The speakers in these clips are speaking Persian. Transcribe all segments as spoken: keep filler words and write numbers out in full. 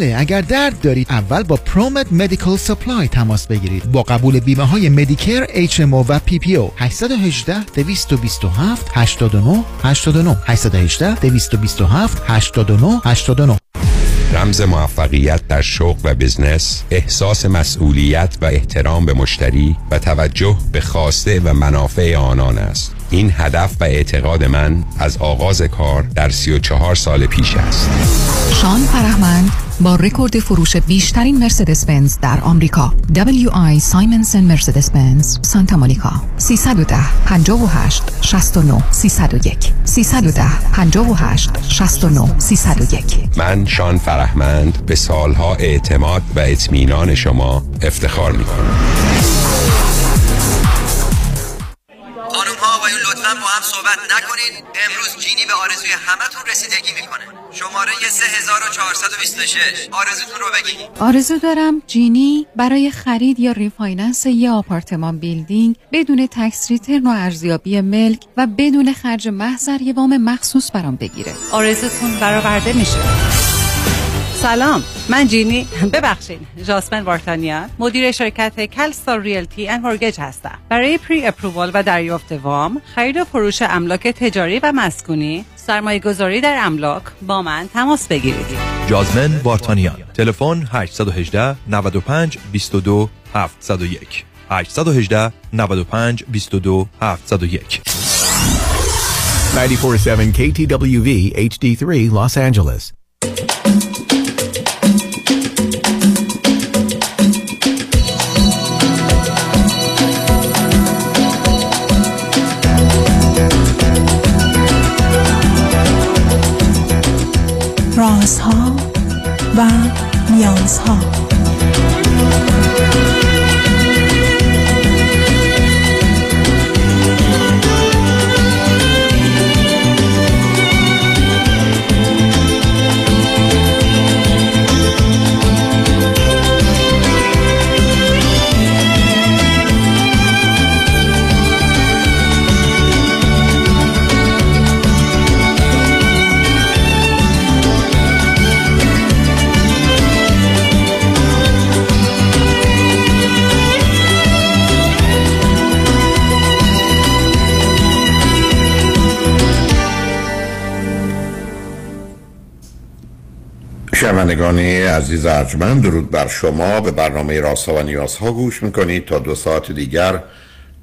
بله، اگر درد دارید اول با Promot Medical Supply تماس بگیرید. با قبول بیمه های Medicare، اچ ام او و پی پی او. هشت یک هشت دویست و بیست و هفت هشتاد و نه هشتاد و نه هشت یک هشت دویست و بیست و هفت هشتاد و نه هشتاد و نه. رمز موفقیت در شغل و بزنس، احساس مسئولیت و احترام به مشتری و توجه به خواسته و منافع آنان است. این هدف و اعتقاد من از آغاز کار در سی و چهار سال پیش است. شان فرهمند با رکورد فروش بیشترین مرسدس بنز در آمریکا. دبلیو آی سایمنسن مرسدس بنز سانتا مونیکا. سیصد و ده پنجاه و هشت شصت و نه سیصد و یک سیصد و ده پنجاه و هشت شصت و نه سیصد و یک. من شان فرهمند به سالها اعتماد و اطمینان شما افتخار می‌کنم. با هم صحبت نکنین، امروز جینی به آرزوی همتون رسیدگی میکنه. شماره سه هزار و چهارصد و بیست و شش، آرزوتون رو بگید. آرزو دارم جینی برای خرید یا ریفایننس یه آپارتمان بیلدینگ بدون تکس ریترن و ارزیابی ملک و بدون خرج محضر یه وام مخصوص برام بگیره. آرزوتون برآورده میشه. سلام، من جینی، ببخشید، جاسمین وارتانیان، مدیر شرکت کلستار ریالتی اند مورگیج هستم. برای پری اپرووال و دریافت وام، خرید و فروش املاک تجاری و مسکونی، سرمایه‌گذاری در املاک با من تماس بگیرید. جاسمین وارتانیان، تلفن هشت یک هشت نود و پنج بیست و دو هفتصد و یک هشت یک هشت نود و پنج بیست و دو هفتصد و یک. نه چهار هفت کی تی دبلیو وی اچ دی تری Los Angeles. رازها و نیازها. شنوندگان عزیز ارجمند، درود بر شما. به برنامه رازها و نیازها گوش میکنید. تا دو ساعت دیگر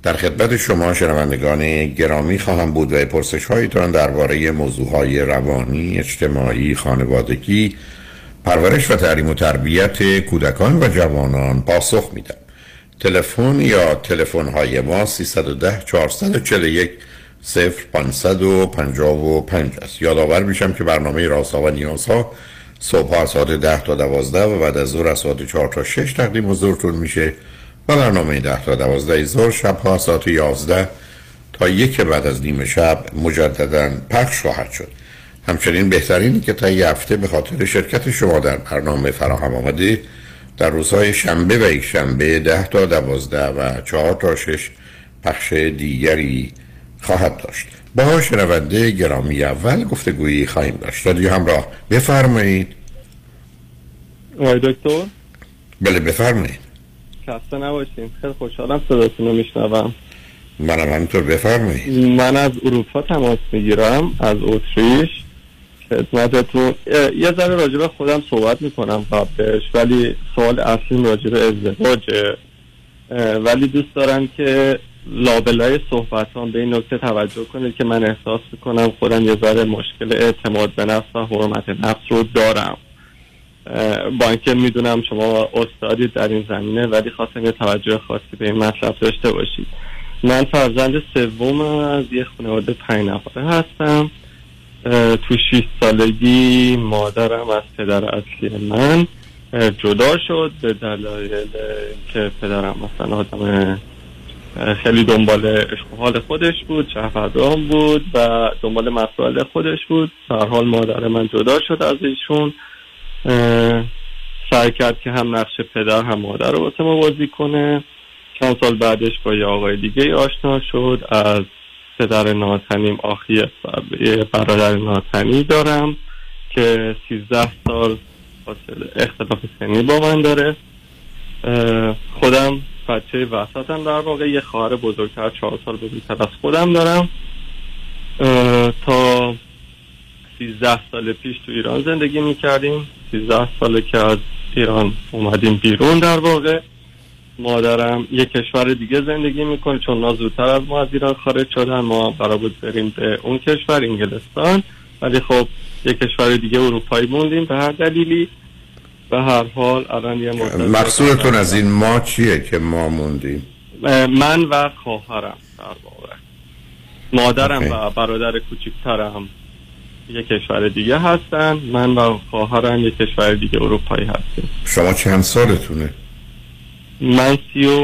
در خدمت شما شنوندگان گرامی خواهم بود و پرسش هایتان درباره موضوعهای روانی، اجتماعی، خانوادگی، پرورش و تعلیم و تربیت کودکان و جوانان پاسخ میدم. تلفن یا تلفن های ما سیصد و ده چهارصد و چهل و یک صفر پانصد و پنجاه و پنج است. یادآور میشم که برنامه رازها و نیازها صبح از ساعت ده تا دوازده و بعد از ظهر از ساعت چهار تا شش تقدیم حضورتون میشه و برنامه ده تا دوازده ظهر شبها از ساعت یازده تا یک بعد از نیم شب مجددا پخش خواهد شد. همچنین بهترین که تا یه هفته به خاطر شرکت شما در برنامه فراهم آمده در روزهای شنبه و یک شنبه ده تا دوازده و چهار تا شش پخش دیگری خواهد داشت. با شنونده گرامی اول گفتگویی خواهیم داشت. رادیو همراه، بفرمایید. آقای دکتر؟ بله بفرمایید. خسته نباشید، خیلی خوشحالم صداتون رو میشنوم. منم همینطور، بفرمایید. من از اروپا تماس میگیرم، از اتریش. خدمتتون یه ذره راجع به خودم صحبت میکنم قبلش، ولی سوال اصلی راجع به ازدواجه، ولی دوست دارم که لابلای صحبتان به این نکته توجه کنید که من احساس میکنم خودم یه ذره مشکل اعتماد به نفس و حرمت نفس رو دارم. با اینکه میدونم شما استادید در این زمینه، ولی خواستم یه توجه خاصی به این مطلب داشته باشید. من فرزند سوم از یه خانواده پنج نفره هستم. تو شش سالگی مادرم از پدر اصلی من جدا شد به دلایل که پدرم مثلا آدم خیلی دنبال عشق و حال خودش بود، شهروندان بود و دنبال مسائل خودش بود. سرحال مادر من جدا شد از ایشون، سعی کرد که هم نقش پدر هم مادر رو واسه ما بازی کنه. چند سال بعدش با یه آقای دیگه آشنا شد، از پدر ناتنیم، آخی برادر ناتنی دارم که سیزده سال اختلاف سنی با من داره. خودم بچه وسطم، در واقع یه خواهر بزرگتر چهار سال بزرگتر از خودم دارم. تا سیزده سال پیش تو ایران زندگی میکردیم، سیزده ساله که از ایران اومدیم بیرون. در واقع مادرم یه کشور دیگه زندگی میکنه، چون ما زودتر از ما از ایران خارج شدن، ما قرار بود بریم به اون کشور انگلستان، ولی خب یه کشور دیگه اروپایی موندیم به هر دلیلی. به هر حال الان یه مقصودتون از این ما چیه که ما موندیم؟ من و خواهرم، در واقع مادرم okay. و برادر کوچیکترم یه کشور دیگه هستن، من و خواهرم یه کشور دیگه اروپایی هستیم. شما چند سالتونه؟ من سی و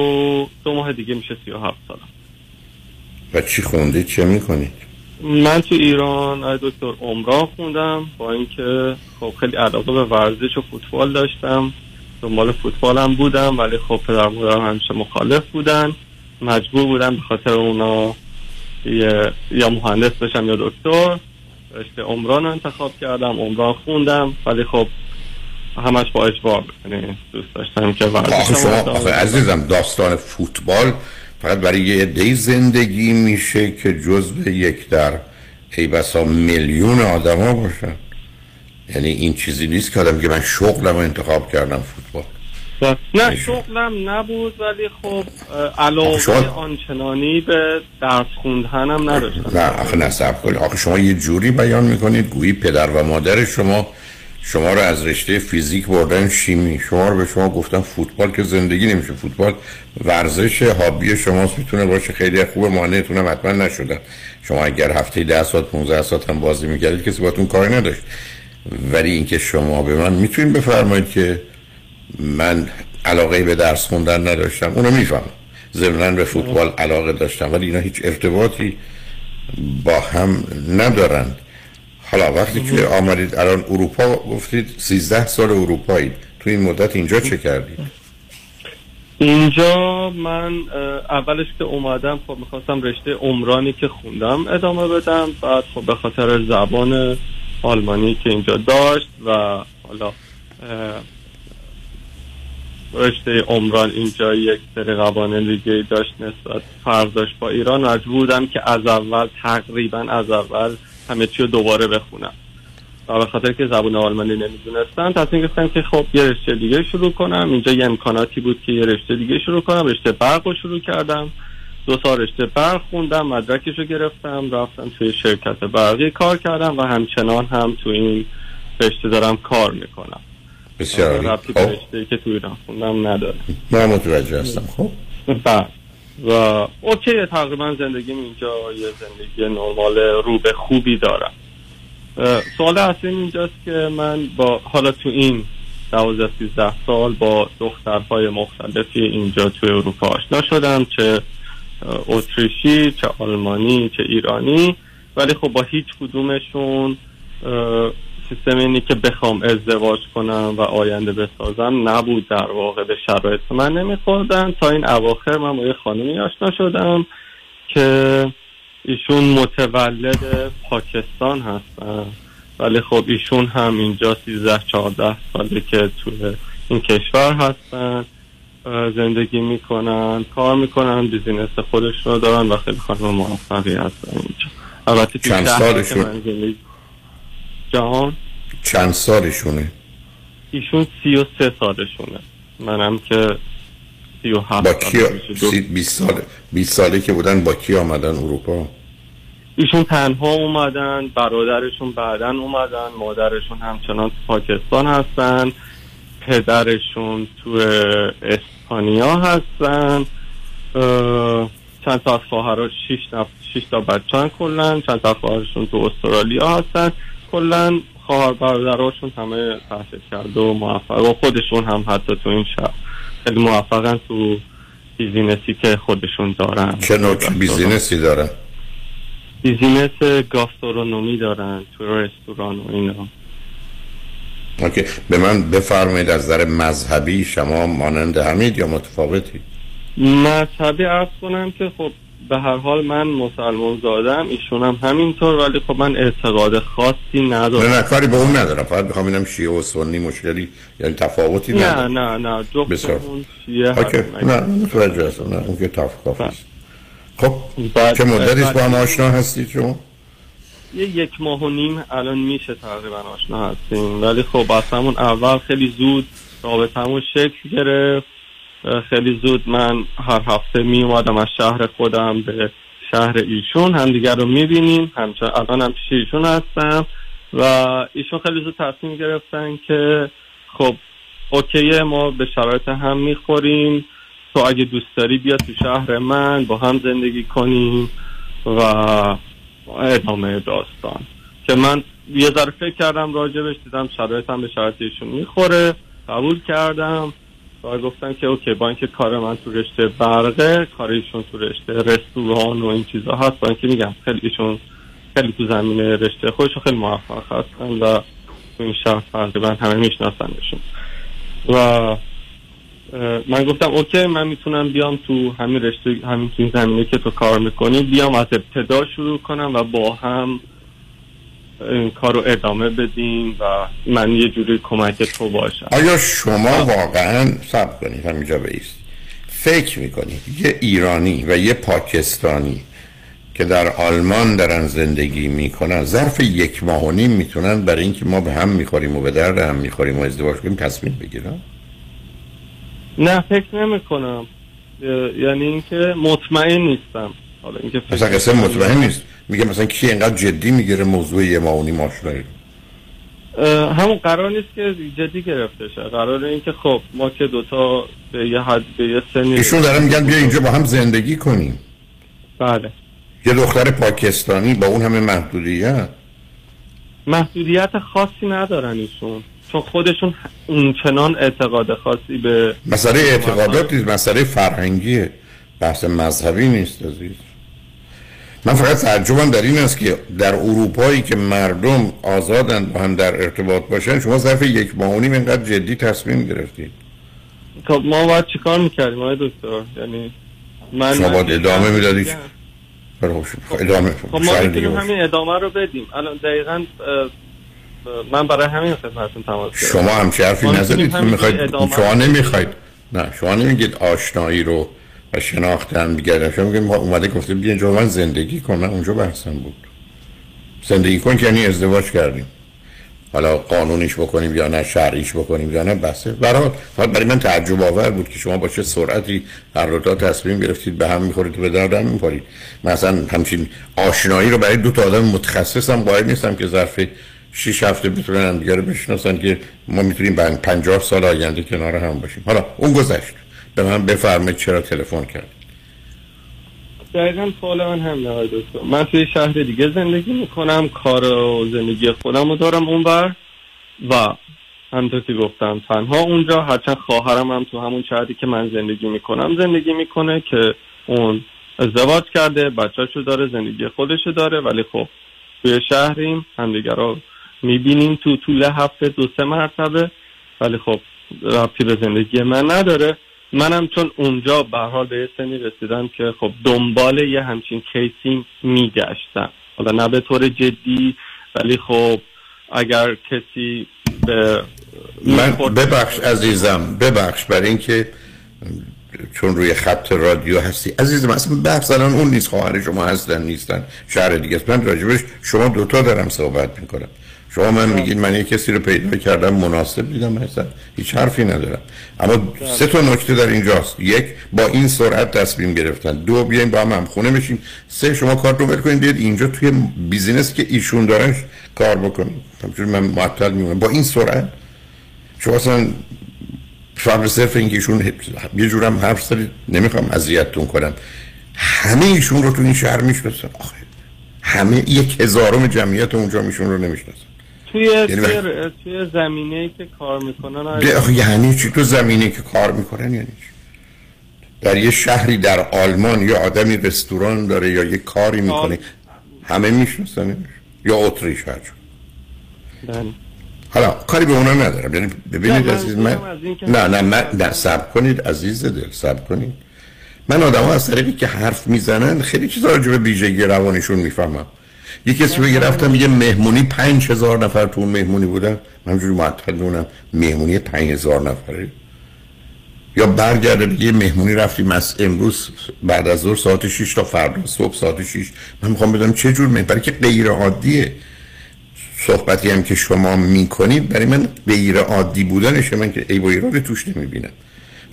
دو ماه دیگه میشه سی و هفت سالم. و چی خوندید؟ چه میکنید؟ من تو ایران دکتر عمران خوندم، با اینکه خب خیلی علاقه به ورزش و فوتبال داشتم، دنبال فوتبالم بودم، ولی خب پدر مادرم همیشه مخالف بودن، مجبور بودم به خاطر اونا یا مهندس بشم یا دکتر. رشته عمران انتخاب کردم، عمران خوندم، ولی خب همش با اجبار، یعنی دوست داشتم که ورزش. آخه شما آخه عزیزم داستان فوتبال فقط برای یه عده زندگی میشه که جزو یک در ای بسا میلیون آدما باشن، یعنی این چیزی نیست که آدم که من شغلم انتخاب کردم فوتبال. نه میشه. شغلم نبود، ولی خب علاقه شما... آنچنانی به درس خوندنم نداشتم. نه آخه نصب کنید، آخه شما یه جوری بیان میکنید گویی پدر و مادر شما شما رو از رشته فیزیک بردن شیمی، شما رو به شما گفتن فوتبال که زندگی نمیشه، فوتبال ورزش هابی شماست، میتونه باشه خیلی خوبه، مانعتونم حتما نشدن. شما اگر هفته ده ساعت پانزده ساعت هم بازی میکردید کسی باهاتون کاری نداشت. ولی اینکه شما به من میتونید بفرمایید که من علاقه به درس خوندن نداشتم، اونو میفهمم، ضمناً به فوتبال علاقه داشتم، ولی اینا هیچ ارتباطی با هم ندارن. حالا وقتی مم. که آمدید الان اروپا، گفتید سیزده سال اروپایی، تو این مدت اینجا چه کردید؟ اینجا من اولش که اومدم خب میخواستم رشته عمرانی که خوندم ادامه بدم، بعد خب به خاطر زبان آلمانی که اینجا داشت و حالا رشته عمران اینجا یک سری قوانین دیگه داشت نسبت فرضش با ایران، مجبور بودم که از اول تقریبا از اول همه چی رو دوباره بخونم و به خاطر که زبان آلمانی نمیدونستم تصمیم گرفتم که خب یه رشته دیگه شروع کنم. اینجا یه امکاناتی بود که یه رشته دیگه شروع کنم، رشته برق رو شروع کردم، دو سال رشته برق خوندم، مدرکش رو گرفتم، رفتم توی شرکت برقی کار کردم و همچنان هم تو این رشته دارم کار میکنم. بسیار عالی. رفتی به رشته‌ای که تو ایران خوندم نداره. من متوجه هستم. خب بله و اوکی، تقریبا زندگیم اینجا یه زندگی نرمال رو به خوبی دارم. سوال اصلی اینجاست که من با حالا تو این دوازده سیزده سال با دخترهای مختلفی اینجا توی اروپا آشنا شدم، چه اتریشی، چه آلمانی، چه ایرانی، ولی خب با هیچ کدومشون سیستم اینی که بخوام ازدواج کنم و آینده بسازم نبود، در واقع به شرایط من نمیخوردن. تا این اواخر من با یه خانمی آشنا شدم که ایشون متولد پاکستان هستن، ولی خب ایشون هم اینجا سیزده چهارده ساله که توی این کشور هستن، زندگی میکنن، کار میکنن، بیزینس خودشون رو دارن و خیلی خانم موفقی هستن اینجا. البته چند سالشون جهان؟ چند سالشونه؟ ایشون سی و سه سالشونه، منم که سی و هفت با کی ساله. بیست ساله بیست ساله که بودن با کی آمدن اروپا؟ ایشون تنها اومدن، برادرشون بعدن اومدن، مادرشون همچنان تو پاکستان هستن، پدرشون تو اسپانیا هستن، چند تا از خواهرها شیش, نف... شیش تا بچه‌ن کلن، چند تا از خواهرشون تو استرالیا هستن، کلن خواهر برادراشون همه تحصیل کرده و موفق و خودشون هم حتی تو این شهر خیلی موفقن تو بیزینسی که خودشون دارن. چه نوع بیزینسی دارن؟ بیزینس گاسترونومی دارن، تو رستوران و اینا. اوکی، به من بفرمایید از نظر مذهبی شما مانند حمید یا متفاوتی؟ مذهبی عرض کنم که خب به هر حال من مسلمان زادم، ایشون هم همینطور، ولی خب من اعتقاد خاصی ندارم. نه نه کاری به اون ندارم، فقط میخوام اینم شیعه و سنی مشکلی یعنی تفاوتی ندارم. نه نه نه جفتمون شیعه هستم. نه متوجه هستم، نه اون که تفاوت هست. خب چه مدتی با هم آشنا هستید شما؟ یه یک ماه و نیم الان میشه تقریبا آشنا هستیم، ولی خب از همون اول خیلی زود رابطه‌مون شکل گرفت. خیلی زود من هر هفته می اومدم از شهر خودم به شهر ایشون، همدیگر رو می بینیم، همچنان الان هم پیش ایشون هستم و ایشون خیلی زود تصمیم گرفتن که خب اوکیه، ما به شرایط هم می خوریم، تو اگه دوست داری بیا تو شهر من با هم زندگی کنیم و ادامه داستان. که من یه ذره فکر کردم راجبش، دیدم شرایطم به شرایط ایشون می خوره، قبول کردم و گفتن که اوکی، با اینکه کار من تو رشته برقه، کار ایشون تو رشته رستوران و این چیزا هست، با اینکه میگم خیلی ایشون خیلی تو زمینه رشته خودشون خیلی موفق هستن و تو این شهر تقریبا همه میشناسنشون و من گفتم اوکی، من میتونم بیام تو همین رشته، همین تو زمینه که تو کار میکنی، بیام از ابتدا شروع کنم و با هم این کار رو ادامه بدیم و من یه جوری کمک تو باشم. آیا شما واقعا صبر کنید همینجا بایست فکر میکنید یه ایرانی و یه پاکستانی که در آلمان دارن زندگی میکنن ظرف یک ماه و نیم میتونن برای اینکه ما به هم میخوریم و به درد هم میخوریم و ازدواج کنیم تصمیم بگیرن؟ نه فکر نمیکنم، یعنی اینکه مطمئن نیستم. حالا اینکه اصلا قصه مطمئن نیست، میگه مثلا کی اینقدر جدی میگیره موضوع یه ماونی ماشنایی؟ همون قرار نیست که جدی گرفته شه، قراره این که خب ما که دوتا به یه حد به یه سنی ایشون دارن میگن بیا اینجا با هم زندگی کنیم. بله یه دختر پاکستانی با اون همه محدودیت محدودیت خاصی ندارن ایشون، چون خودشون اونچنان اعتقاد خاصی به مسئله اعتقادات نیست، مسئله فرهنگیه، بحث مذهبی نیست عزیز من. فقط تعجبم در این است که در اروپایی که مردم آزادن با هم در ارتباط باشن شما ظرف یک ماه و نیم اینقدر جدی تصمیم گرفتید. خب ما باید چیکار میکردیم آقای دکتر؟ یعنی من شما باید ادامه میدادید؟ خب ادامه خب ما میتونیم همین ادامه رو بدیم. الان دقیقاً من برای همین خدمتتون تماس گرفتم. شما هم چه حرفی نزدید، میخواید شما نمیخواید، نه شما نمیگید آشنایی رو و شناختم بگردم، شما میگه اومده گفته بیا اینجا من زندگی کنم، اونجا بحثم بود زندگی کن که یعنی ازدواج کردیم، حالا قانونیش بکنیم یا نه، شرعیش بکنیم یا نه، بحثه. برای برای من تعجب آور بود که شما با چه سرعتی هر دو تا تصمیم گرفتید به هم میخورید و به درد هم میخورید. مثلا همچین آشنایی رو برای دو تا آدم متخصصم باید نیستم که ظرف شش هفته بتونن هم دیگه رو بشناسن که ما میتونیم بعد پنجاه سال آینده کنار هم باشیم. حالا اون گذشت، به من بفرمایید چرا تلفن کردید؟ دقیقاً سوال من هم نه دکتر، من توی شهر دیگه زندگی میکنم، کار و زندگی خودم رو دارم اونور و همونطور که گفتم تنها اونجا، هرچند خواهرم هم تو همون شهری که من زندگی میکنم زندگی میکنه که اون ازدواج کرده، بچه‌شو داره، زندگی خودشو داره، ولی خب توی شهریم، همدیگر رو میبینیم تو طول هفته دو سه مرتبه، ولی خب ربطی به زندگی من نداره. منم چون اونجا به هر حال به یه سنی رسیدم که خب دنبال یه همچین کیسی میگشتم، حالا نه به طور جدی، ولی خب اگر کسی به من ببخش عزیزم، ببخش برای اینکه چون روی خط رادیو هستی عزیزم، اصلا بحث الان اون نیست، خواهر شما هستن نیستن شهر دیگه است، من راجبش شما دوتا دارم صحبت میکنم. شما من میگید من یک کسی رو پیدا کردم مناسب دیدم، اصلا هیچ حرفی ندارم، اما سه تا نکته در اینجاست: یک، با این سرعت تصمیم گرفتن، دو، بیاین با هم همخونه بشیم، سه، شما کار رو برکنید بیاید اینجا توی بیزینس که ایشون دارن کار بکنید. همچنین من معطل میمونم با این سرعت. شما اصلا فهم صرف اینکه ایشون یه جورم حرف زدید، نمیخوام اذیتتون کنم، همه ایشون رو تو این شهر میشناسن، آخه همه یک هزارم جمعیت اونجا میشون رو نمیشناسن. توی توی زمینه‌ای که کار میکنن یعنی چی؟ تو زمینه‌ای که کار میکنن یعنی چی؟ در یه شهری در آلمان یا آدمی رستوران داره یا یه کاری میکنه همه میشناسنش، یا اتریش هرچون. حالا کاری به اونا ندارم، یعنی ببینید عزیز من، نه نه من، نه صبر کنید عزیز دل، صبر کنید. من آدم ها از طریقی که حرف میزنن خیلی چیزا راجع به ویژگی روانشون میفهمم. یکی کسی میگه رفتم میگه مهمونی پنج هزار نفر تو مهمونی بودن، من جوری معطل مونم مهمونی پنج هزار نفره. یا برگرده دیگه مهمونی رفتیم از امروز بعد از ظهر ساعت شش تا فردا صبح ساعت شش. من میخوام بدونم چه جور مهمونی که غیر عادیه. صحبتی هم که شما میکنید برای من غیر عادی بودنشه، من که عیب و ایرادی توش نمیبینم.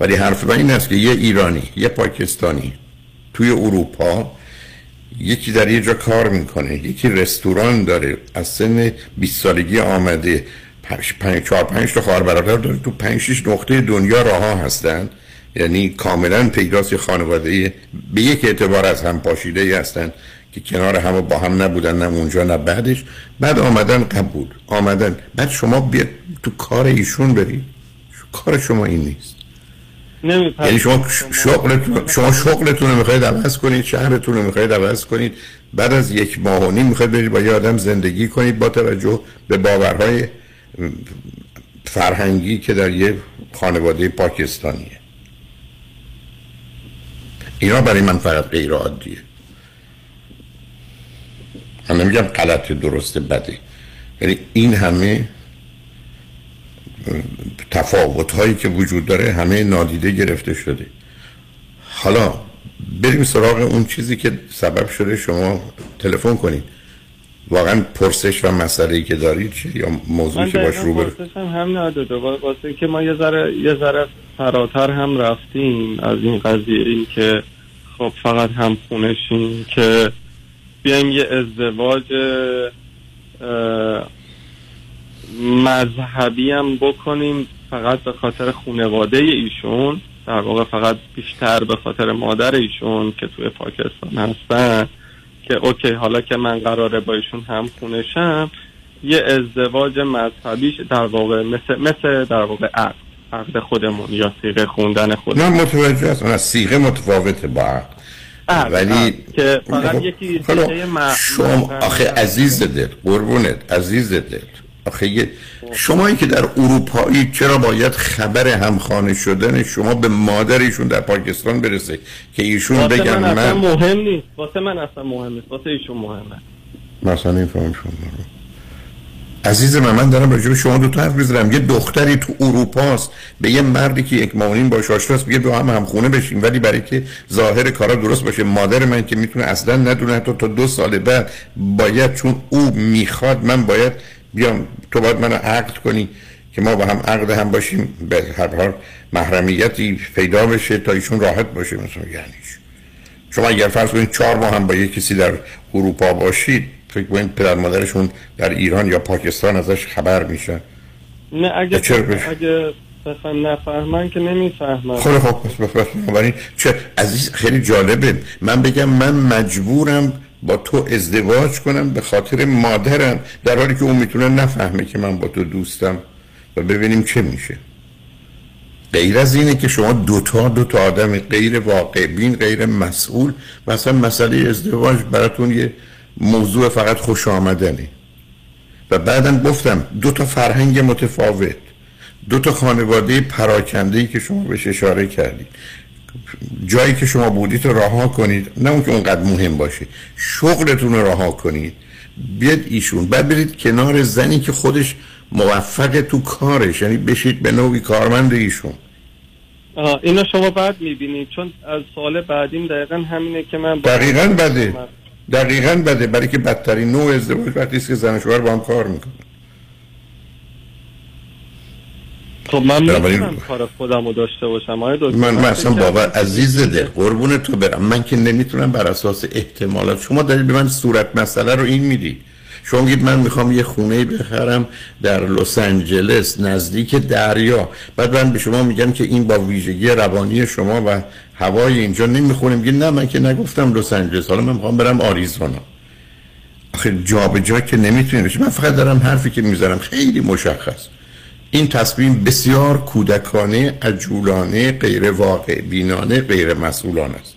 ولی حرف من این است که یه ایرانی یه پاکستانی توی اروپا یکی در یه جا کار میکنه، یکی رستوران داره، از سن بیست سالگی آمده، چهار پنج تا خواهر برادر داره، تو پنج شش نقطه دنیا راها هستن، یعنی کاملا پیداست خانواده به یک اعتبار از هم پاشیده هستن که کنار هم با هم نبودن، نه اونجا نه بعدش. بعد آمدن قبول آمدن، بعد شما بیاد تو کار ایشون برید، کار شما این نیست. یعنی شما شغلتون شما شغلتون رو میخواید عوض کنید، شهرتون رو میخواید عوض کنید، بعد از یک ماه و نیم میخواید برید با یه آدم زندگی کنید با توجه به باورهای فرهنگی که در یه خانواده پاکستانیه. اینا برای من فقط غیر عادیه. من نمیگم غلطه، درسته، بده، یعنی این همه تفاوت هایی که وجود داره همه نادیده گرفته شده. حالا بریم سراغ اون چیزی که سبب شده شما تلفن کنید. واقعا پرسش و مسئله‌ای که دارید چیه یا موضوعی که باش روبرو؟ من هم نداده واسه که ما یه ذره یه ذره فراتر هم رفتیم از این قضیه، این که خب فقط هم خونشیم که بیایم یه ازدواج مذهبی هم بکنیم فقط به خاطر خانواده ایشون، در واقع فقط بیشتر به خاطر مادر ایشون که توی پاکستان هستن، که اوکی حالا که من قراره با ایشون هم خونشم یه ازدواج مذهبیش در واقع مثل مثل در واقع عقد عقد خودمون یا صیغه خوندن خودمون. نه متوجه است، اون صیغه متفاوته با عقد، ولی که فقط یکی دیگه شما آخه عزیز دل، قربونت عزیز دل، آخه شمایی که در اروپایی چرا باید خبر همخانه شدن شما به مادرشون در پاکستان برسه که ایشون بگن من اصلا مهم نیست، واسه من اصلا مهم نیست، واسه ایشون مهمه. مثلا این فهم شما عزیز من، من دارم راجع به شما دو تا حرف می‌زنم. یه دختری تو اروپاست به یه مردی که یک ماونین باش آشناست میگه با هم همخونه بشیم، ولی برای که ظاهر کارا درست باشه مادر من که میتونه اصلا ندونه حتی تا دو سال بعد باید، چون او میخواد من باید بیام، تو باید منو عقد کنی که ما با هم عقد هم باشیم، به هر حال محرمیتی پیدا بشه تا ایشون راحت باشه. مثلا یعنی شما اگر فرض کنید چهار ماه هم با یه کسی در اروپا باشید، فکر کنید پدر مادرشون در ایران یا پاکستان ازش خبر میشن؟ نه اگه اگه بخوام نفهمن که نمیفهمن. خب خب بخوام چه عزیز، خیلی جالبه من بگم من مجبورم با تو ازدواج کنم به خاطر مادرم، در حالی که اون میتونه نفهمه که من با تو دوستم و ببینیم چه میشه. غیر از اینه که شما دوتا دوتا آدم غیر واقع بین، غیر مسئول، مثلا مسئله ازدواج براتون یه موضوع فقط خوش آمدنه. و بعدم گفتم دوتا فرهنگ متفاوت، دوتا خانواده پراکندهی که شما بهش اشاره کردید، جایی که شما بودید رو رها کنید، نه اون که اونقدر مهم باشه، شغلتون رو رها کنید، بیاد ایشون، بعد برید کنار زنی که خودش موفق تو کارش، یعنی بشید به نوعی کارمند ایشون. آه اینو شما بعد میبینید، چون از سال بعدیم دقیقا همینه که من دقیقا بده دقیقا بده برای که بدترین نوع ازدواج وقتی است که زن و شوهر با هم کار میکنن. خب من میتونم کار خودم رو داشته باشم. من اصلا باور عزیز دل قربون تو برم، من که نمیتونم بر اساس احتمالات. شما دارید به من صورت مسئله رو این میدید. شما میگید من میخوام یه خونه بخرم در لس آنجلس نزدیک دریا، بعد من به شما میگم که این با ویژگی روانی شما و هوای اینجا نمیخونه، میگید نه من که نگفتم لس آنجلس، حالا من میخوام برم آریزونا. آخه جا به جا که نمیتونی بشه. من فقط دارم حرفی که میزنم خیلی مشخص. این تصمیم بسیار کودکانه، عجولانه، غیر واقع بینانه، غیر مسئولانه است.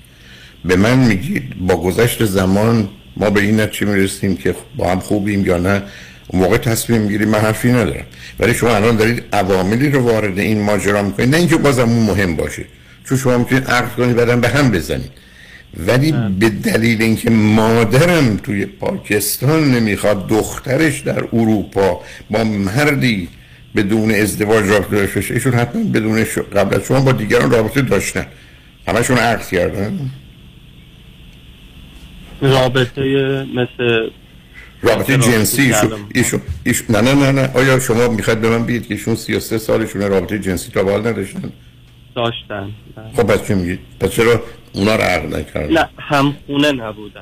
به من میگید با گذشت زمان ما به این نتیجه میرسیم که با هم خوبیم یا نه، اون موقع تصمیم میگیریم. من حرفی ندارم، ولی شما الان دارید عواملی رو وارد این ماجرا میکنید، نه اینکه بازم اون مهم باشه. چون شما میتونید عقد کنید بعدم به هم بزنید، ولی هم. به دلیل اینکه مادرم توی پاکستان نمیخواد دخترش در اروپا با مردی بدون ازدواج رابطه داشته باشه، ایشون حتما بدون شو... قبل از شما با دیگران رابطه داشتن، همشون عقد کردن. رابطه مثل رابطه جنسی ایشون ایشون ایشو... نه نه نه نه آیا شما میخواید به من بگید که ایشون سی و سه سالشون رابطه جنسی تا به حال نداشتن؟ داشتن. خب پس چی میگید؟ پس چرا اونا رو عقد نکردن؟ نه، همخونه نبودن.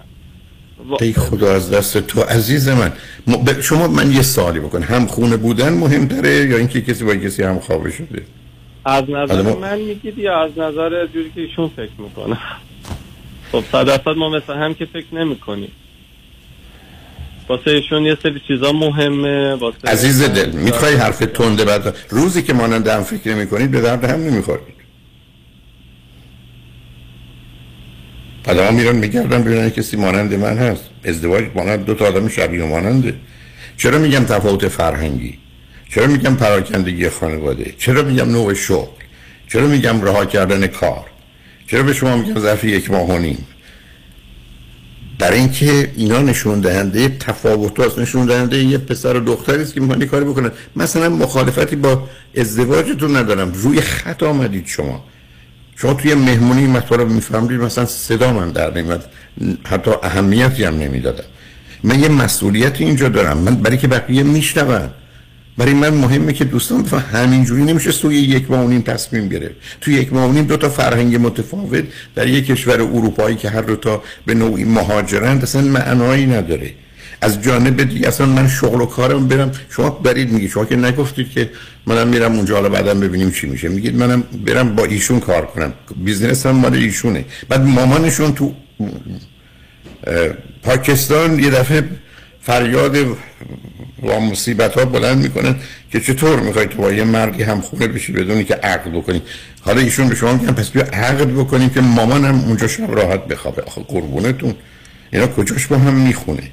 ای خدا از دست تو عزیز من. شما من یه سوالی بکن، همخونه بودن مهمتره یا اینکه کسی با کسی همخوابه شده؟ از نظر ما... من میگید یا از نظر جوری که ایشون فکر میکنه؟ خب صد درصد ما مثل هم که فکر نمیکنیم. واسه ایشون یه سری چیزا مهمه. واسه عزیز دل میخوای حرف تنده بعد روزی که مانند هم فکر نمیکنید به درد هم نمیخورید. آدم میرن میگردن ببینن کسی مانند من هست، ازدواج مانند دو تا آدم شبیه ماننده. چرا میگم تفاوت فرهنگی؟ چرا میگم پراکندگی خانواده؟ چرا میگم نوع شغل؟ چرا میگم رها کردن کار؟ چرا به شما میگم ظرف یک ماه و نیم؟ برای اینکه اینا نشون دهنده تفاوت هاست، نشون دهنده یه پسر و دختری است که میخوان کاری بکنن. مثلا مخالفتی با ازدواجتون ندارم، روی خط آمدید شما. شما توی مهمونی مثلا میفهمید مثلا صدا من در نمیاد، حتی اهمیتی هم نمیدادم. من یه مسئولیت اینجا دارم، من برای که بقیه میشنون، برای من مهمه که دوستان بفهم همینجوری نمیشه توی یک ماه و نیم تصمیم گرفت. توی یک ماه و نیم دو تا فرهنگ متفاوت در یک کشور اروپایی که هر دو تا به نوعی مهاجرند اصلا معنایی نداره. از جانب دیگه اصلا من شغل و کارم برم، شما برید میگید، شما که نگفتید که منم میرم اونجا حالا بعدم ببینیم چی میشه، میگید منم برم با ایشون کار کنم، بیزنس هم مال ایشونه. بعد مامانشون تو پاکستان یه دفعه فریاد و مصیبت ها بلند میکنن که چطور میخوای تو با یه مردی همخونه بشی بدونی که عقد بکنی. حالا ایشون به شما میگن پس بیا عقد بکنیم که مامانم اونجا شب راحت بخوابه. آخه قربونتون، اینا کجاش با هم میخونه؟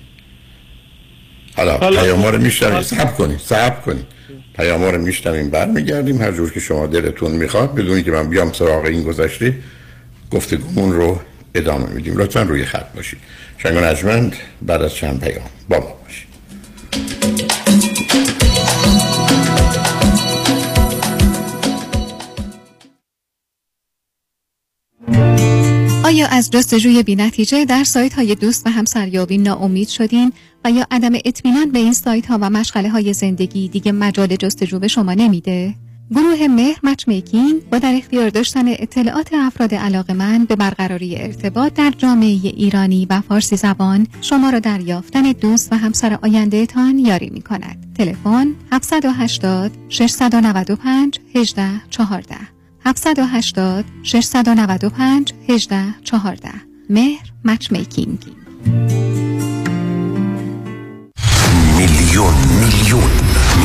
حالا پیام‌ها رو میشنویم، صبر کنید صبر کنید پیام‌ها رو میشنویم، برمیگردیم. هر جور که شما دلتون میخواد بدونی که من بیام سراغ این گذشته، گفتگومون رو ادامه میدیم. لطفاً روی خط باشید. شنگان عجمند بعد از چند پیام با ما باشید. آیا از جستجوی بی‌نتیجه در سایت‌های دوست و همسریابی ناامید شدین و یا عدم اطمینان به این سایت‌ها و مشغله‌های زندگی دیگه مجال جستجو به شما نمیده؟ گروه مهر مچ‌میکینگ با در اختیار داشتن اطلاعات افراد علاقه‌مند به برقراری ارتباط در جامعه ایرانی و فارسی زبان شما را در یافتن دوست و همسر آینده‌تان یاری می‌کند. تلفن هفت هشت صفر شش نه پنج یک هشت یک چهار هفت هشت صفر شش نه پنج یک هشت یک چهار مهر مچ‌میکینگ. میلیون میلیون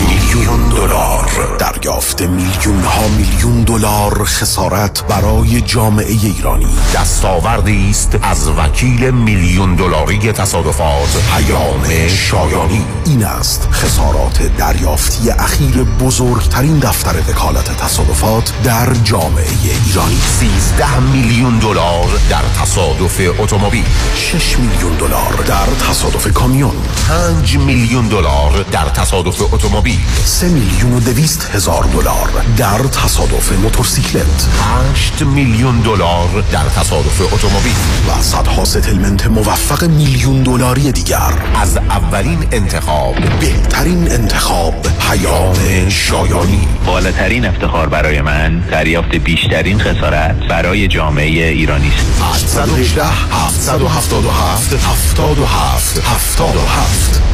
میلیون دلار دریافت، میلیون ها میلیون دلار خسارت برای جامعه ایرانی. دستاوردی است از وکیل میلیون دلاری تصادفات پیام شایانی. این است خسارات دریافتی اخیر بزرگترین دفتر وکالت تصادفات در جامعه ایرانی. سیزده میلیون دلار در تصادف اتومبیل، شش میلیون دلار در تصادف کامیون، پنج میلیون دلار در تصادف اتومبیل، سه میلیون و دویست هزار دلار در تصادف موتورسیکلت، هشت میلیون دلار در تصادف اتومبیل و صدها ستلمنت موفق میلیون دلاری دیگر. از اولین انتخاب، بهترین انتخاب، پیام شایانی. بالاترین افتخار برای من دریافت بیشترین خسارت برای جامعه ایرانی است. هشت یک هشت هفت هفت هفت هفت هفت هفت هفت.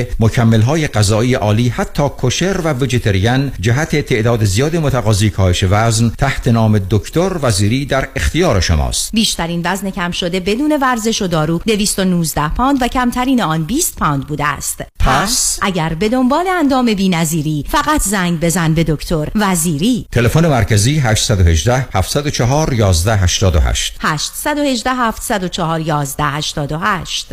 مکمل‌های غذایی عالی حتی کوشر و ویجیتریان جهت تعداد زیاد متقاضی کاهش وزن تحت نام دکتر وزیری در اختیار شماست. بیشترین وزن کم شده بدون ورزش و دارو دویست و نوزده پوند و کمترین آن بیست پوند بوده است. پس اگر به دنبال اندام بی‌نظیری فقط زنگ بزن به دکتر وزیری. تلفن مرکزی هشت یک هشت، هفت صفر چهار، یک یک هشت هشت هشت یک هشت، هفت صفر چهار، یک یک هشت هشت.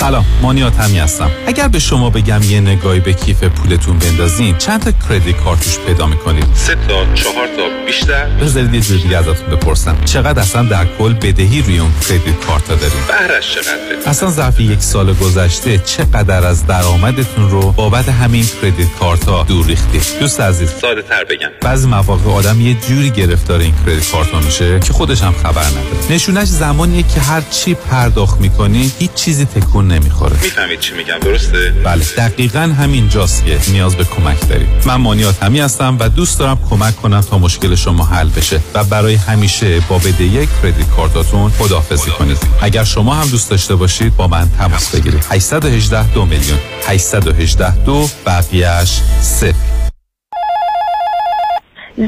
سلام، مانیات همی هستم. اگر به شما بگم یه نگاهی به کیف پولتون بندازین چند تا کردیت کارتش پیدا میکنید؟ سه تا، چهار تا، بیشتر؟ بذارید یه جوری ازتون بپرسم چقدر اصلا در کل بدهی روی اون کردیت کارت دارید؟ بهرش چقدره؟ اصلا ظرف یک سال گذشته چقدر از درآمدتون رو بابت همین کردیت کارت‌ها دور ریختید؟ دوست عزیز، ساده‌تر بگم، بعضی مواقع آدم یه جوری گرفتار این کردیت کارت‌ها میشه که خودش هم خبر نداره. نشونش زمانیه که هر چی پرداخت می‌کنی هیچ چیزی تکون نمیخوره. میفهمید چی میگم، درسته؟ بله، دقیقاً همین جاست که نیاز به کمک دارید. من مانیات همی هستم و دوست دارم کمک کنم تا مشکل شما حل بشه و برای همیشه با بدهی کردیت کارتاتون خداحافظی کنید. اگر شما هم دوست داشته باشید با من تماس بگیرید. هشت یک هشت دو میلیون هشت یک هشت دو بقیه‌اش صفر.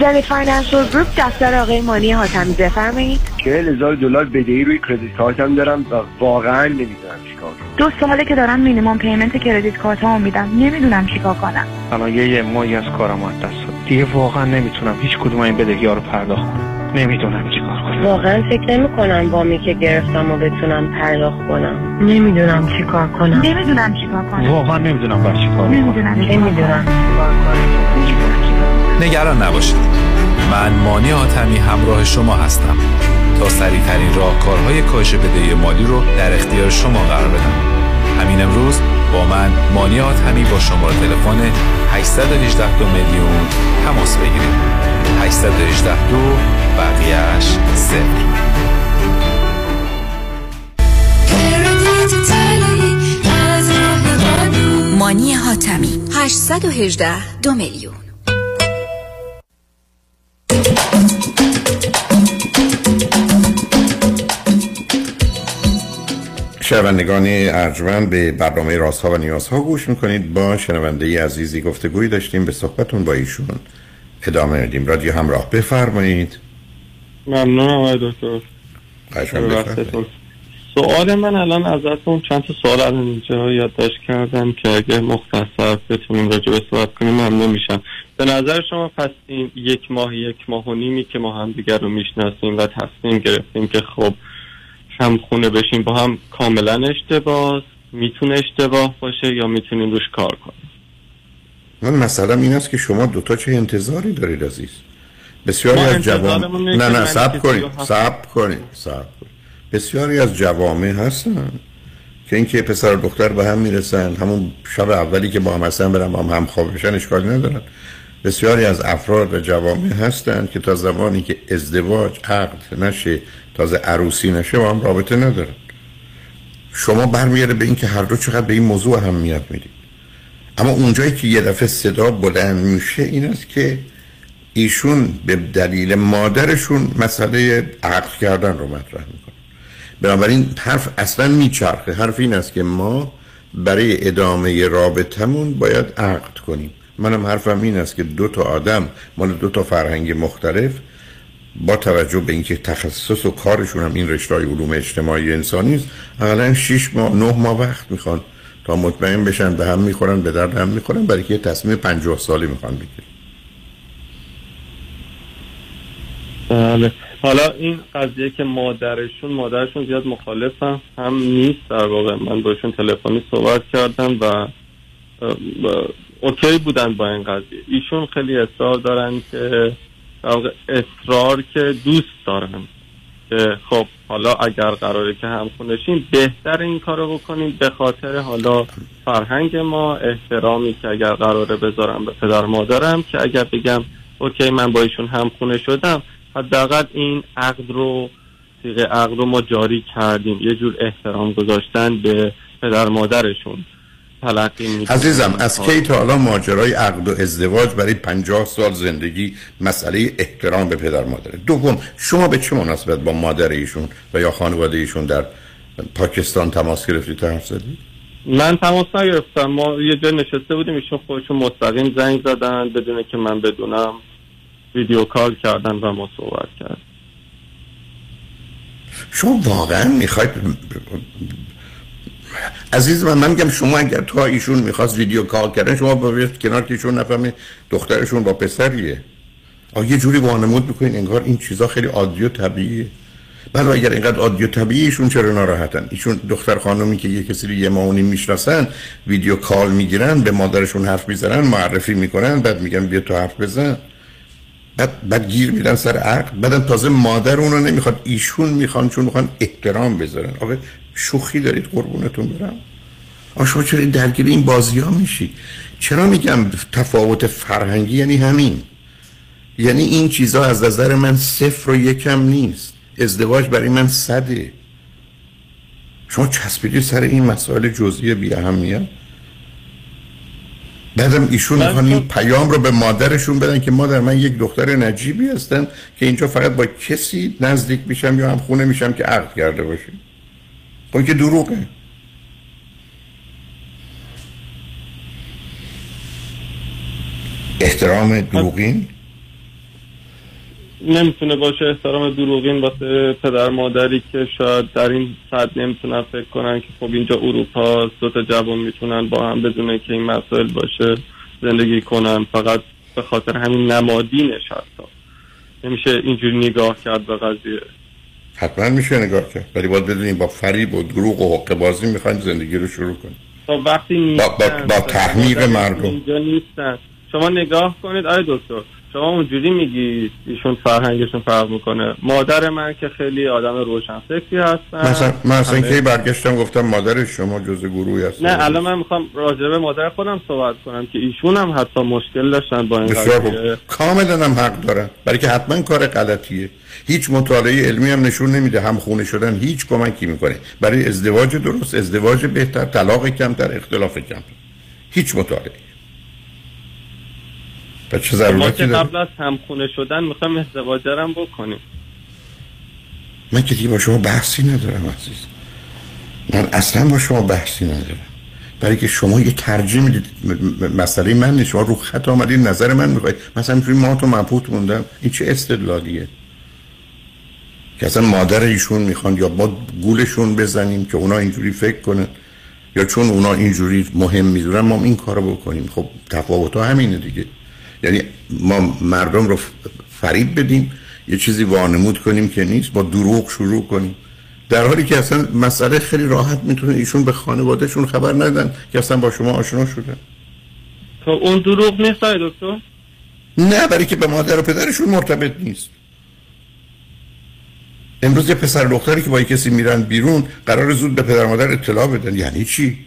زنی فاینانشال گروپ، دفتر آقای مانی حاتمی، بفرمایید. چهل هزار دلار بدهی روی کردیت کارتم دارم و واقعا نمیدونم چیکار کنم. دو ساله که دارم مینیمم پیمنت کردیت کارتامو میدم، نمیدونم چیکار کنم. الان یه ماهی از کارم از دست داد. دیگه واقعا نمیتونم هیچ کدوم این بدهی‌ها رو پرداخت کنم. نمیدونم چیکار کنم. واقعا فکر نمی‌کنم وامی که گرفتمو بتونم پرداخت کنم. نمیدونم چیکار کنم. نمیدونم چیکار کنم. واقعا نمیدونم باید چیکار کنم. نمیدونم. نمیدونم. نگران نباشید، من مانی حاتمی همراه شما هستم تا سریع‌ترین راهکارهای کاهش بدهی مالی رو در اختیار شما قرار بدم. همین امروز با من مانی حاتمی با شماره تلفن هشت یک هشت دو میلیون تماس بگیرید. هشت یک هشت دو بقیه‌اش صفر. مانی حاتمی هشت یک هشت دو میلیون. شنوندگان ارجمند، به برنامه رازها و نیازها گوش میکنید. با شنونده عزیزی گفتگویی داشتیم، به صحبتون با ایشون ادامه میدیم. رادیو همراه، بفرمایید. ممنونم آقای دکتر. بفرمایید. سوال من الان ازتون، چند تا سوال از اینجا یادداشت کردم که اگه مختصر بتونیم راجع به صحبت کنیم ممنون میشم. به نظر شما پس این یک ماه یک ماه و نیمی که ما هم دیگر رو میشناسیم و تصمیم گرفتیم که خب هم خونه بشیم با هم، کاملا اشتباه میتونه اشتباه باشه یا میتونیم روش کار کنیم؟ من مثلا این است که شما دوتا چه انتظاری دارید عزیز؟ بسیاری از جوام نه نه صبر کنید صبر کنید صبر کنید بسیاری از جوامع هستن که اینکه پسر و دختر به هم میرسن، همون شب اولی که با هم هستن برن با هم همخواب بشن اشکالی ندارن. بسیاری از افراد و جوامع هستن که تا زمانی که ازدواج عقد نشه، تازه عروسی نشه، با هم رابطه ندارن. شما برمیاره به این که هر دو چقدر به این موضوع اهمیت میدید. اما اونجایی که یه دفعه صدا بلند میشه این است که ایشون به دلیل مادرشون مسئله عقد کردن رو مطرح میکنه. بنابراین حرف اصلا میچرخه. حرف این است که ما برای ادامه رابطمون باید عقد کنیم. منم حرفم این است که دو تا آدم مال دو تا فرهنگ مختلف، با توجه به اینکه تخصص و کارشون هم این رشته‌های علوم اجتماعی انسانی است، حداقل شش ماه نه ماه وقت میخوان تا مطمئن بشن به هم میخورن، به درد هم میخورن، برای که تصمیم پنجاه ساله میخوان بگیرن. بله. حالا این قضیه که مادرشون مادرشون زیاد مخالف هم, هم نیست در واقع. من باشون تلفنی صحبت کردم و اوکی بودن با این قضیه. ایشون خیلی اصرار دارن که اصرار که دوست دارن که خب حالا اگر قراره که همخونشیم بهتر این کارو بکنیم، به خاطر حالا فرهنگ ما، احترامی که اگر قراره بذارم به پدر مادرم، که اگر بگم اوکی من با ایشون همخونه شدم، حداقل این عقد رو، صیغه عقد رو ما جاری کردیم، یه جور احترام گذاشتن به پدر مادرشون تلقی می‌کنم. عزیزم از کی تا حالا ماجرای عقد و ازدواج برای پنجاه سال زندگی مسئله احترام به پدر مادره؟ دوم، شما به چه مناسبت با مادر ایشون و یا خانواده ایشون در پاکستان تماس گرفتید تا حرف زدید؟ من تماس نگرفتم، ما یه جای نشسته بودیم، ایشون خودشون مستقیم زنگ زدن بدون که من بدونم، ویدیو کال کردن و ما صحبت کردن. شما واقعا میخواید عزیز من، من میگم شما اگر تا ایشون میخواست ویدیو کال کردن شما باید کنار که ایشون نفهمه دخترشون با پسریه. آه یه جوری وانمود میکنین انگار این چیزا خیلی عادی و طبیعیه. بله اگر اینقدر عادی و طبیعی ایشون چرا ناراحتن؟ ایشون دختر خانومی که یه کسی رو یه ماونی میشناسن ویدیو کال میگیرن، به مادرشون حرف میزنن، معرفی میکنن، بعد میگن بیا تو حرف بزن، بعد بعد گیر میدن سر عقد، بعد تازه مادر اون رو نمیخواد، ایشون میخوان چون میخوان احترام بذارن. آقا شوخی دارید قربونتون برم؟ آقا شما چرا درگیر این بازی‌ها میشی؟ چرا میگم تفاوت فرهنگی یعنی همین، یعنی این چیزا از نظر من صفر و یکم نیست. ازدواج برای من صده. شما چسبیدی سر این مسائل جزئی بی اهمیت. بعدم ایشون میخوان این پیام رو به مادرشون بدن که مادر من یک دختر نجیبی هستم که اینجا فقط با کسی نزدیک میشم یا هم خونه میشم که عقد کرده باشی. خب که دروغه. احترام دروغین نمیتونه باشه، احترام دروغین واسه پدر مادری که شاید در این صد نمیتونن فکر کنن که خب اینجا اروپا است، دو تا جوان میتونن با هم بدونه که این مسائل باشه زندگی کنن، فقط به خاطر همین نمادینش هستا. نمیشه اینجوری نگاه کرد به قضیه. حتما میشه نگاه کرد، ولی باید بدونیم با فریب و دروغ و حقه بازی میخوایم زندگی رو شروع کنیم. با وقتی نیستن با, با, با تحمیق مردم اینجا نیستن. شما نگاه کنید آی دکتر، شما اونجوری میگی ایشون فرهنگشون فرق میکنه. مادر من که خیلی آدم روشنفکری هستن، مثلا من اصلا کی برگشتم گفتم مادر شما جزء گروهی هست؟ نه الان من میخوام راجع به مادر خودم صحبت کنم که ایشون هم حتی مشکل داشتن با این قضیه. کاملا هم حق دارن، برای که حتما کار غلطیه. هیچ مطالعه علمی هم نشون نمیده هم خونه شدن هیچ کمکی میکنه برای ازدواج درست، ازدواج بهتر، طلاق کمتر، اختلاف کمتر. هیچ مطالعه. ما که قبل از همخونه شدن میخوایم ازدواج هم بکنیم. من که دیگه با شما بحثی ندارم عزیز، من اصلا با شما بحثی ندارم، برای که شما یه ترجیح میدید مسئله من نیست. شما رو خط آمدید نظر من میخواید، مثلا توی ما تو مبهوت موندم. این چه استدلالیه که اصلا مادر ایشون میخوان یا ما گولشون بزنیم که اونا اینجوری فکر کنن یا چون اونا اینجوری مهم میدونن ما این کارو بکنیم. خب تفاوت ها همینه دیگه، یعنی ما مردم رو فریب بدیم، یه چیزی وانمود کنیم که نیست، با دروغ شروع کنیم، در حالی که اصلا مسئله خیلی راحت میتونه ایشون به خانوادهشون خبر ندن که اصلا با شما آشنا شدن. تو اون دروغ نیست آقای دکتر؟ نه، برای که به مادر و پدرشون مرتبط نیست. امروز یه پسر دختری که با کسی میرن بیرون قرار زود به پدر مادر اطلاع بدن، یعنی چی؟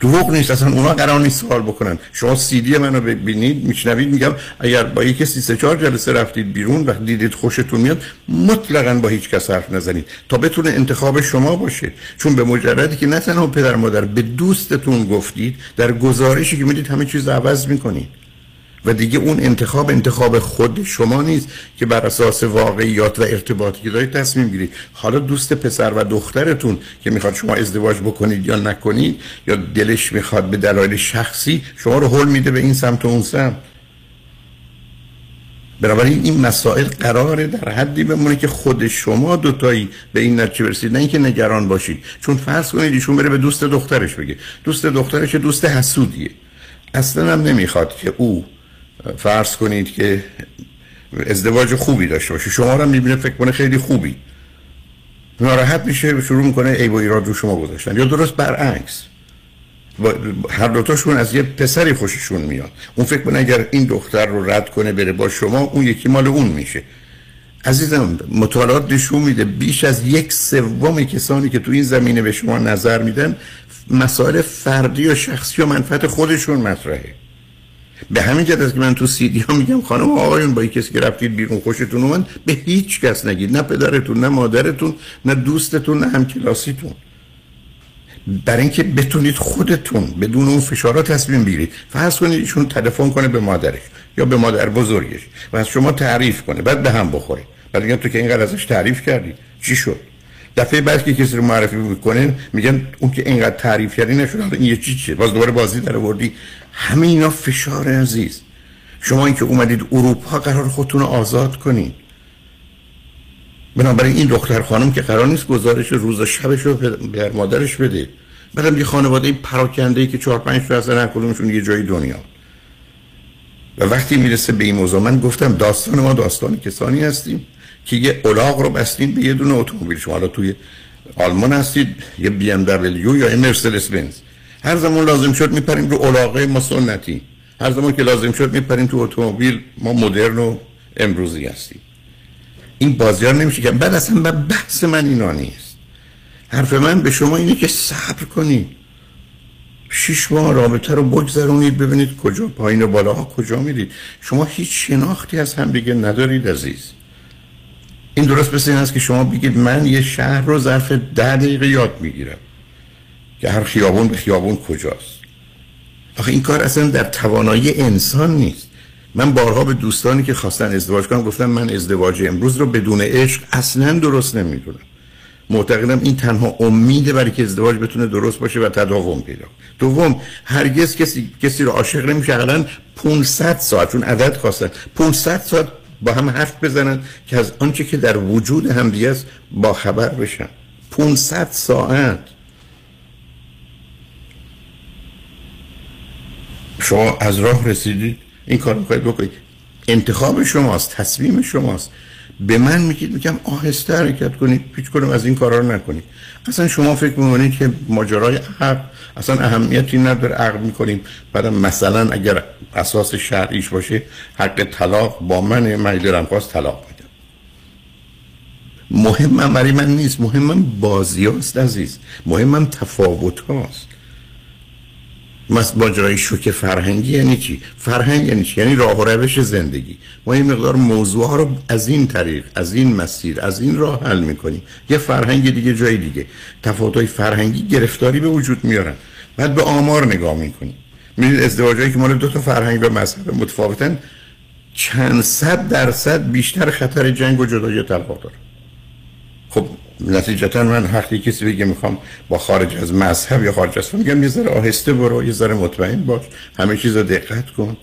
دروغ نیست، اصلا اونا قرار نیست سوال بکنن. شما سی دی منو ببینید میشنوید میگم اگر با یکی سه چهار جلسه رفتید بیرون و دیدید خوشتون میاد مطلقاً با هیچ کس حرف نزنید تا بتونه انتخاب شما باشه، چون به مجردی که نه تنها پدر مادر به دوستتون گفتید، در گزارشی که میدید همه چیز عوض میکنید و دیگه اون انتخاب انتخاب خود شما نیست که بر اساس واقعیات و ارتباطی که دارید تصمیم گیرید. حالا دوست پسر و دخترتون که میخواد شما ازدواج بکنید یا نکنید یا دلش میخواد به دلایل شخصی شما رو هول میده به این سمت و اون سمت. بنابراین این مسائل قراره در حدی بمونه که خود شما دوتایی به این نتیجه برسید، نه اینکه نگران باشید. چون فرض کنید ایشون بره به دوست دخترش بگه، دوست دخترش دوست حسودیه، اصلا هم نمیخواد که او فرض کنید که ازدواج خوبی داشته باشه، شما رو هم میبینه فکر کنه خیلی خوبی، ناراحت میشه، شروع میکنه عیب و ایراد رو شما گذاشتن. یا درست برعکس، هر دوتاشون از یه پسری خوششون میاد، اون فکر کنه اگر این دختر رو رد کنه بره با شما اون یکی مال اون میشه. عزیزم مطالعات نشون میده بیش از یک سوم کسانی که تو این زمینه به شما نظر میدن مسائل فردی و شخصی و منفعت خودشون مطرحه. به همین جد است که من تو سیدی ها میگم خانم و آقایون با کسی که رفتید بیرون خوشتون اومد به هیچ کس نگید، نه پدرتون، نه مادرتون، نه دوستتون، نه همکلاسیتون، برای اینکه بتونید خودتون بدون اون فشارها تصمیم بگیرید. فرض کنید ایشون تلفن کنه به مادرش یا به مادر بزرگش و از شما تعریف کنه، بعد به هم بخوره، بعد میگم تو که اینقدر ازش تعریف کردی چی شد؟ دفعه بعد که کسی رو معرفی میکنن میگن اون که اینقدر تعریف کردی نشون این یه چی چیه، باز دوباره بازی در آوردی. همه اینا فشار عزیز. شما اینکه اومدید اروپا قرار خودتون رو آزاد کنین، بنابراین این دختر خانم که قرار نیست گزارش روز و شبش رو به مادرش بده، بعدم یه خانواده پراکنده‌ای که چهار پنج تا از هر کدومشون یه جای دنیا. و وقتی میرسه به این موضوع، من گفتم داستان ما داستان کسانی هستیم که یه الاغ رو بستین به یه دونه اتومبیل. شما حالا توی آلمان هستید، یه بی ام دبلیو یا مرسدس بنز، هر زمان لازم شد میپریم رو الاغه ما سنتی، هر زمان که لازم شد میپریم تو اتومبیل ما مدرن و امروزی هستیم. این بازیار نمیشه که. بعد اصلا بحث من اینا نیست، حرف من به شما اینه که صبر کنید، شش ماه رابطه رو بگذرونید، ببینید کجا پایین و بالاها کجا میرید. شما هیچ شناختی از هم دیگه ندارید عزیز. این درست مثل این است که شما بگید من یه شهر رو ظرف ده دقیقه یاد میگیرم که هر خیابون به خیابون کجاست. آخه این کار اصلا در توانایی انسان نیست. من بارها به دوستانی که خواستن ازدواج کنم گفتم من ازدواج امروز رو بدون عشق اصلا درست نمیدونم. معتقدم این تنها امیده برای که ازدواج بتونه درست باشه و تداوم پیدا. دوم، هرگز کسی کسی رو عاشق نمیشه حداقل پانصد ساعت، چون عدد خواستن پانصد ساعت با هم حرف بزنن که از آنچه که در وجود همدیگه است با خبر بشن. پانصد ساعت. شما از راه رسیدید، این کار میخواید بکنید، انتخاب شماست، تصمیم شماست. به من میگید میگم آهسته حرکت کنید، هیچ کدوم از این کارا رو نکنید. اصلا شما فکر میکنید که ماجرای عقد اصلا اهمیتی نداره، عقد میکنیم بعدم مثلا اگر اساس شرعیش باشه حق طلاق با من، من دلم خواست طلاق بدم. مهمم برای من نیست، مهمم بازی هاست عزیز، مهمم تفاوت هاست. مس ماجرای شوک فرهنگی یعنی چی؟ فرهنگ یعنی چی؟ یعنی راه و روش زندگی. ما این مقدار موضوع ها رو از این طریق، از این مسیر، از این راه حل میکنیم. یه فرهنگ دیگه جای دیگه. تفاوت‌های فرهنگی گرفتاری به وجود میارن. بعد به آمار نگاه میکنیم. می‌بینید ازدواجایی که مال دو تا فرهنگ و مذهب متفاوتن چند صد درصد بیشتر خطر جنگ و جدایی و طلاق داره. خب نتیجتا من وقتی کسی بگه میخوام با خارج از مذهب یا خارج از فن، میگم یه ذره آهسته برو، یه ذره مطمئن باش، همه چیز رو دقت کن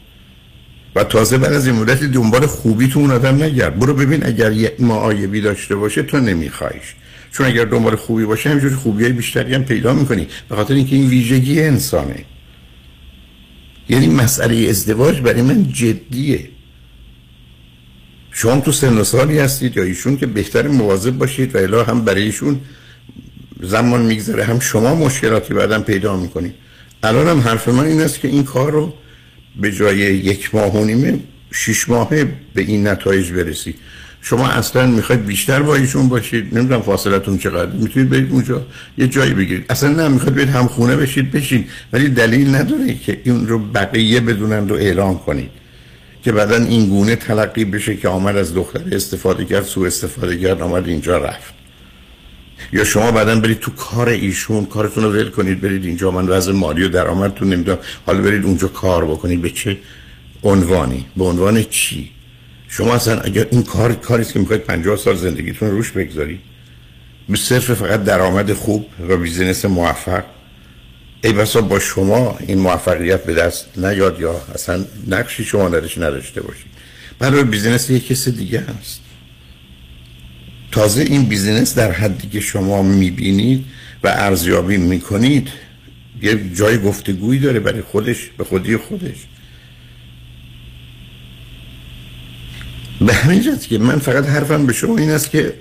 و تازه بعد از این مدتی دنبال خوبی تو اون آدم نگرد. برو ببین اگر یه معایبی داشته باشه تو نمیخوایش، چون اگر دنبال خوبی باشه همینجور خوبی های بیشتری هم پیدا میکنی، به خاطر اینکه این ویژگی انسانه. یعنی مسئله ازدواج برای من جدیه. شما تو سن و سالی هستید یا ایشون که بهتر مواظب باشید و الا هم برای ایشون زمان میگذره، هم شما مشکلاتی بعدم پیدا میکنید. الان هم حرف من این است که این کار رو به جای یک ماه و نیمه شش ماهه به این نتایج برسی. شما اصلا میخواید بیشتر با ایشون باشید، نمیدونم فاصلتون چقدر، میتونید برید اونجا یه جایی بگیرید. اصلا نه میخواید برید هم خونه بشید بشین، ولی دلیل نداره که این رو بقیه بدونند و اعلام کنید که بعدا این گونه تلقی بشه که آمد از دختر استفاده کرد، سوء استفاده کرد، آمد اینجا رفت. یا شما بعدا برید تو کار ایشون، کارتون رو ول کنید برید اینجا، من وضع مالی و درآمدتون نمیدونم، حالا برید اونجا کار بکنید. به چه عنوانی؟ به عنوان چی؟ شما اصلا اگر این کار کاری است که میخواید پنجاه سال زندگیتون روش بگذارید به صرف فقط درآمد خوب و بیزینس موفق، ای بسا با شما این موفقیت به دست نیاد یا اصلا نقشی شما درش نداشته باشید. برای بیزینس یک کس دیگه هست. تازه این بیزینس در حدی که شما میبینید و ارزیابی میکنید یه جای گفتگویی داره برای خودش، به خودی خودش. به همین جهت که من فقط حرفم به شما این است که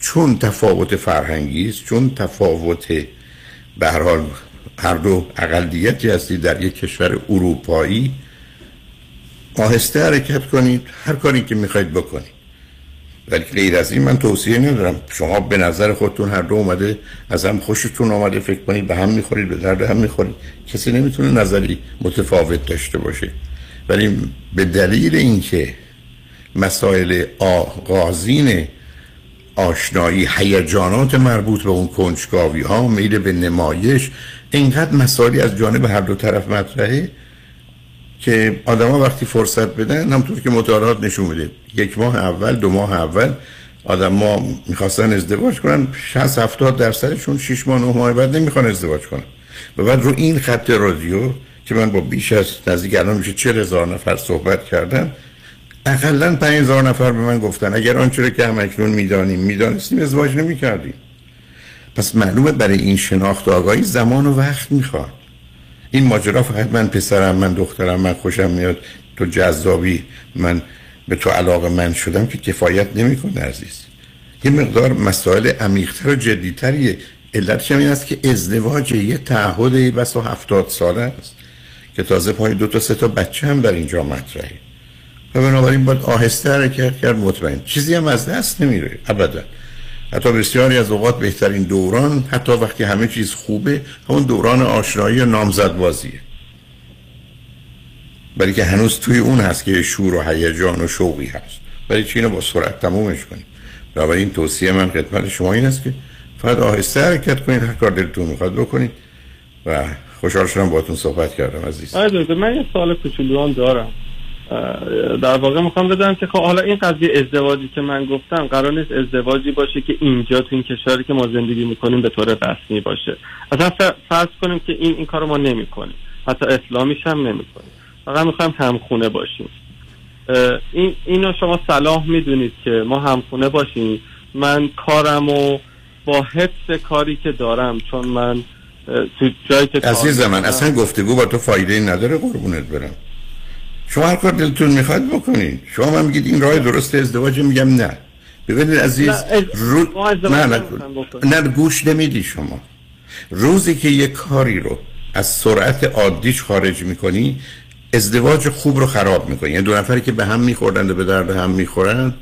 چون تفاوت فرهنگی است، چون تفاوت به هر حال هر دو اقلیتی هستید در یک کشور اروپایی، آهسته حرکت کنید، هر کاری که میخواید بکنید. ولی غیر از این من توصیه ندارم. شما به نظر خودتون هر دو اومده، از هم خوشتون اومده، فکر کنید به هم میخورید، به درد هم میخورید. کسی نمیتونه نظری متفاوت داشته باشه، ولی به دلیل اینکه مسائل آغازین آشنایی، هیجانات مربوط به اون کنجکاوی ها، میل به نمایش، اینقدر مسائلی از جانب هر دو طرف مطرحه که آدما وقتی فرصت بدن، همونطور که مطالعات نشون میده یک ماه اول، دو ماه اول آدم ها میخواستن ازدواج کنن شصت هفتاد درصدشون شش ماه نه ماه بعد نمیخوان ازدواج کنن و بعد رو این خط رادیو که من با بیش از نزدیک الان میشه چهل هزار نفر صحبت کردم، اقلا پنج هزار نفر به من گفتن اگر آنچه که هم اکنون میدانیم میدانستیم ازدواج نمیکردیم. پس معلومه برای این شناخت آگاهی زمان و وقت میخواد. این ماجرا فقط من پسرم، من دخترم، من خوشم میاد، تو جذابی، من به تو علاقه من شدم که کفایت نمیکنه عزیز. یه مقدار مسائل عمیق‌تر و جدی‌تریه. علتش این است که ازدواج یه تعهدی بس و هفتاد ساله است که تازه پای دو تا سه تا بچه هم در اینجا مطرحه. و بنابراین باید آهسته حرکت کرد، مطمئن. چیزی هم از دست نمیره ابدا. حتی بسیاری از اوقات بهترین دوران، حتی وقتی همه چیز خوبه، همون دوران آشنایی و نامزدبازیه. برای که هنوز توی اون هست که شور و هیجان و شوقی هست. برای چی اینو با سرعت تمومش کنیم؟ بنابراین توصیه من خدمت شما این است که فقط آهسته حرکت کنید، هر کار دلتون میخواد بکنید و خوشحال شدم باهاتون صحبت کردم عزیز. آره من یه سوال کوچولو دارم. در واقع میخوام بدونم که حالا این قضیه ازدواجی که من گفتم قرار نیست ازدواجی باشه که اینجا تو این کشوری که ما زندگی میکنیم به طور رسمی باشه. اصلا فرض کنیم که این این کارو ما نمیکنیم، حتی اسلامیش هم نمیکنیم، فقط میخوایم همخونه باشیم. این اینو شما صلاح میدونید که ما همخونه باشیم؟ من کارمو با حفظ کاری که دارم، چون من تو جایی که عزیز من اصلا گفتگو با تو فایده نداره قربونت برم. شما هر کار دلتون میخواد بکنین. شما من میگید این راه درست ازدواج، میگم نه. ببینید عزیز، رو... نه نه نه گوش نمیدی شما. روزی که یه کاری رو از سرعت عادیش خارج میکنی، ازدواج خوب رو خراب میکنی. یعنی دو نفری که به هم میخوردن و به درد هم میخورن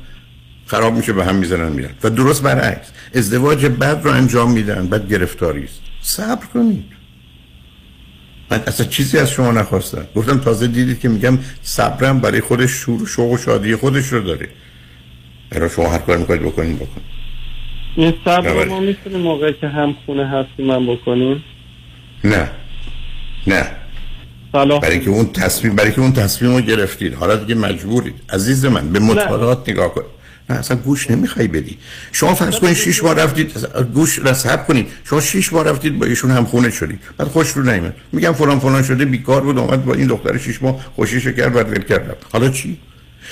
خراب میشه، به هم میزنن میرن. و درست برعکس، ازدواج بد رو انجام میدن، بعد گرفتاری است. صبر کنید. من اصلا چیزی از شما نخواستم. گفتم تازه دیدید که میگم صبرم برای خودش شور و شوق و شادی خودش رو داره. برای شما هر کار میکنید بکنید بکنید. این صبر ما میتونیم موقعی که هم خونه هستیم من بکنیم؟ نه نه صلاح. برای که اون تصمیم برای که اون تصمیم رو گرفتید، حالا دیگه مجبورید عزیز من. به مطالعات نگاه کن. نه اصلا گوش نمیخوای بدی. شما فرض کنید شش بار رفتید، گوش رسحب کنید. شما شش بار رفتید با ایشون هم خونه شدید، بعد خوش رو نمیاد میگم فلان فلان شده، بیکار بود، اومد با این دختر شش ماه خوشش کرد، بعد ول کرد. حالا چی؟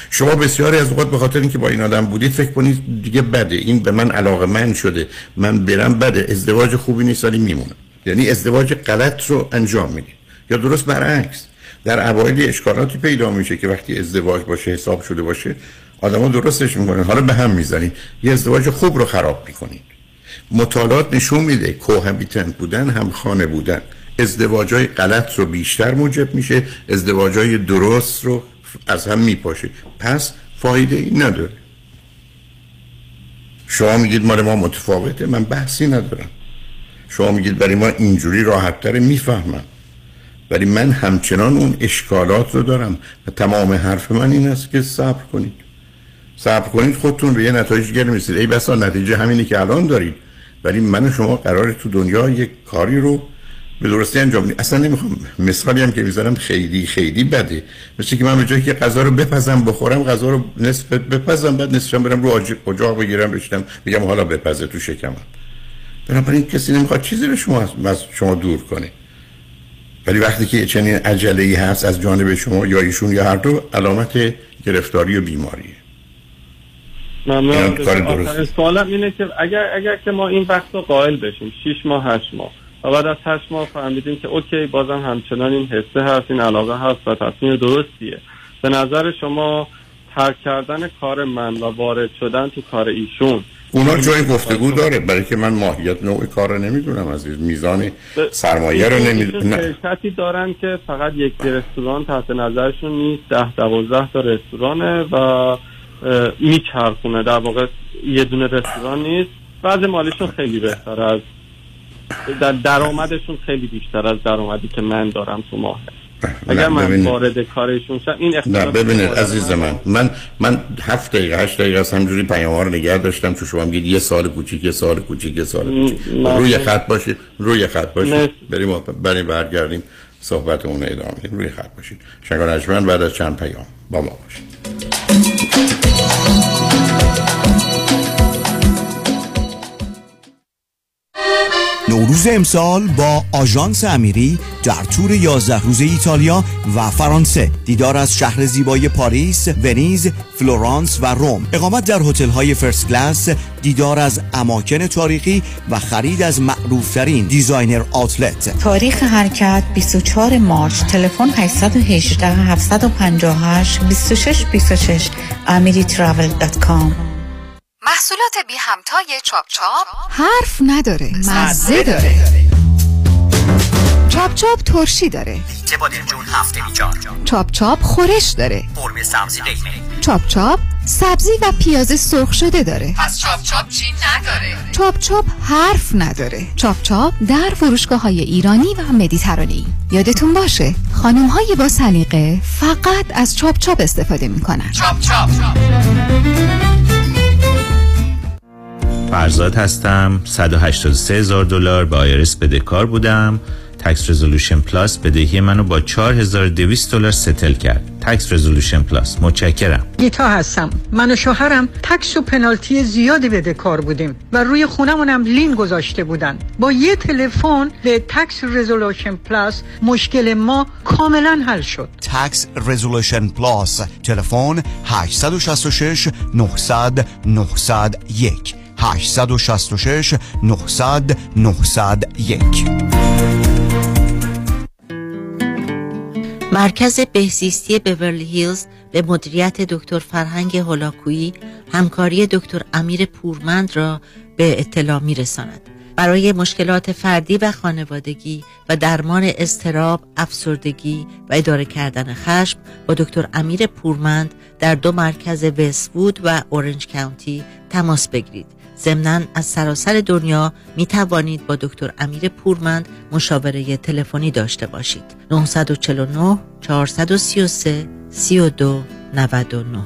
شما بسیاری از اوقات به خاطر اینکه با این آدم بودید فکر کنید دیگه بده، این به من علاقه‌مند شده، من برم بده. ازدواج خوبی نیست ولی میمونه. یعنی ازدواج غلط رو انجام میدید. یا درست برعکس، در اوایل اشکالاتی پیدا میشه که وقتی ازدواج باشه، حساب شده باشه، آدم ها درستش میکنن، حالا به هم میزنید، یه ازدواج خوب رو خراب میکنید. مطالعات نشون میده کوهابیتنت بودن، همخانه بودن، ازدواج های غلط رو بیشتر موجب میشه، ازدواج های درست رو از هم میپاشه. پس فایده این نداره. شما میگید مال ما متفاوته، من بحثی ندارم. شما میگید برای ما اینجوری راحت تره، میفهمم، ولی من همچنان اون اشکالات رو دارم و تمام حرف من این است که صبر کنید. صبر کنید، خودتون به یه نتایج برسید. ای بسا نتیجه همینی که الان دارید، ولی من و شما قراره تو دنیا یک کاری رو به درستی انجام بدیم. اصلا نمیخوام مثالی هم که میذارم خیلی خیلی بده، مثل که من به جایی که غذا رو بپزم بخورم، غذا رو نصف بپزم بعد نصفشم برم رو اجاق بگیرم بشینم بگم حالا بپزه تو شکمم. بنابراین کسی نمیخواد چیزی رو شما از شما دور کنه، ولی وقتی که چنین عجله‌ای هست از جانب شما یا ایشون یا هر دو، علامت گرفتاری و بیماریه. ممنون. سوالم اینه که اگر اگر که ما این وقت رو قائل بشیم، شش ماه هشت ماه، و بعد از هشت ماه فهمیدیم که اوکی بازم همچنان این حسه هست، این علاقه هست و تصمیم درستیه، به نظر شما ترک کردن کار من و وارد شدن تو کار ایشون اونا جای گفتگو داره؟ برای که من ماهیت نوع کار رو نمیدونم عزیز، میزان سرمایه رو نمیدونم. شرکتی دارن که فقط یک رستوران تحت نظرشون نیست، ده دوازده تا رستورانه و میچرخونه، در واقع یه دونه رستوران نیست. وضع مالیشون خیلی بهتر از در درآمدشون خیلی بیشتر از درآمدی که من دارم تو ماه. اگر من وارد کارشون شم این اختلاف. ببینید عزیز من، من من هفت دقیقه هشت دقیقه از همینجوری پیام‌ها رو نگه داشتم تو شما میگید یه سال کوچیک یه سال کوچیک یه سال کوچیک. روی خط باشید، روی خط باشید، بریم بریم برگردیم صحبتمون رو ادامه بدیم. روی خط باشید. شنگان اجمن بعد از چند پیام با ما باشید. نوروز امسال با آژانس امیری در تور یازده روزه ایتالیا و فرانسه، دیدار از شهر زیبای پاریس، ونیز، فلورانس و روم، اقامت در هتل‌های فرست کلاس، دیدار از اماکن تاریخی و خرید از معروف‌ترین دیزاینر آوتلت. تاریخ حرکت بیست و چهار مارس، تلفن هشت یک هشت، هفت پنج هشت، دو شش دو شش، amiri travel dot com. محصولات بی همتای چاپچاپ حرف نداره، مزه داره. چاپچاپ ترشی داره، سبادر جون هفته بیجار. چاپچاپ خورش داره، قرمه سبزی قیمه. چاپچاپ سبزی و پیاز سرخ شده داره. پس چاپچاپ چی نداره؟ چاپچاپ حرف نداره. چاپچاپ در فروشگاه‌های ایرانی و مدیترانه‌ای. یادتون باشه خانم‌های با سلیقه فقط از چاپچاپ استفاده می‌کنن. چاپچاپ. فرزاد هستم. صد و هشتاد و سه هزار دلار با آیرس بدهکار بودم. Tax Resolution Plus بدهی منو با چهار هزار و دویست دلار ستل کرد. Tax Resolution Plus، متشکرم. گیتا هستم. من و شوهرم تکس و پنالتی زیادی بدهکار بودیم و روی خونمون هم لین گذاشته بودن. با یه تلفن به Tax Resolution Plus مشکل ما کاملا حل شد. Tax Resolution Plus، تلفن هشت شش شش، نه صفر صفر، نه صفر یک. هشت شش شش، نه صفر صفر، نه صفر یک. مرکز بهزیستی بیورلی هیلز به مدیریت دکتر فرهنگ هولاکویی همکاری دکتر امیر پورمند را به اطلاع می‌رساند. برای مشکلات فردی و خانوادگی و درمان اضطراب، افسردگی و اداره کردن خشم با دکتر امیر پورمند در دو مرکز وست‌وود و اورنج کانتی تماس بگیرید. ضمناً از سراسر دنیا می توانید با دکتر امیر پورمند مشاوره تلفنی داشته باشید. نه چهار نه چهار سه سه، سه دو نه نه.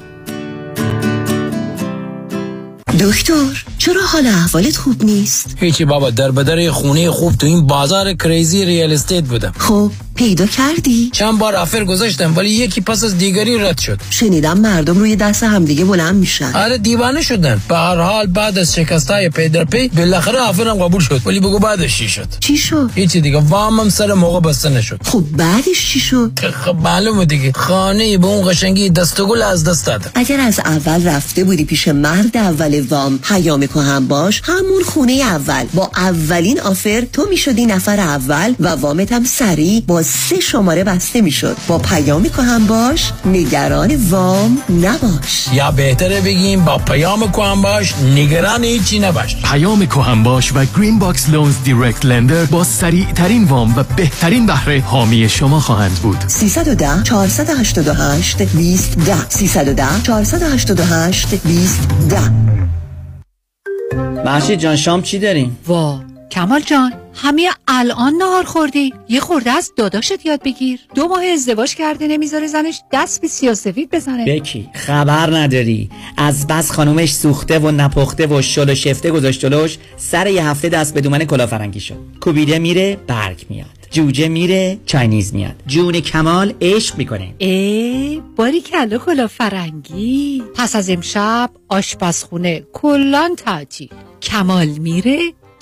دکتر چرا حال احوالت خوب نیست؟ هیچی بابا، در بدر خونه خوب تو این بازار کریزی ریال استیت بودم. خب پیدا کردی؟ چند بار آفر گذاشتم ولی یکی پس از دیگری رد شد. شنیدم مردم روی دست همدیگه بلند میشن. آره دیوانه شدن. به هر حال بعد از شکستای پی در پی بالاخره آفرم قبول شد. ولی بگو بعدش چی شد؟ چی شد؟ هیچی دیگه، وامم سر موقع بسته نشد. خب بعدش چی شد؟ خب معلومه دیگه، خانه به اون قشنگی دست و گل از دست دادم. اگر از اول رفته بودی پیش مرد اول وام پیام کو هم باش، همون خونه اول با اولین آفر تو میشدی نفر اول و وامت هم سریع با سه شماره بسته میشد. با پیام که هم باش نگران وام نباش، یا بهتره بگیم با پیام که هم باش نگران هیچی نباش. پیام که هم باش و گرین باکس لونز دایرکت لندر با سریع ترین وام و بهترین بهره حامی شما خواهند بود. سه یک صفر، چهار هشت هشت، دو صفر یک صفر، سه یک صفر، چهار هشت هشت، دو صفر یک صفر. محشید جان شام چی داریم؟ وا کمال جان همه الان نهار خوردی، یه خورده از داداشت یاد بگیر. دو ماه ازدواج کرده نمیذاره زنش دست به سیاسفید بزنه. بکی خبر نداری از بس خانومش سوخته و نپخته و شل و شفته گذاشتلوش، سر یه هفته دست به دومن کلافرنگی شد. کوبیده میره برگ میاد، جوجه میره چاینیز میاد. جون کمال عشق میکنه. ای باری کلا کلا فرنگی. پس از امشب آشپزخونه کلان تعطیل. کمال میره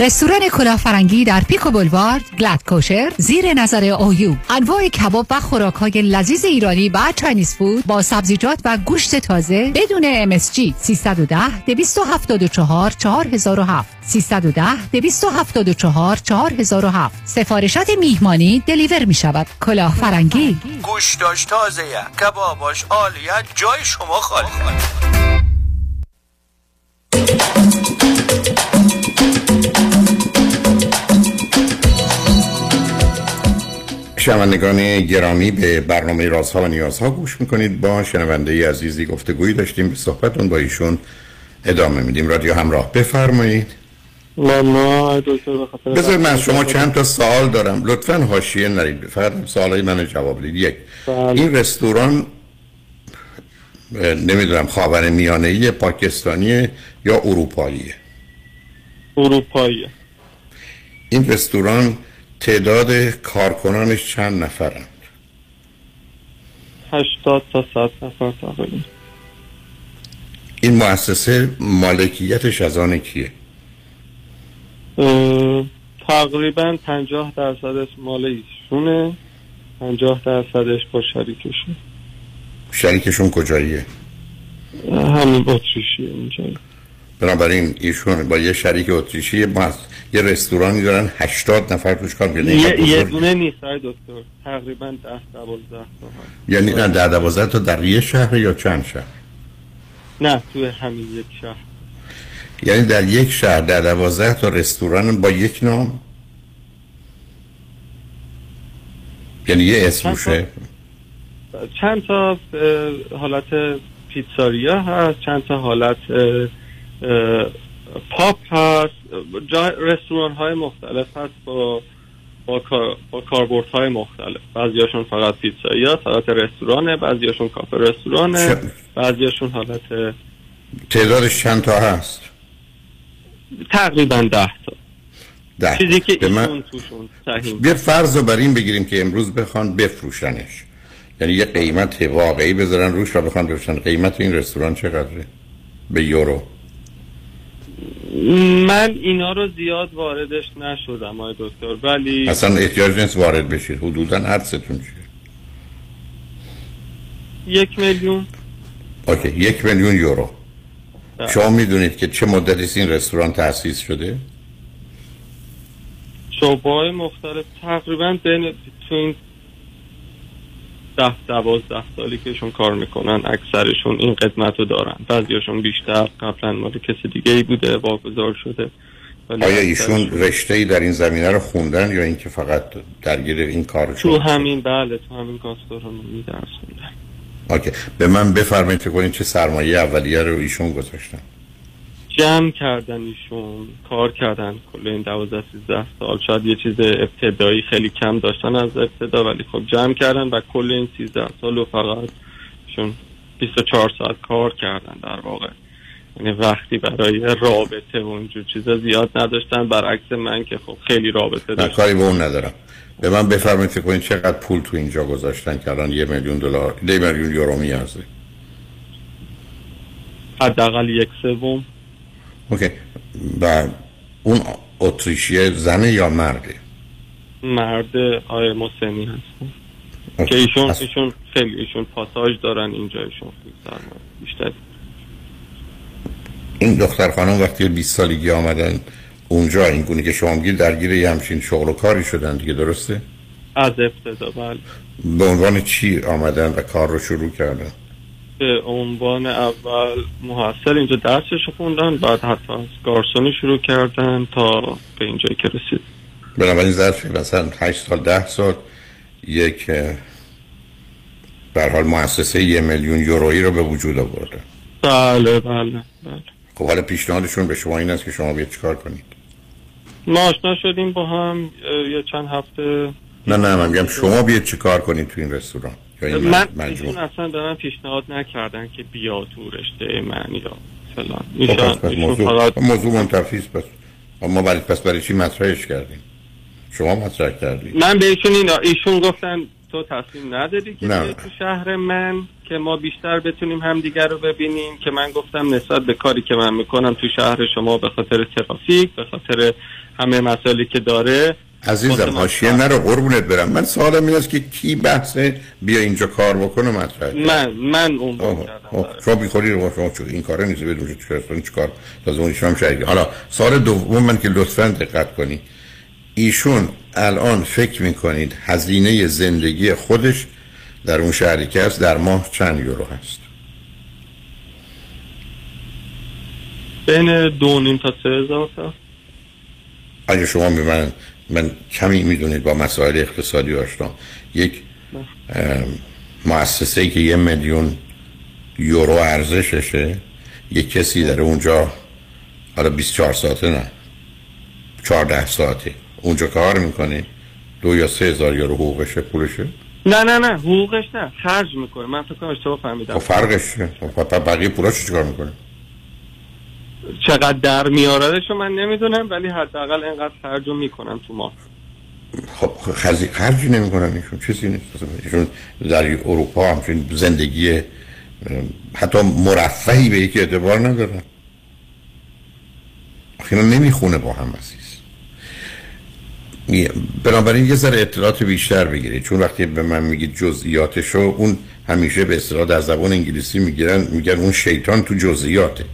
رستوران کلافرنگی در پیکو بولوارد، گلد کوشر، زیر نظر اویو. انواع کباب و خوراک‌های لذیذ ایرانی و چاینیز فود با سبزیجات و گوشت تازه بدون ام اس جی. سه یک صفر، دو هفت چهار، چهار صفر صفر هفت، سه یک صفر، دو هفت چهار، چهار صفر صفر هفت. سفارشات میهمانی دلیور می شود. کلافرنگی گوشتاش تازه، کباباش عالیه، جای شما خالی. شنوندگان گرامی به برنامه رازها و نیازها گوش میکنید. با شنونده عزیزی گفتگویی داشتیم، به صحبتون با ایشون ادامه میدیم. رادیو همراه بفرمایید. بذارید من از شما چند تا سوال دارم، لطفاً حاشیه نرید، فقط سوالای منو جواب بدید. یک، این رستوران نمیدونم خاورمیانه‌ای پاکستانی یا اروپاییه؟ اروپاییه. این رستوران تعداد کارکنانش چند نفرند؟ هشتاد تا صد نفر تقریبا. این مؤسسه مالکیتش از آن کیه؟ تقریبا پنجاه درصدش مال ایشونه، پنجاه درصدش با شریکشون. شریکشون کجاییه؟ همین اتریشیه اینجا. بنابراین ایشون با یه شریک اتریشی یه رستورانی دارن هشتاد نفر توش کار میکنن. یه دونه نیست دکتر، تقریبا ده دوازده تا. یعنی نه ده دوازده تا در یه شهر یا چند شهر؟ نه تو همین یک شهر. یعنی در یک شهر در دوازده تا رستوران با یک نام، یعنی یه اسمشه. چند تا حالت پیتزاریا هست، چند تا حالت پاپ هست، رستوران های مختلف هست با با, کار، با کاربورت های مختلف. بعضیاشون فقط پیتزاییاس، حالت رستورانه، بعضیاشون کافه رستورانه، بعضیاشون حالت. تعدادش چند تا هست؟ تقریبا ده تا. ده چیزی که ایشون توشون سهیم. بیا فرض رو بر این بگیریم که امروز بخوان بفروشنش، یعنی یه قیمت واقعی بذارن روش و بخوان بفروشن، قیمت این رستوران چقدره؟ به یورو. من اینا رو زیاد واردش نشدم آقای دکتر، ولی اصلا احتیاج نیست وارد بشید. حدوداً عرضتون چیه؟ یک میلیون. اوکی، یک میلیون یورو. ده. شما میدونید که چه مدتی این رستوران تأسیس شده؟ شعبه‌های مختلف تقریباً بین تو این ده دوازده سالی که شون کار میکنن اکثرشون این قدمت رو دارن، بعضیشون بیشتر، قبلا مال کسی دیگه ای بوده واگذار شده. آیا ایشون رشته‌ای در این زمینه رو خوندن یا اینکه فقط درگیر این کار شدن؟ تو همین بله تو همین گاسترونومی درس خوندن. اوکی، به من بفرمایید که چه سرمایه اولیه رو ایشون گذاشتن؟ جمع کردن، ایشون کار کردن کل این دوازده سیزده سال، شاید یه چیز ابتدایی خیلی کم داشتن از ابتدا، ولی خب جمع کردن و کل این سیزده سال رو فقط ایشون بیست و چهار ساعت کار کردن در واقع. یعنی وقتی برای رابطه و اینجور چیزا زیاد نداشتن، برعکس من که خب خیلی رابطه داشتن. کاری به اون ندارم، به من بفرمایید فکر کنید چقدر پول تو اینجا گذاشتن که الان یه میلیون دلار یه میلیون یورو میارزه؟ حداقل یک سوم. اوکی، و اون اتریشیه زنه یا مرده؟ مرده، آقای محسنی هست که ایشون اصلا. ایشون خیلی ایشون پاساژ دارن اینجا، ایشون بیشتر. این دختر خانم وقتی بیست سالگی آمدن اونجا این گونه که شما میگید درگیر یه همچین شغل و کاری شدن دیگه، درسته؟ از ابتدا بله. به عنوان چی آمدن و کار رو شروع کردن؟ به عنوان اول محصل اینجا درسش خوندن، بعد حتی از گارسونی شروع کردن تا به اینجایی که رسید. بنابراین ظرف مثلا هشت سال ده سال یک به هر حال مؤسسه یه میلیون یورویی رو به وجود آوردن. بله بله بله. خب حالا پیشنهادشون به شما این است که شما بیا چیکار کنید؟ ما آشنا شدیم با هم یه چند هفته. نه نه من میگم شما بیا چیکار کنید تو این رستوران؟ من ایشون اصلا به من پیشنهاد نکردن که بیا تو رشته من یا فلان. ایشون موضوع فقط... موضوع منتفیست. پس ما برای پس برای چی مطرحش کردیم؟ شما مطرح کردید. من به ایشون اینا ایشون گفتن تو تصمیم نداری که بیا تو شهر من که ما بیشتر بتونیم همدیگر رو ببینیم، که من گفتم نسبت به کاری که من میکنم تو شهر شما به خاطر ترافیک، به خاطر همه مسائلی که داره عزیزم، حاشیه نرو قربونت برم. من سوالم این است که کی بحث بیا اینجا کار بکنه مطرح؟ من من اون کردم. شما بیخوری رو شما چون این کاره نیست بدون چه چیکارتون چیکار لازم اونش هم شریک. حالا سال دوم من که لطفاً دقت کنی، ایشون الان فکر میکنید هزینه زندگی خودش در اون شهری که هست در ماه چند یورو هست؟ بین دو نیم تا سه هزار تا. آیا شما به من من کمی میدونید با مسائل اقتصادی آشنا، یک مؤسسه‌ای که یه میلیون یورو ارزششه، یک کسی داره اونجا حالا بیست و چهار ساعته نه چهارده ساعته اونجا کار میکنه، دو یا سه هزار یورو حقوقشه پولشه؟ نه نه نه حقوقش نه، خرج میکنه. من فکر کنم اشتباه فهمیدم. فرقشه بقیه پولاشو چیکار میکنه؟ چقدر در میاردشو من نمیدونم، ولی حداقل اینقدر خرجو میکنم تو ماه. خب خرجی خرجی نمیکنن ایشون، چیزی نیست. ایشون در اروپا همچین زندگی حتی مرفهی به یکی اعتبار ندارن. اخیرا نمیخونه با هم عزیز. بنابراین یه ذره اطلاعات بیشتر بگیرید، چون وقتی به من میگید جزئیاتشو، اون همیشه به اصطلاح در زبان انگلیسی میگیرن میگن اون شیطان تو جزئیاته.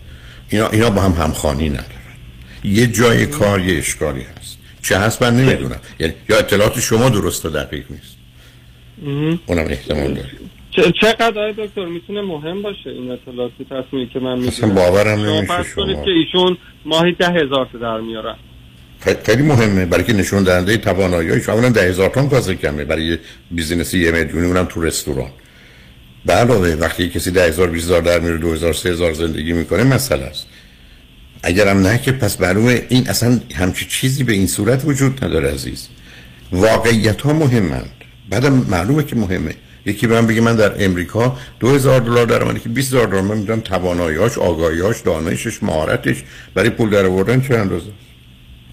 اینا اینا با هم همخوانی ندارن. یه جای کار یه اشکالی هست. چه هست من نمیدونم. یعنی یا اطلاعات شما درست و دقیق نیست. اونم احتمال داره. چقدر آقای دکتر میتونه مهم باشه این اطلاعاتی تصمیمی که من میگیرم؟ اصلا باورم نمیشه. شما فرض کنید که ایشون ماهی ده هزار تا در میارن. خیلی مهمه، برای که نشون دهنده توانایی‌اش. اولا ده هزار تومان کاسه کمه برای بیزینس یه میلیونی، اونم تو رستوران. به علاوه وقتی کسی ده هزار بیست هزار در میاره، دو هزار سه هزار زندگی میکنه، مسئله است. اگرم نه که پس معلومه این اصلا همچین چیزی به این صورت وجود نداره عزیز. واقعیت‌ها مهمند. بعدم معلومه که مهمه. یکی به من بگه من در امریکا دو هزار دلار درآمدی که بیست هزار دلار من میدونم توانایی‌هاش، آگاهی‌هاش، دانشش، مهارتش برای پول درآوردن چه اندازه.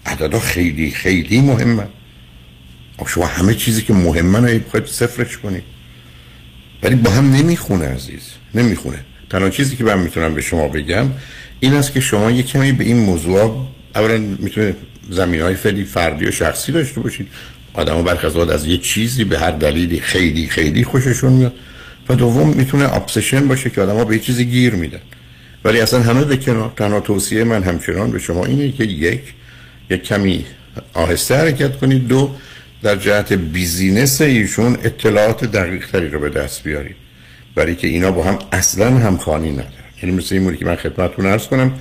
عددا خیلی خیلی مهمه. شما همه چیزی که مهمه رو بخواید صفرش کنید. ولی با هم نمیخونه عزیز، نمیخونه. تنها چیزی که من میتونم به شما بگم این است که شما یک کمی به این موضوع، اولا میتونه زمینهای فردی فردی و شخصی داشته باشید. آدم‌ها برخلاف از یه چیزی به هر دلیلی خیلی خیلی خوششون میاد. و دوم میتونه ابسشن باشه که آدم‌ها به یه چیزی گیر میدن. ولی اصلا همه به کنار، تنها توصیه من همچنان به شما اینه که یک یک کمی آهسته حرکت کنید، دو در جهت بیزینس ایشون اطلاعات دقیق تری رو به دست بیارید، برای که اینا با هم اصلا همخوانی ندارن. یعنی مثل این موری که من خدمتتون عرض کنم،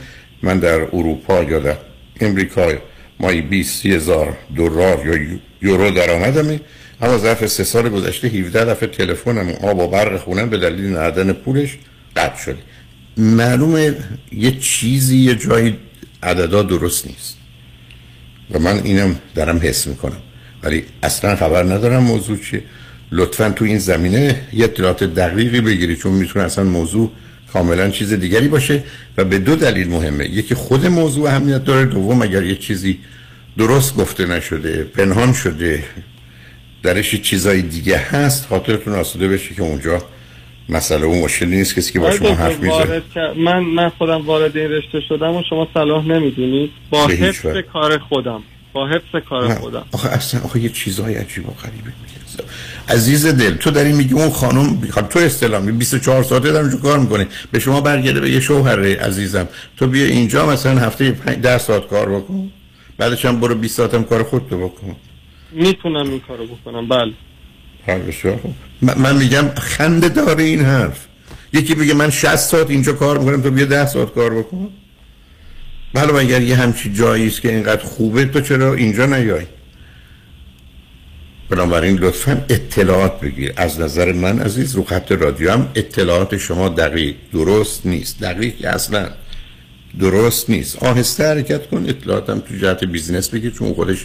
من در اروپا یا در امریکا مایی بیست هزار دلار یا یورو درآمدمه، اما ظرف سه سال گذشته هفده دفعه تلفنم آب و برق خونم به دلیل نداشتن پولش قطع شده. معلومه یه چیزی یه جایی عددا درست نیست و من اینم دارم حس میکنم، ولی اصلا خبر ندارم موضوع چیه. لطفاً تو این زمینه یه اطلاعات دقیقی بگیری، چون میتونه اصلا موضوع کاملا چیز دیگری باشه و به دو دلیل مهمه. یکی خود موضوع اهمیت داره، دوم اگر یه چیزی درست گفته نشده، پنهان شده، درش چیزای دیگه هست، خاطرتون آسوده بشه که اونجا مسئله اون مشکلی نیست کسی که با شما حرف میزنه. من من خودم وارد این رشته شدم و شما صلاح نمیدونید. با حفظ کار خودم، با حفظ کار نه. خودم آخه اصلا آخه یه چیزهای عجیب و غریبه میگه عزیز دل. تو داری میگی اون خانم تو استلامی بیست و چهار ساعته دارم کار میکنه، به شما برگرده به یه شوهر عزیزم تو بیا اینجا مثلا هفته ده ساعت کار بکن، بعدش هم برو بیست ساعتم کار خودت بکن. میتونم این کارو بکنم؟ بله. من میگم خنده داره این حرف. یکی بگه من شصت ساعت اینجا کار میکنم تو بیا ده ساعت کار بکن. بله، اگر یه همچی جایی است که اینقدر خوبه تو چرا اینجا نیایی؟ بنابراین لطفاً اطلاعات بگیر. از نظر من عزیز رو خط رادیو هم اطلاعات شما دقیق درست نیست، دقیق اصلا درست نیست. آهسته حرکت کن، اطلاعاتم تو جهت بیزینس بگیر، چون خودش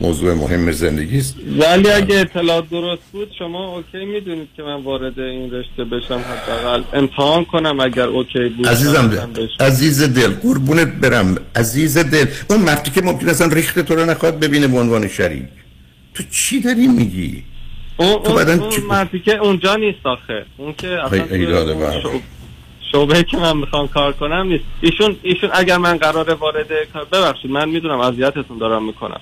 موضوع مهم زندگی است. ولی اگه اطلاعات درست بود شما اوکی میدونید که من وارد این رشته بشم، حداقل امتحان کنم اگر اوکی بود. عزیزم دل. عزیز دل قربونت برم، عزیز دل اون مفتی که ممکن اصلا ریخت تو رو نخواد ببینه به عنوان شریک. تو چی داری میگی؟ اون اون, اون مفتی که اونجا نیست آخه، اون که اصلا شعبه که من میخوام کار کنم نیست. ایشون ایشون اگر من قراره وارد کار، ببخشید من میدونم اذیتتون دارم میکنم،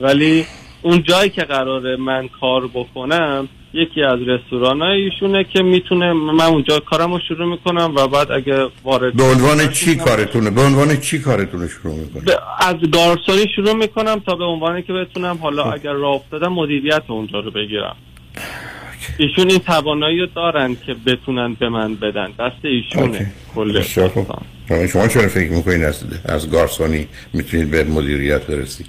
ولی اون جایی که قراره من کار بکنم یکی از رستورانای ایشونه که میتونه من اونجا کارمو شروع میکنم و بعد اگه وارد به عنوان چی کارتونه به عنوان چی کارتونه شروع میکنم؟ از گارسونی شروع میکنم تا به عنوانی که بتونم حالا اگر راه افتادم مدیریت اونجا رو بگیرم. ایشون این توانایی رو دارن که بتونن به من بدن، دست ایشونه کله. شما چرا فکر میکنین از, از گارسونی میتونید به مدیریت برسید؟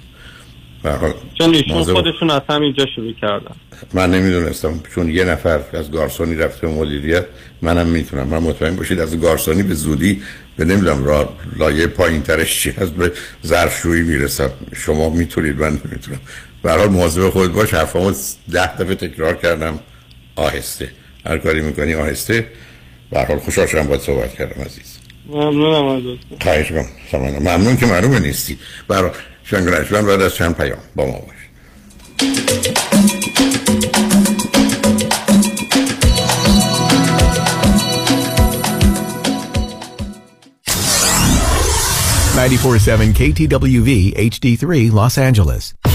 چون ایشون خودشون از همینجا شروع کردن. من نمیدونستم، چون یه نفر از گارسونی رفته به مدیریت، منم میتونم. من مطمئن باشید از گارسونی به زودی به نمیدونم را لایه پایین ترش چی هست به ظرفشویی میرسم. شما میتونید، من نمیتونم. به هر حال مواظب خودت باش. حرفامو ده دفعه تکرار کردم. آهسته هر کاری میکنی آهسته. به هر حال خوشحال شدم باهات صحبت کردم عزیز. ممنونم ازت. خواهش می‌کنم. ممنون که معلومه نیستی. برای شنگرش من بعد از چند پیام با ما باش. ninety-four point seven کی تی دبلیو وی اچ دی تری Los Angeles.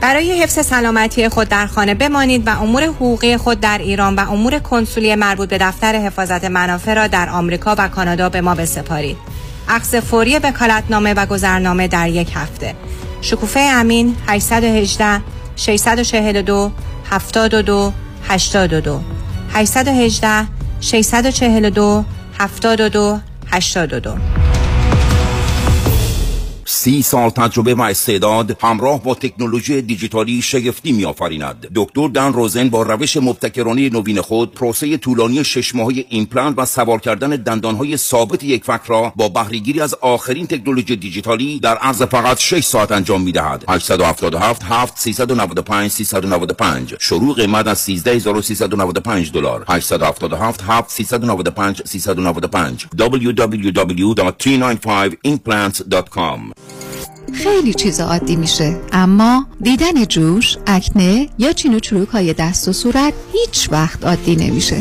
برای حفظ سلامتی خود در خانه بمانید و امور حقوقی خود در ایران و امور کنسولی مربوط به دفتر حفاظت منافع را در آمریکا و کانادا به ما بسپارید. عکس فوری وکالتنامه و گذرنامه در یک هفته. شکوفه امین هشت یک هشت شش چهار دو هفت دو هشت دو هشت یک هشت شش چهار دو هفت دو هشت دو. سی سال تجربه و استعداد همراه با تکنولوژی دیجیتالی شگفتی می‌آفریند. دکتر دان روزن با روش مبتکرانه نوین خود پروسه طولانی شش ماهه ایمپلنت و سوار کردن دندان‌های ثابت یک فک را با بهره‌گیری از آخرین تکنولوژی دیجیتالی در عرض فقط شش ساعت انجام می‌دهد. هشت هفت هفت هفت سه نه پنج سه نه پنج شروع قیمت از سیزده هزار و سیصد و نود و پنج دلار. هشت هفت هفت هفت سه نه پنج سه نه پنج دبلیو دبلیو دبلیو دات سیصد و نود و پنج ایمپلنت دات کام. خیلی چیز عادی میشه، اما دیدن جوش، اکنه یا چین و چروک های دست و صورت هیچ وقت عادی نمیشه.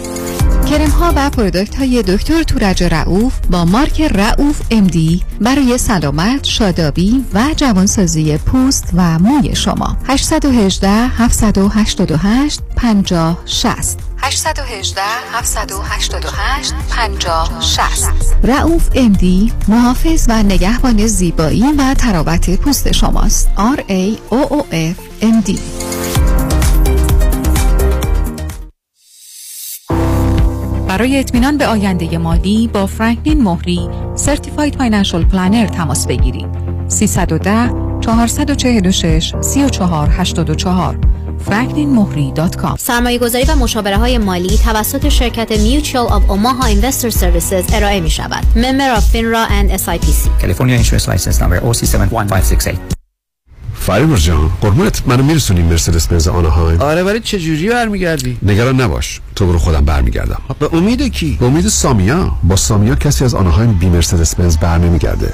کرم ها و پروداکت های دکتر تورج رعوف با مارک رعوف ام دی برای سلامت، شادابی و جوانسازی پوست و موی شما. هشت یک هشت هفت هشت هشت پنج صفر شش صفر هشت یک هشت هفت هشت هشت پنج صفر شش صفر. رعوف ام دی محافظ و نگهبان زیبایی و تراوت پوست شماست. آر ای او او اف ام دی. برای اطمینان به آینده مالی با فرانکلین مهری سرتیفاید فاینانشل پلنر تماس بگیرید. سه یک صفر چهار چهار شش سه چهار هشت چهار فرانکلین مهری دات کام. سرمایه‌گذاری و مشاوره‌های مالی توسط شرکت Mutual of Omaha Investor Services ارائه می‌شود. Member of FINRA and اس آی پی سی. California Insurance License Number او سی هفت یک پنج شش هشت. فریبر جان، قربونت، منو میرسونیم مرسدس بنز آناهایم. آره ولی چجوری برمیگردی؟ نگران نباش، تو برو، خودم برمیگردم. به امید کی؟ به امید سامیا. با سامیا کسی از آناهایم بی مرسدس بنز برنمیگرده.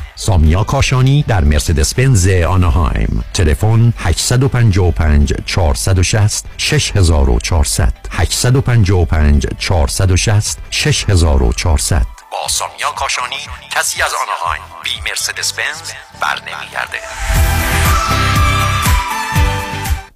سامیا کاشانی در مرسدس بنز آناهایم. تلفن هشت پنج پنج چهار شش صفر شش چهار صفر صفر هشت پنج پنج چهار شش صفر شش چهار صفر صفر. با سامیا کاشانی کسی از آناهایم بی مرسدس بنز برنمیگرده.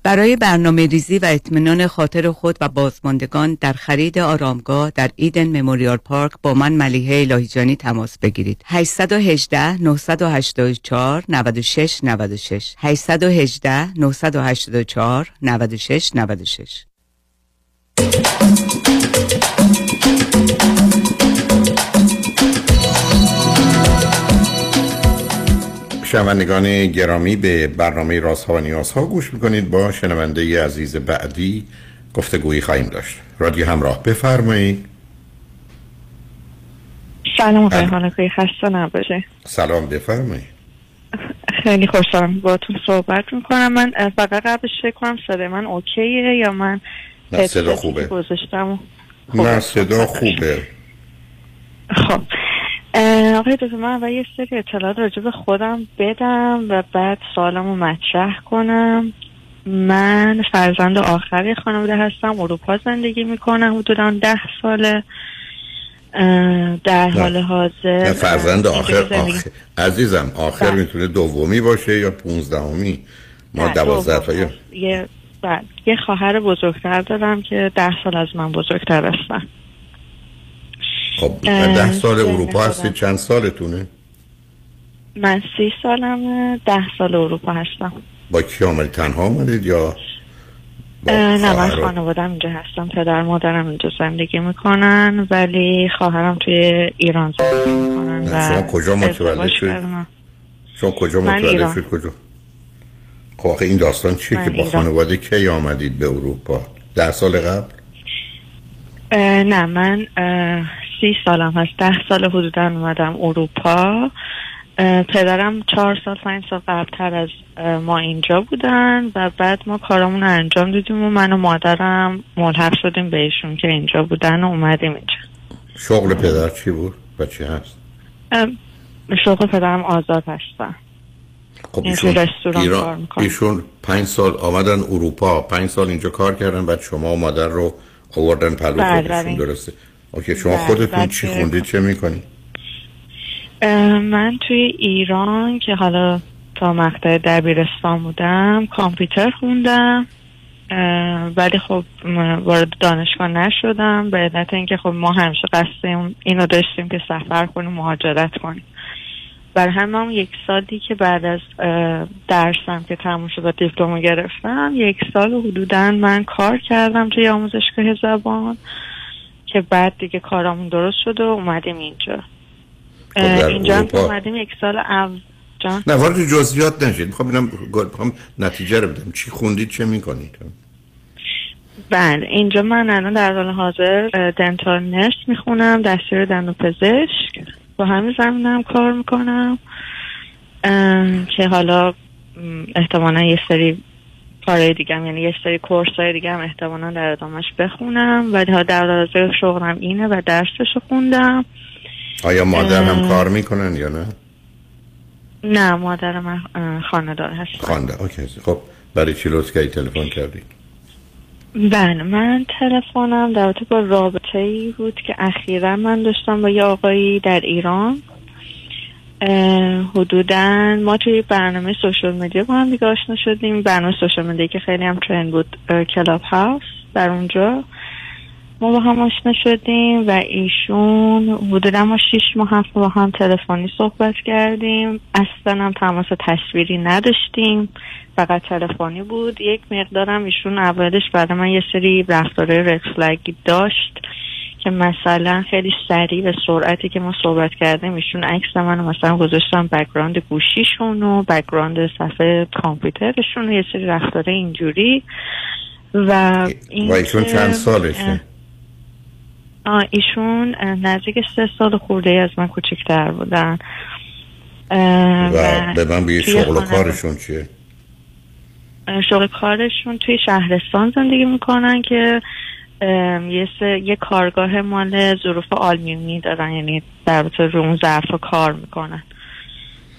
برای برنامه ریزی و اطمینان خاطر خود و بازماندگان در خرید آرامگاه در ایدن مموریال پارک با من ملیحه الهیجانی تماس بگیرید. هشت یک هشت نه هشت چهار نه شش نه شش هشت یک هشت نه هشت چهار نه شش نه شش. شنوندگان گرامی، به برنامه رازها و نیازها گوش میکنید. با شنونده عزیز بعدی گفتگویی خواهیم داشت. رادیو همراه، بفرمایید. سلام آقای خانقی، خسته نباشید. سلام، بفرمایید. خیلی خوشحالم باهاتون صحبت میکنم. من فقط قبلش فکر کنم صدای من اوکیه یا من صدا خوبه گذاشتم. نه صدا خوبه. خب آقای دوست، من اول یه سری اطلاعات راجع به خودم بدم و بعد سوالمو مطرح کنم. من فرزند آخری خانواده هستم، اروپا زندگی میکنم، حدوداً ده ساله در حال حاضر. فرزند آخر, آخر عزیزم آخر بلد. میتونه دومی باشه یا پونزدهمی. ما دوازده تا یه بعد یه خواهر بزرگتر دارم که ده سال از من بزرگتر هستن. خب ده سال اروپا هستی، چند سالتونه؟ من سی سالمه، ده سال اروپا هستم. با کی آمدید؟ تنها آمدید یا؟ نه، من خانوادم اینجا هستم، پدر مادرم اینجا زندگی میکنن ولی خواهرم توی ایران زندگی میکنن. شما کجا متولد شدید؟ شما کجا متولد شدید؟ کجا؟ خب آخه این داستان چیه که با خانواده کی آمدید به اروپا؟ ده سال قبل؟ نه، من سی سالم هست، ده سال حدوداً اومدم اروپا پدرم چهار سال پنج سال قبلتر از ما اینجا بودن و بعد ما کارامون رو انجام دادیم و من و مادرم ملحق شدیم به ایشون که اینجا بودن و اومدیم اینجا. شغل پدر چی بود و چی هست؟ شغل پدرم آزاد هستن. خب ایشون, ایران... ایشون پنج سال آمدن اروپا، پنج سال اینجا کار کردن، بعد شما و مادر رو آوردن پلو خودشون. درسته. اوکی، شما خودتون چی خوندید، چه میکنید؟ من توی ایران که حالا تا مقطع دبیرستان بودم کامپیوتر خوندم، ولی خب وارد دانشگاه نشدم به علت اینکه خب ما همیشه قصد اینو داشتیم که سفر کنیم، مهاجرت کنیم. برای همون یک سالی که بعد از درسم که تموم شد و دیپلمو گرفتم، یک سال حدوداً من کار کردم توی آموزشگاه زبان که بعد دیگه کارامون درست شد و اومدیم اینجا. اینجا هم اومدیم یک سال اول. نه وارد جزئیات نشید، میخوام ببینم، میخوام نتیجه رو بدم. چی خوندید، چه میکنید؟ بله، اینجا من الان در حال حاضر دنتال نرس میخونم، دستیار دندانپزشک، با همین زمینه هم کار میکنم که حالا احتمالا یه سری کارهای دیگه هم، یعنی یه سری کورسای دیگه هم احتمالا در ادامهش بخونم، ولی ها در حال حاضر شغلم اینه و درسشو خوندم. آیا مادر هم کار میکنن یا نه؟ نه، مادر من خاندار هست. خاندار، اوکی. خب برای چی لطفی تلفن کردید؟ بله، من تلفنم در رابطه با رابطه‌ای بود که اخیراً من داشتم با یه آقایی در ایران. حدوداً ما توی برنامه سوشال مدیا با هم دیگه آشنا شدیم، برنامه سوشال مدیا که خیلی هم ترند بود، کلاب هاوس، در اونجا ما با هم آشنا شدیم و ایشون حدوداً ما شش ماه هفت با هم تلفنی صحبت کردیم، اصلا هم تماس تصویری نداشتیم، فقط تلفنی بود. یک مقدارم ایشون اولش برای من یه سری رفتارهای رد فلگی داشت که مثلا خیلی سریع به سرعتی که ما صحبت کردیم ایشون عکس منو مثلا گذاشتن بک‌گراند گوشیشون و بک‌گراند صفحه کامپیوترشون و یه سری رفتارهای اینجوری. و ایشون چند سالشه؟ ایشون نزدیک سه سال خورده از من کوچکتر بودن. و به من بگید شغل و کارشون چیه؟ شغل کارشون توی شهرستان زندگی میکنن که یه, یه کارگاه مال ظروف آلمیومی دارن، یعنی در بطور رو اون ظرف رو کار میکنن.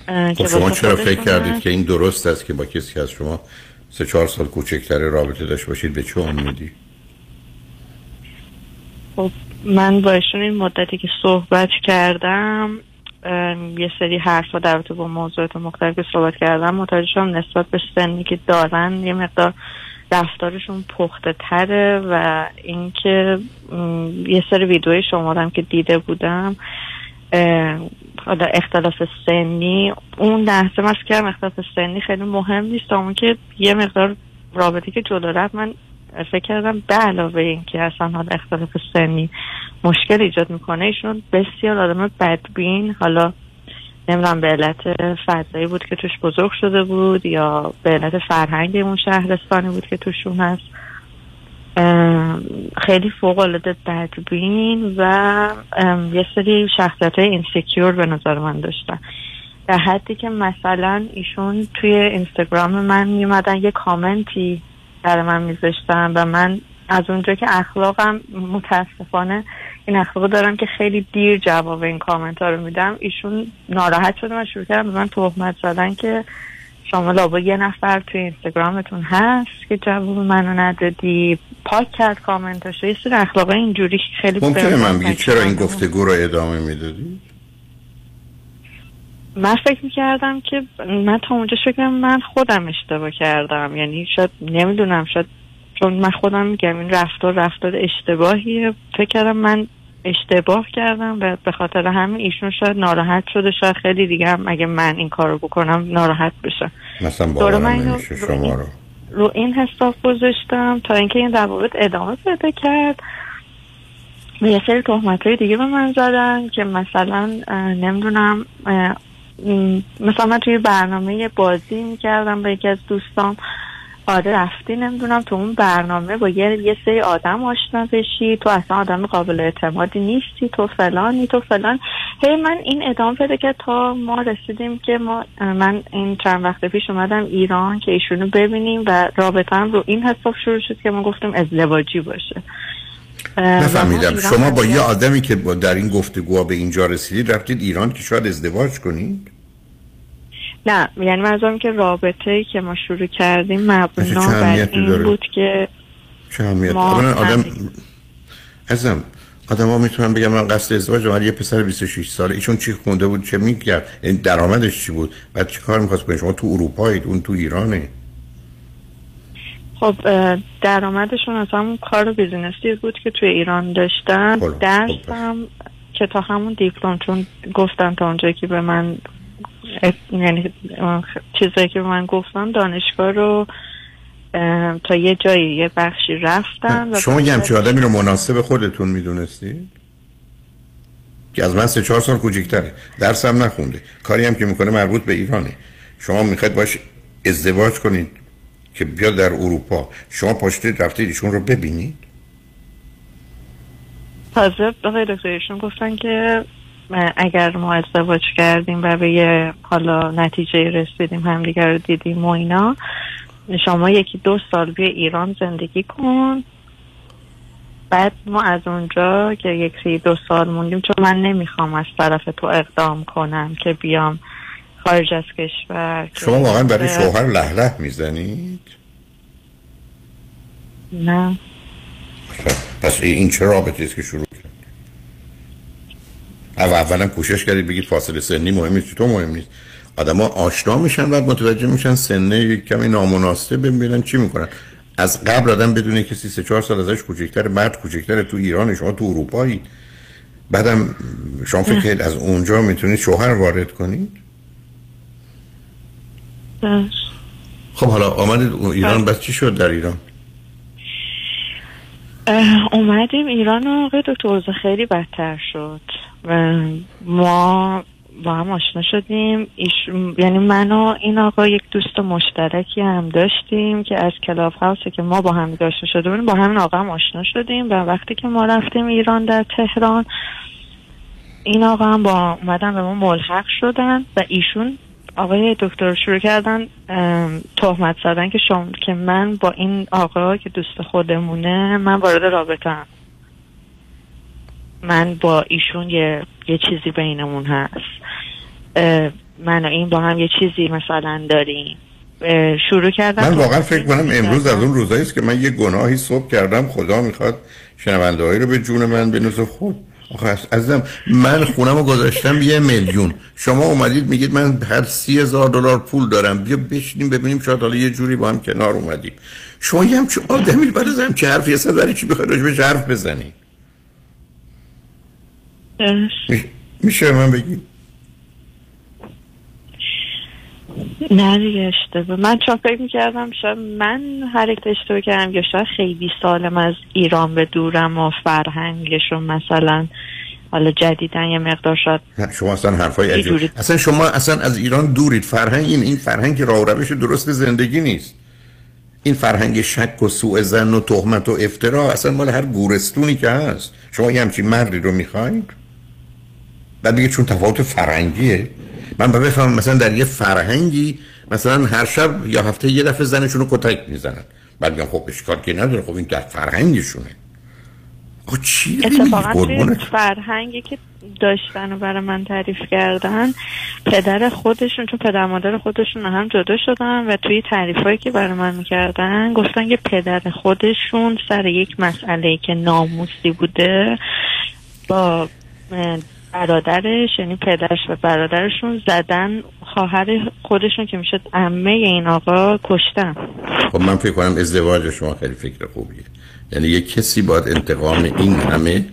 خب شما چرا فکر کردید که این درست است که با کسی که از شما سه چهار سال کوچکتر رابطه داشت باشید؟ به چه امیدی؟ خب من با ایشون این مدتی که صحبت کردم، یه سری حرفا در رابطه با موضوعات مختلف که صحبت کردم، متوجه شدم نسبت به سنی که دارن یه مقدار رفتارشون پخته تره و اینکه یه سری ویدیوی شما هم که دیده بودم حالا اختلاف سنی، اون لحظه من فکر کردم اختلاف سنی خیلی مهم نیست، اما که یه مقدار رابطه که جلو رفت من فکر کردم به علاوه این که اصلا حالا اختلاف سنی مشکل ایجاد میکنه، ایشون بسیار آدم بدبین، حالا نمیدونم به علت فضایی بود که توش بزرگ شده بود یا به علت فرهنگ اون شهرستانی بود که توشون هست، خیلی فوق العاده بدبین و یه سری شخصیت اینسیکیور به نظر من داشتن، در حدی که مثلا ایشون توی اینستاگرام من میمدن یه کامنتی در من میذاشتم و من از اونجا که اخلاقم متاسفانه این اخلاق دارم که خیلی دیر جواب این کامنت ها رو میدم، ایشون ناراحت شده و شروع کردم به من تهمت زدن که شما لابا یه نفر توی اینستاگرامتون هست که جواب منو ندادی، پاک کرد کامنتاشو، یه سری اخلاق اینجوری خیلی. ممکنه من بگی چرا این گفتگو رو ادامه میدادی؟ من فکر میکردم که من تا اونجا شکرم من خودم اشتباه کردم، یعنی شاید نمیدونم، شاید چون من خودم میگم این رفتار رفتار اشتباهیه، فکر کردم من اشتباه کردم و به خاطر همین ایشون شاید ناراحت شده، شاید خیلی دیگه هم اگه من این کارو بکنم ناراحت بشه. مثلا باورم نمیشه شما رو رو این حساب گذاشتم تا اینکه این روابط ادامه پیدا کرد. یه سری تهمت‌های دیگه به من زدن که مثلا نمیدونم، مثلا من توی برنامه بازی میکردم با یکی از دوستام، آره رفتی نمیدونم تو اون برنامه با یه, یه سری آدم آشنا بشی، تو اصلا آدم قابل اعتمادی نیستی، تو فلانی تو فلان، هی من این ادامه پیدا کرد تا ما رسیدیم که ما من این چند وقت پیش اومدم ایران که ایشونو ببینیم و رابطه‌ام رو این حساب شروع شد که ما گفتیم ازدواجی باشه. نفهمیدم شما با یه آدمی که در این گفتگوها به اینجا رسیدید رفتید ایران که شاید ازدواج کنید؟ نه، یعنی منظورم که رابطه‌ای که ما شروع کردیم مبنا بر این بود که چه اهمیت آدم ازم آدم ها میتونم بگم من قصد ازدواج ولی یه پسر بیست و شش ساله ایشون چی خونده بود چه میکرد درآمدش چی بود بعد چی کار میخواست کنه؟ شما تو اروپایید اون تو ایرانه. خب درآمدشون اصلا کار بیزینسی بود که توی ایران داشتن. درسم که تا همون دیپلم چون گفتن تا اونجایی که به من یعنی چیزایی که به من گفتن دانشگاه رو تا یه جایی یه بخشی رفتم. شما یه همچه آدمی رو مناسب خودتون میدونستی؟ که از من سه چهار سال کوچیک‌تره، درس هم نخونده، کاری هم که میکنه مربوط به ایرانه. شما میخواید باش ازدواج کنید که بیا در اروپا شما پاشتید رفتید ایشون رو ببینید؟ تازه آقای دکتر ایشون گفتن که اگر ما ازدواج کردیم و به یه حالا نتیجه رسیدیم همدیگر رو دیدیم و اینا شما یکی دو سال بیا ایران زندگی کن. بعد ما از اونجا که یکی دو سال موندیم چون من نمیخوام از طرف تو اقدام کنم که بیام خارج از کشور. شما واقعا برای شوهر له له میزنید؟ نه. پس این چه رابطه است که شروع کرد؟ اولا کوشش کردید بگید فاصله سنی مهم نیست، تو مهم نیست. آدم ها آشنا میشن بعد متوجه میشن سنه یک کمی نامناسبه میبینن چی میکنن. از قبل آدم بدونه که سی سه چهار سال ازش کوچکتر مرد کوچکتر تو ایران شما تو اروپایی بعدم شما فکر از اونجا میتونید شوهر وارد کنید. خب حالا آمدید ایران بس چی شد در ایران؟ اومدیم ایران و آقای دکتر خیلی بدتر شد. ما با هم آشنا شدیم ایش... یعنی من و این آقا یک دوست مشترکی هم داشتیم که از کلاب هاوسه که ما با هم آشنا شدیم با همین آقا هم آشنا شدیم و وقتی که ما رفتیم ایران در تهران این آقا هم با اومدن به ما ملحق شدن و ایشون آقای دکتر شروع کردن تهمت زدن که شما که من با این آقا که دوست خودمونه من وارد رابطه‌ام، من با ایشون یه یه چیزی بینمون هست، من و این با هم یه چیزی مثلا داریم. شروع کردم من واقعا فکر کنم امروز از اون روزایی است که من یه گناهی صبح کردم خدا میخواد شنونده‌هایی رو به جون من بنوزه. خود آخه عزیزم من خونم رو گذاشتم یه میلیون شما اومدید میگید من هر سی هزار دلار پول دارم بیا بشینیم ببینیم شاید حالا یه جوری با هم کنار اومدیم. شما یه همچین آدمی برای زن چه حرفی هست برای چی بخواد روش حرف بزنی؟ میشه من بگی؟ نه دیگه اشتباه من چون فکر میکردم شاید من هر اشتباه کردم یا شاید خیلی سالم از ایران به دورم و فرهنگشون مثلا حالا جدیدن یه مقدار شد. شما اصلا حرفای عجیب اصلا شما اصلا از ایران دورید. فرهنگ این این فرهنگ راه و روش درست زندگی نیست. این فرهنگ شک و سوء ظن و تهمت و افترا اصلا مال هر گورستونی که هست. شما یه همچین مردی رو میخواید؟ بعد دیگه چون تفاوت فرهنگیه من باید بفهمم مثلا در یه فرهنگی مثلا هر شب یا هفته یه دفعه زنشون رو کتک میزنن بعد میگم خب اشکال که نداره خب این در فرهنگشونه. آخه چی اتفاقا فرهنگی که داشتن و برای من تعریف کردن پدر خودشون چون پدر مادر خودشون هم جدا شدن و توی تعریفایی که برای من میکردن گفتن که پدر خودشون سر یک مسئله‌ای که ناموسی بوده با برادرش یعنی پدرش و برادرشون زدن خواهر خودشون که میشد عمه این آقا کشتن. خب من فکر کنم ازدواج شما خیلی فکر خوبیه. یعنی یه کسی باید انتقام این همه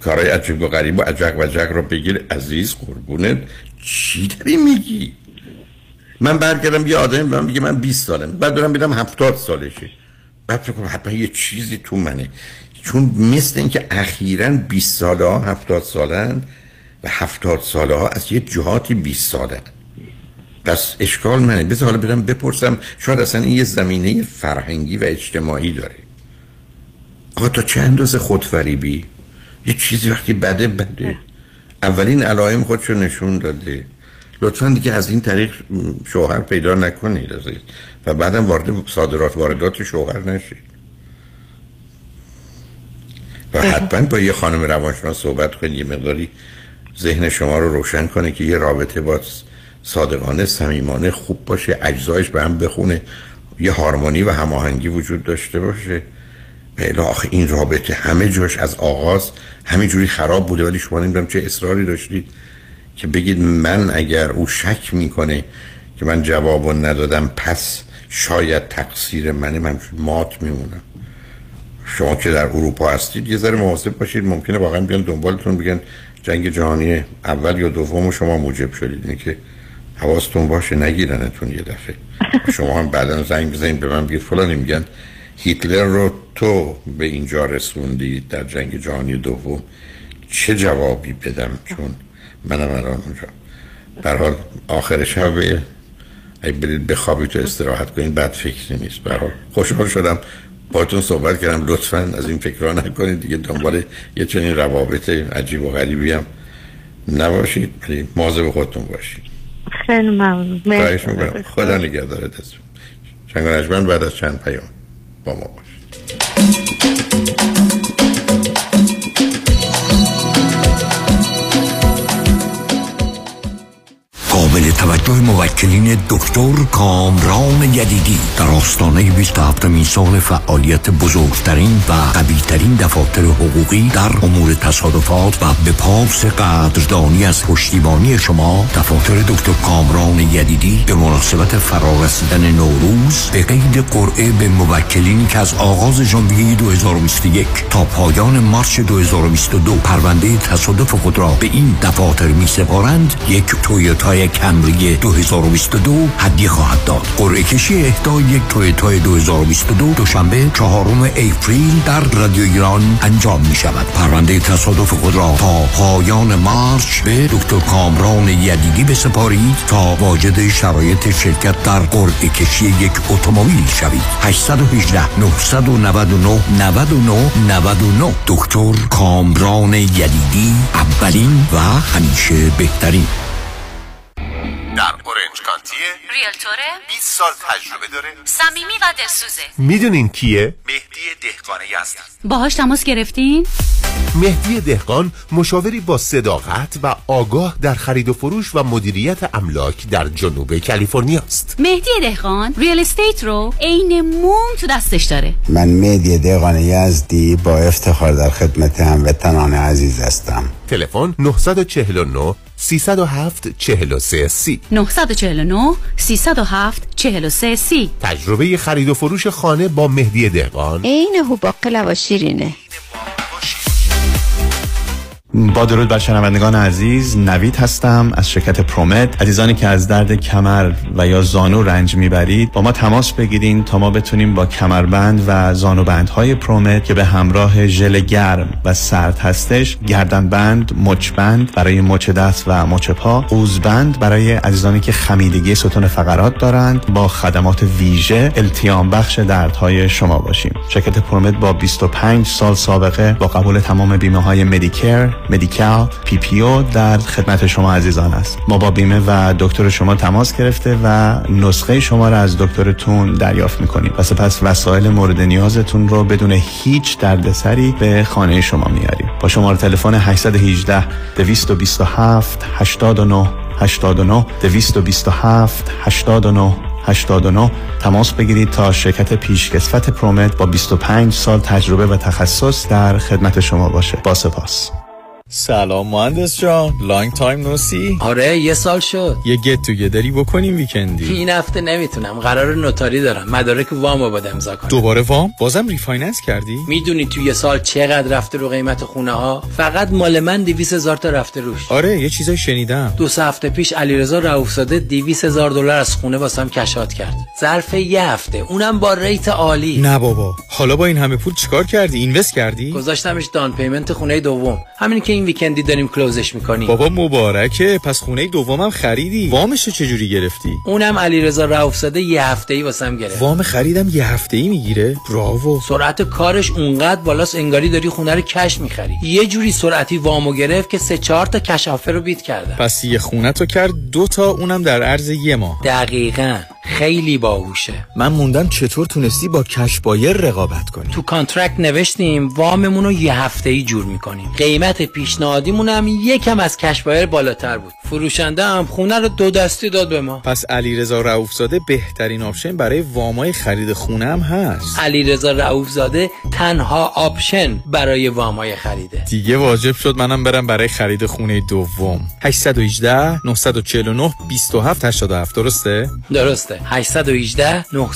کارهای عجیب و غریب و عجق و جق رو بگیر. عزیز قربونت چی داری میگی؟ من برگردم یه آدمی بهم میگه من بیست سالمه بعد دارم میدم هفتاد سالشه بعد فکر کنم حتما یه چیزی تو منه چون مثل این که اخیراً بیست ساله ها هفتاد سالن و هفتاد ساله ها از یه جهاتی بیست سالن. پس اشکال منه. بذار حالا برم بپرسم شاید اصلا این یه زمینه فرهنگی و اجتماعی داره. آقا تا چه اندازه خودفریبی؟ یه چیزی وقتی بده بده اولین علائم خودشو نشون داده، لطفاً دیگه از این طریق شوهر پیدا نکنید عزیز و بعدم وارد صادرات واردات شوهر نشید و حتما با یه خانم روانشناس صحبت کنید یه مقداری ذهن شما رو روشن کنه که یه رابطه با صادقانه صمیمانه خوب باشه، اجزایش به هم بخونه، یه هارمونی و هماهنگی وجود داشته باشه. آخه این رابطه همه جوش از آغاز همینجوری خراب بوده، ولی شما نمیدونم چه اصراری داشتید که بگید من اگر او شک میکنه که من جوابو ندادم پس شاید تقصیر منه، من مات میمونم. شما که در اروپا هستید یه ذره مواظب باشید، ممکنه واقعا بیان دنبالتون بگن جنگ جهانی اول یا دوم شما موجب شدید، اینکه حواستون باشه نگیرنتون یه دفعه. شما هم بعداً زنگ بزنید به من بگید فلانی میگن هیتلر رو تو به اینجا رسوندی در جنگ جهانی دوم، چه جوابی بدم چون منم الان اونجا. به هر حال آخر شب ای برید بخوابید و استراحت کنید، بد فکر نیست. به هر حال خوشحال شدم باهاتون صحبت کردم، لطفاً از این فکرها نکنید دیگه، دنبال یه چنین روابط عجیب و غریبی هم نباشید، ولی مواظب خودتون باشید. خیلی ممنون، خواهش می‌کنم، خدا نگهدارتتون. چنگ و نجمن بعد از چند پیام با ما باشید. قابل توجه موکلین دکتر کامران یدیگی در آستانه بیست و هفتمین سال فعالیت بزرگترین و قویترین دفاتر حقوقی در امور تصادفات و به پاس قدردانی از پشتیبانی شما، دفاتر دکتر کامران یدیگی به مناسبت فرارسیدن نوروز به قید قرعه به موکلین که از آغاز ژانویه دو هزار و بیست و یک تا پایان مارس دو هزار و بیست و دو پرونده تصادف خود را به این دفاتر می سپارند یک تویوتای کمری دو هزار و بیست و دو هدیه خواهد داد. قرعه کشی اهدای یک تویوتا دو هزار و بیست و دو دوشنبه چهارم اپریل در رادیو ایران انجام می شود. پرونده تصادف خود را تا پایان مارچ به دکتر کامران یدیگی بسپارید تا واجد شرایط شرکت در قرعه کشی یک اتومبیل شوید. هشت یک هشت نه نه نه نه نه نه نه نه دکتر کامران یدیگی، اولین و همیشه بهترین. در اورنج کانتی ریلتوره، بیست سال تجربه داره، صمیمی و دلسوزه. میدونین کیه؟ مهدی دهقانی هست. باهاش تماس گرفتین؟ مهدی دهقان مشاوری با صداقت و آگاه در خرید و فروش و مدیریت املاک در جنوب کالیفرنیا است. مهدی دهقان ریل استیت رو عین موم تو دستش داره. من مهدی دهقانی یزدی با افتخار در خدمت هموطنان عزیز هستم. تلفن نه چهار نه سه صفر هفت چهار سه سی نه چهار نه سه صفر هفت چهار سه سی. تجربه خرید و فروش خانه با مهدی دهقان عین هو باقلا و شیرینه. با درود بر شنوندگان عزیز، نوید هستم از شرکت پرومت. عزیزانی که از درد کمر و یا زانو رنج میبرید با ما تماس بگیرید تا ما بتونیم با کمربند و زانوبندهای پرومت که به همراه ژل گرم و سرد هستش، گردنبند، مچبند برای مچ دست و مچ پا، قوزبند برای عزیزانی که خمیدگی ستون فقرات دارند، با خدمات ویژه التیام بخش دردهای شما باشیم. شرکت پرومت با بیست و پنج سال سابقه با قبول تمام بیمه‌های مدیکر، مدیکال، پی پی او در خدمت شما عزیزان است. ما با بیمه و دکتر شما تماس گرفته و نسخه شما را از دکترتون دریافت می‌کنیم. پس پس وسایل مورد نیازتون رو بدون هیچ دردسری به خانه شما میاریم. با شماره تلفن هشت یک هشت دو دو هفت هشت نه هشت نه دو دو هفت هشت نه هشتاد و نه تماس بگیرید تا شرکت پیشکسوت پرومت با بیست و پنج سال تجربه و تخصص در خدمت شما باشه. با سپاس. سلام مهندس جان، لانگ تایم نو سی. آره یه سال شد. یه گت توگیدری بکنیم ویکندی. این هفته نمیتونم، قرار نوتاری دارم، مدارک وامو باید امضا کنم. دوباره وام؟ بازم ریفایننس کردی؟ میدونی تو یه سال چقدر رفته رو قیمت خونه ها؟ فقط مال من دویست هزار تا رفته روش. آره یه چیزای شنیدم. دو سه هفته پیش علیرضا رؤوفزاده دویست هزار دلار از خونه واسم کشات کرد ظرف یه هفته، اونم با ریت عالی. نه بابا، حالا با این همه پول چیکار کردی؟ اینوست کردی؟ گذاشتمش دان پیمنت خونه دوم. همین که این ویکندی داریم کلوزش میکنیم. بابا مبارکه، پس خونه دومم خریدی. وامش چجوری گرفتی؟ اونم علیرضا رؤوف‌زاده یه هفته‌ای واسم گرفت. وام خریدم یه هفته‌ای میگیره؟ براو. سرعت کارش اونقدر بالاست انگاری داری خونه رو کش میخری. یه جوری سرعتی وامو گرفت که سه چهار تا کش آفر رو بیت کرد. پس یه خونه تو کرد دو تا، اونم در عرض یه ماه. دقیقاً. خیلی باهوشه. من موندم چطور تونستی با کش بایر رقابت کنی؟ تو کانترکت نوشتیم واممون رو یه هفته‌ای جور میکنیم، قیمت پیشنهادیمون هم یکم از کش بایر بالاتر بود. فروشنده هم خونه رو دو دستی داد به ما. پس علیرضا رؤوف‌زاده بهترین آپشن برای وامای خرید خونه هم هست. علیرضا رؤوف‌زاده تنها آپشن برای وامای خریده. دیگه واجب شد منم برم برای خرید خونه دوم. هشت یک هشت نه چهار نه دو هفت هشت هفت درسته؟ درسته. هشت یک هشت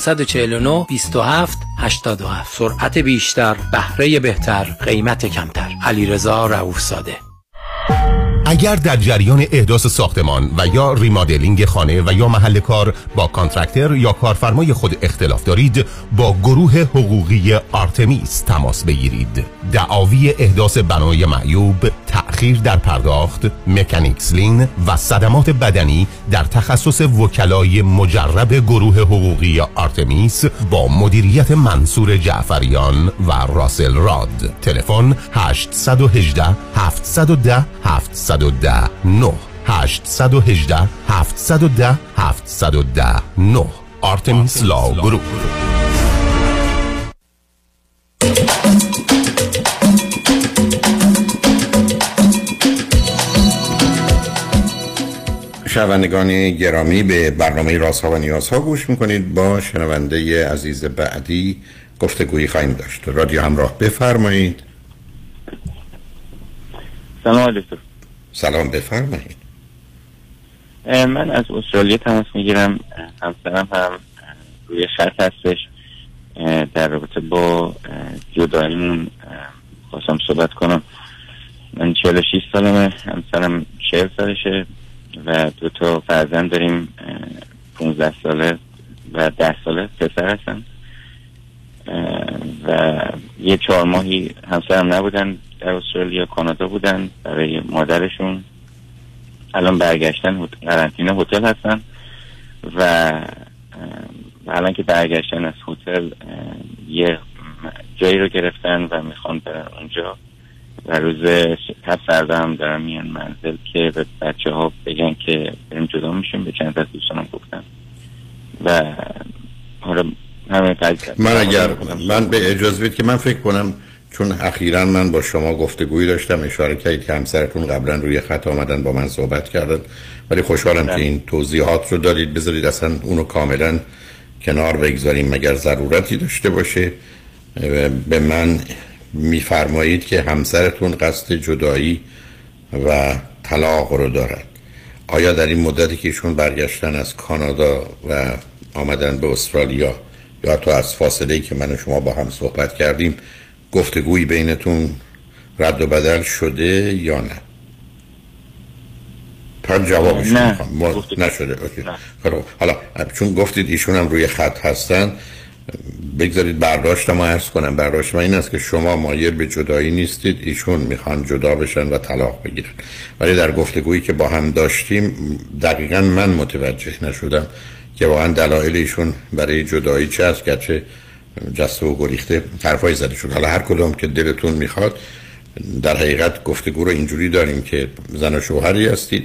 نه چهار نه دو هفت هشت هفت. سرعت بیشتر، بهره بهتر، قیمت کمتر. علیرضا رؤوف‌زاده. اگر در جریان احداث ساختمان و یا ریمادلینگ خانه و یا محل کار با کانترکتر یا کارفرمای خود اختلاف دارید، با گروه حقوقی آرتمیس تماس بگیرید. دعاوی احداث بنای معیوب، تأخیر در پرداخت، مکانیکسلین و صدمات بدنی در تخصص وکلای مجرب گروه حقوقی آرتمیس با مدیریت منصور جعفریان و راسل راد. تلفن هشت یک هشت هفت یک صفر هفت یک صفر هفت یک صفر نه هشت یک هشت هفت یک صفر هفت یک صفر نه. آرتمیس لا گروه. شنوندگان گرامی، به برنامه رازها و نیازها گوش میکنید. با شنونده عزیز بعدی گفتگویی خواهیم داشت. رادیو همراه، بفرمایید. سلام علیکم. سلام، بفرمایید. من از استرالیا تماس میگیرم. همسرم هم روی شرط هستش. در رابطه با جداییمون خواستم صحبت کنم. من چهل و شش سالمه، همسرم چهل سالشه و دو تا فرزند داریم، پانزده ساله و ده ساله پسر هستن و یه چهار ماهی همسرم نبودن، در استرالیا کانادا بودن برای مادرشون. الان برگشتن، قرنطینه هتل هستن و الان که برگشتن از هتل یه جایی رو گرفتن و میخوان برن اونجا و روز هفت فردا هم دارم میان منزل که به بچه ها بگن که بریم جدا میشیم. به چند از دوستانم گفتم و حالا همه قضیه. من اگر من به اجازه بدید که من فکر کنم، چون اخیراً من با شما گفتگویی داشتم، اشاره کردید که همسرتون قبلا روی خط آمدن با من صحبت کردن، ولی خوشحالم ده. که این توضیحات رو دادید. بذارید اصلا اونو کاملا کنار بگذاریم مگر ضرورتی داشته باشه. به من میفرمایید که همسرتون قصد جدایی و طلاق رو دارد. آیا در این مدتی که ایشون برگشتن از کانادا و آمدن به استرالیا یا تو از فاصله‌ای که من و شما با هم صحبت کردیم گفتگویی بینتون رد و بدل شده یا نه؟ تا جوابش میخوام. نشده. اوکی. حالا چون گفتید ایشون هم روی خط هستن، بگذارید برداشت ما عرض کنم. برداشت ما این است که شما مایل به جدایی نیستید، ایشون میخوان جدا بشن و طلاق بگیرن. ولی در گفتگویی که با هم داشتیم دقیقاً من متوجه نشدم که واقعا دلایل ایشون برای جدایی چه است، گرچه جسته و گریخته حرفای زده شد. حالا هر کدوم که دلتون میخواد. در حقیقت گفتگو رو اینجوری داریم که زن و شوهری هستید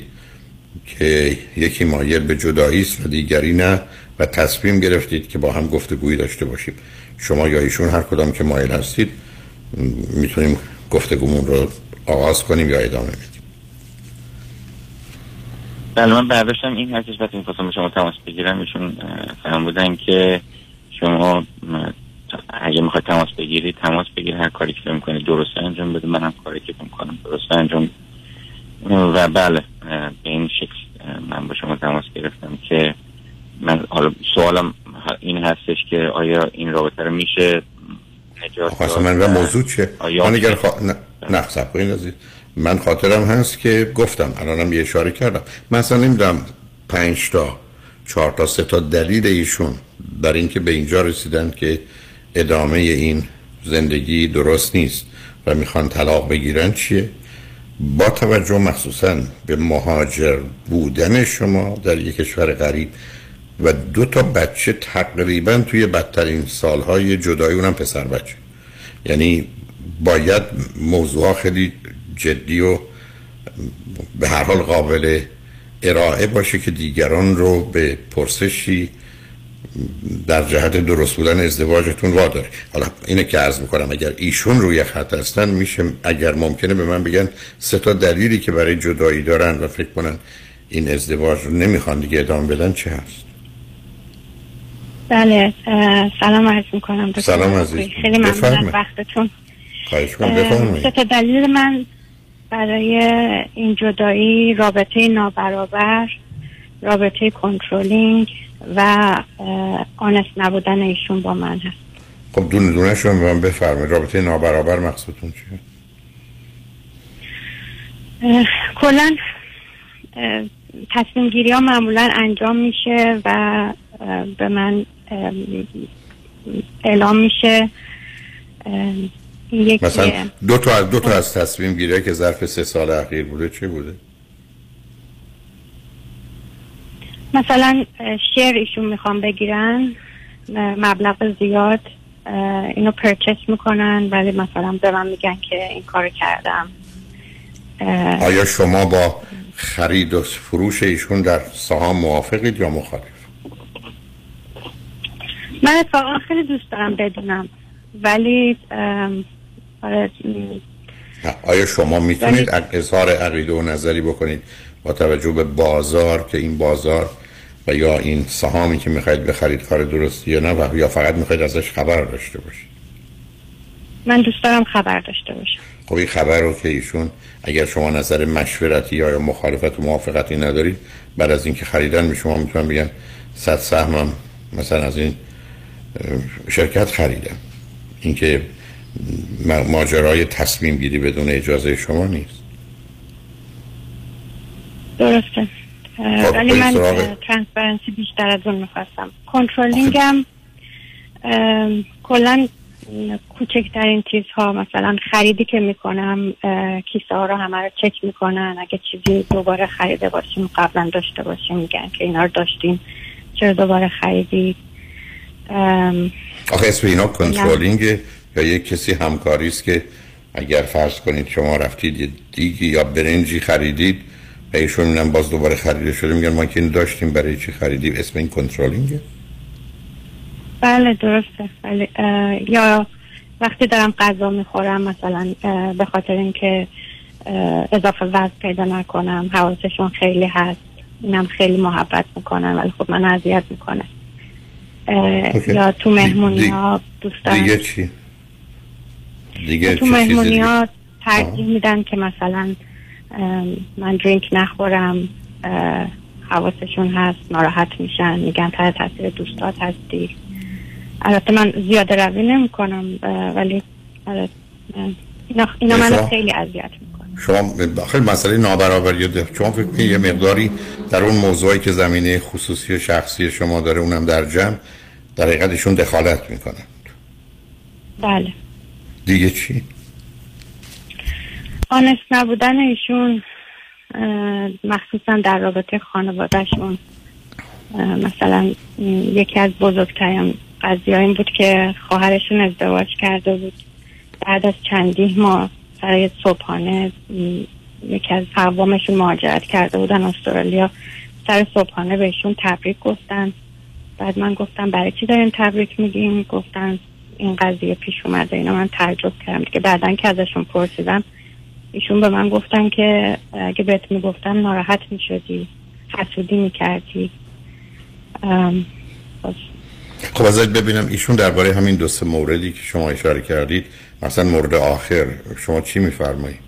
که یکی مایل به جدایی است و دیگری نه و تصمیم گرفتید که با هم گفتگویی داشته باشیم. شما یا ایشون، هر کدام که مایل هستید، میتونیم گفتگومون رو آغاز کنیم یا ادامه بدیم. بله، من برداشتم این هستش. وقتی می‌خواستم به شما تماس بگیرم، ایشون فهم بودن که شما اگه میخواید تماس بگیرید تماس بگیرید، هر کاری که می‌کنید درست انجام بده، منم کاری که می‌کنم درست انجام. و بله، به این شکل من با شما تماس گرفتم که من حالا سوالم این هستش که آیا این رابطه رو میشه نجات داد؟ من و موضوع چه؟ من اگر خوا... نه, نه صبر کنید عزیز. من خاطرم هست که گفتم، الانم یه اشاره کردم، من اصلا نمیدونم پنج تا چهار تا سه تا دلیل ایشون برای اینکه به اینجا رسیدن که ادامه این زندگی درست نیست و میخوان طلاق بگیرن چیه؟ با توجه مخصوصا به مهاجر بودن شما در یک کشور غریب و دو تا بچه تقریبا توی بدترین سالهای جدایی، اونم پسر بچه، یعنی باید موضوع خیلی جدی و به هر حال قابل ارائه باشه که دیگران رو به پرسشی در جهت درست بودن ازدواجتون واداره. حالا اینه که عرض میکنم اگر ایشون روی خط هستن میشه اگر ممکنه به من بگن سه تا دلیلی که برای جدایی دارن و فکر کنن این ازدواج رو نمیخوان دیگه ادامه بدن چه هست؟ بله سلام عرض میکنم دکتر. سلام عزیز، خیلی ممنون از وقتتون. خواهش می‌کنم بفرمایید. سه تا دلیل من برای این جدایی رابطه نابرابر، رابطه کنترلینگ و آنست نبودن ایشون با من هست. خب دونه دونه شما به من بفرمایید رابطه نابرابر مقصودتون چیه؟ کلاً تصمیم گیری ها معمولاً انجام میشه و به من اعلام میشه مثلا دو تا از دو تا از تصمیم گیری که ظرف سه سال اخیر بوده چه بوده؟ مثلا شیر ایشون میخوان بگیرن مبلغ زیاد، اینو پرچس میکنن ولی مثلا به من میگن که این کارو کردم. آیا شما با خرید و فروش ایشون در سهام موافقید یا مخالف؟ من اتفاقا خیلی دوست دارم بدونم ولی آره. آیا شما میتونید اظهار عقیده و نظری بکنید با توجه به بازار که این بازار و یا این سهامی که میخواید بخرید کار درستی یا نه و یا فقط میخواید ازش خبر داشته باشید؟ من دوست دارم خبر داشته باشم. خب این خبر رو که ایشون اگر شما نظر مشورتی یا مخالفت و موافقتی ندارید بعد از اینکه خریدن به شما میتونم بگم صد سهمم مثلا از این شرکت خریدم، اینکه ماجرای تصمیم گیری بدون اجازه شما نیست. درسته ولی من ترانسپرنسی بیشتر از اون میخواستم. کنترلینگم کلن کوچکترین چیزها، مثلا خریدی که میکنم کیسه ها رو همه رو چک میکنن، اگه چیزی دوباره خریده باشیم قبلا داشته باشیم میگن که اینا رو داشتیم چرا دوباره خریدی. آخه اسم اینا کنترلینگه یا یک کسی همکاریست که اگر فرض کنید شما رفتید یه دیگی یا برنجی خریدید و ایشون اینم باز دوباره خریده شده میگن ما که این داشتیم برای چی خریدیم، اسم این کنترلینگه؟ بله درسته. بله. یا وقتی دارم غذا میخورم مثلا به خاطر اینکه اضافه وزن پیدا نکنم حواسشون خیلی هست، اینم خیلی محبت میکنن ولی خب من اذیت میکنه. یا تو مهمونی ها دوستان دیگه چی؟ دیگه تو مهمونی ها ترجیح میدن که مثلا من درینک نخورم، حواسشون هست، ناراحت میشن، میگن تحت تاثیر دوستات هستی. البته من زیاده روی نمی کنم ولی اینا منو خیلی اذیت میکنه. شما خیلی مسئله نابرابری دارید، شما فکر کنید یه مقداری در اون موضوعی که زمینه خصوصی و شخصی شما داره اونم در جمع در حقیقتشون دخالت میکنن. بله دیگه چی؟ آنست نبودن ایشون مخصوصا در رابطه خانوادهشون. مثلا یکی از بزرگترین قضیه این بود که خواهرشون ازدواج کرده بود، بعد از چندی ماه سر صبحانه یکی از اقوامشون مهاجرت کرده بودن استرالیا، سر صبحانه بهشون تبریک گفتن. بعد من گفتم برای چی دارین تبریک میگین؟ گفتن این قضیه پیش اومده. اینا من تعجب کردم که بعدن که ازشون پرسیدم ایشون به من گفتن که اگه بهت میگفتم ناراحت میشدی، حسودی میکردی. خب ازت ببینم ایشون درباره همین دو سه موردی که شما اشاره کردید مثلا مورد آخر شما چی میفرمایید؟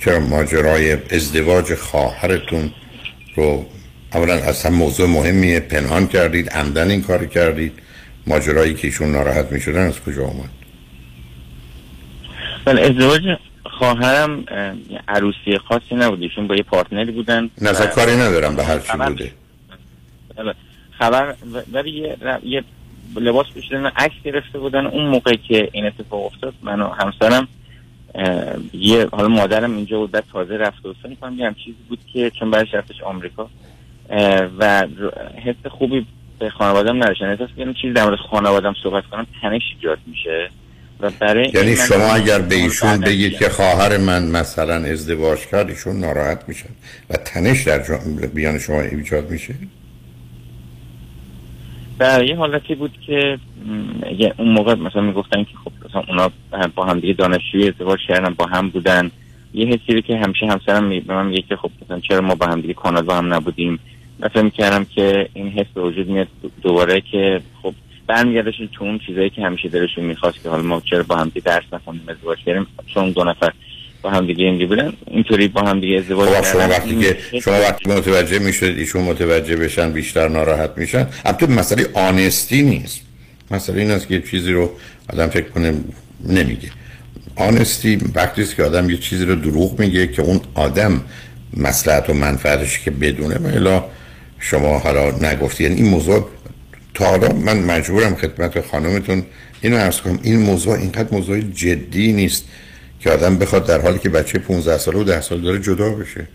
چرا ماجرای ازدواج خواهرتون رو اولا اصلا موضوع مهمیه پنهان کردید، عمدن این کار کردید، ماجرایی که ایشون ناراحت میشدن از کجا اومد؟ بله ازدواج خواهرم عروسی خاصی نبود، ایشون با یه پارتنری بودن. نظر کاری ندارم به هر چی بوده خبر، ولی یه لباس پوشیدن و عکس گرفته بودن. اون موقع که این اتفاق افتاد من و همسرم یه حالا مادرم اینجا بود، بعد تازه رفته و سن کنم یه هم چیزی بود که چون برش رفتش آمریکا و حس خوبی به خانوادم نداشتن، حساس بیانم چیزی در مورد خانوادم صحبت کنم تنش ایجاد میشه و برای یعنی شما اگر به ایشون بگید که خواهر من مثلا ازدواج کرد ایشون ناراحت میشن و تنش در بیان شما ایجاد میشه. بله یه حالتی بود که اون موقع مثلا میگفتن که خب مثلا اونا با هم دیگه دانشجوی ازدواج کردن با هم بودن، یه حسی که همیشه همسرم به من میگه که خب مثلا چرا ما با هم دیگه کانادا هم نبودیم، مثلا میکردم که این حس به وجود میاد دوباره که خب برمیگردشون تو اون چیزایی که همیشه دلشون میخواست که حالا ما چرا با هم دیگه درس نخوندیم ازدواج کردیم، چون دو نفر با هم دیگه اینجوری بودن اینطوری با هم دیگه ازدواج کردن. شما وقتی که شما وقتی متوجه میشید ایشون متوجه بشن بیشتر ناراحت میشن. البته مسئله آنستی نیست، مسئله این است که چیزی رو آدم فکر کنه نمیگه. آنستی وقتی است که آدم یه چیزی رو دروغ میگه که اون آدم مصلحت و منفعتش که بدونه، والا شما حالا نگفتی. یعنی این موضوع تا حالا من مجبورم خدمت خانومتون اینو عرض کنم، این موضوع اینقدر موضوع جدی نیست که آدم بخواد در حالی که بچه پونزده ساله و ده ساله داره جدا بشه.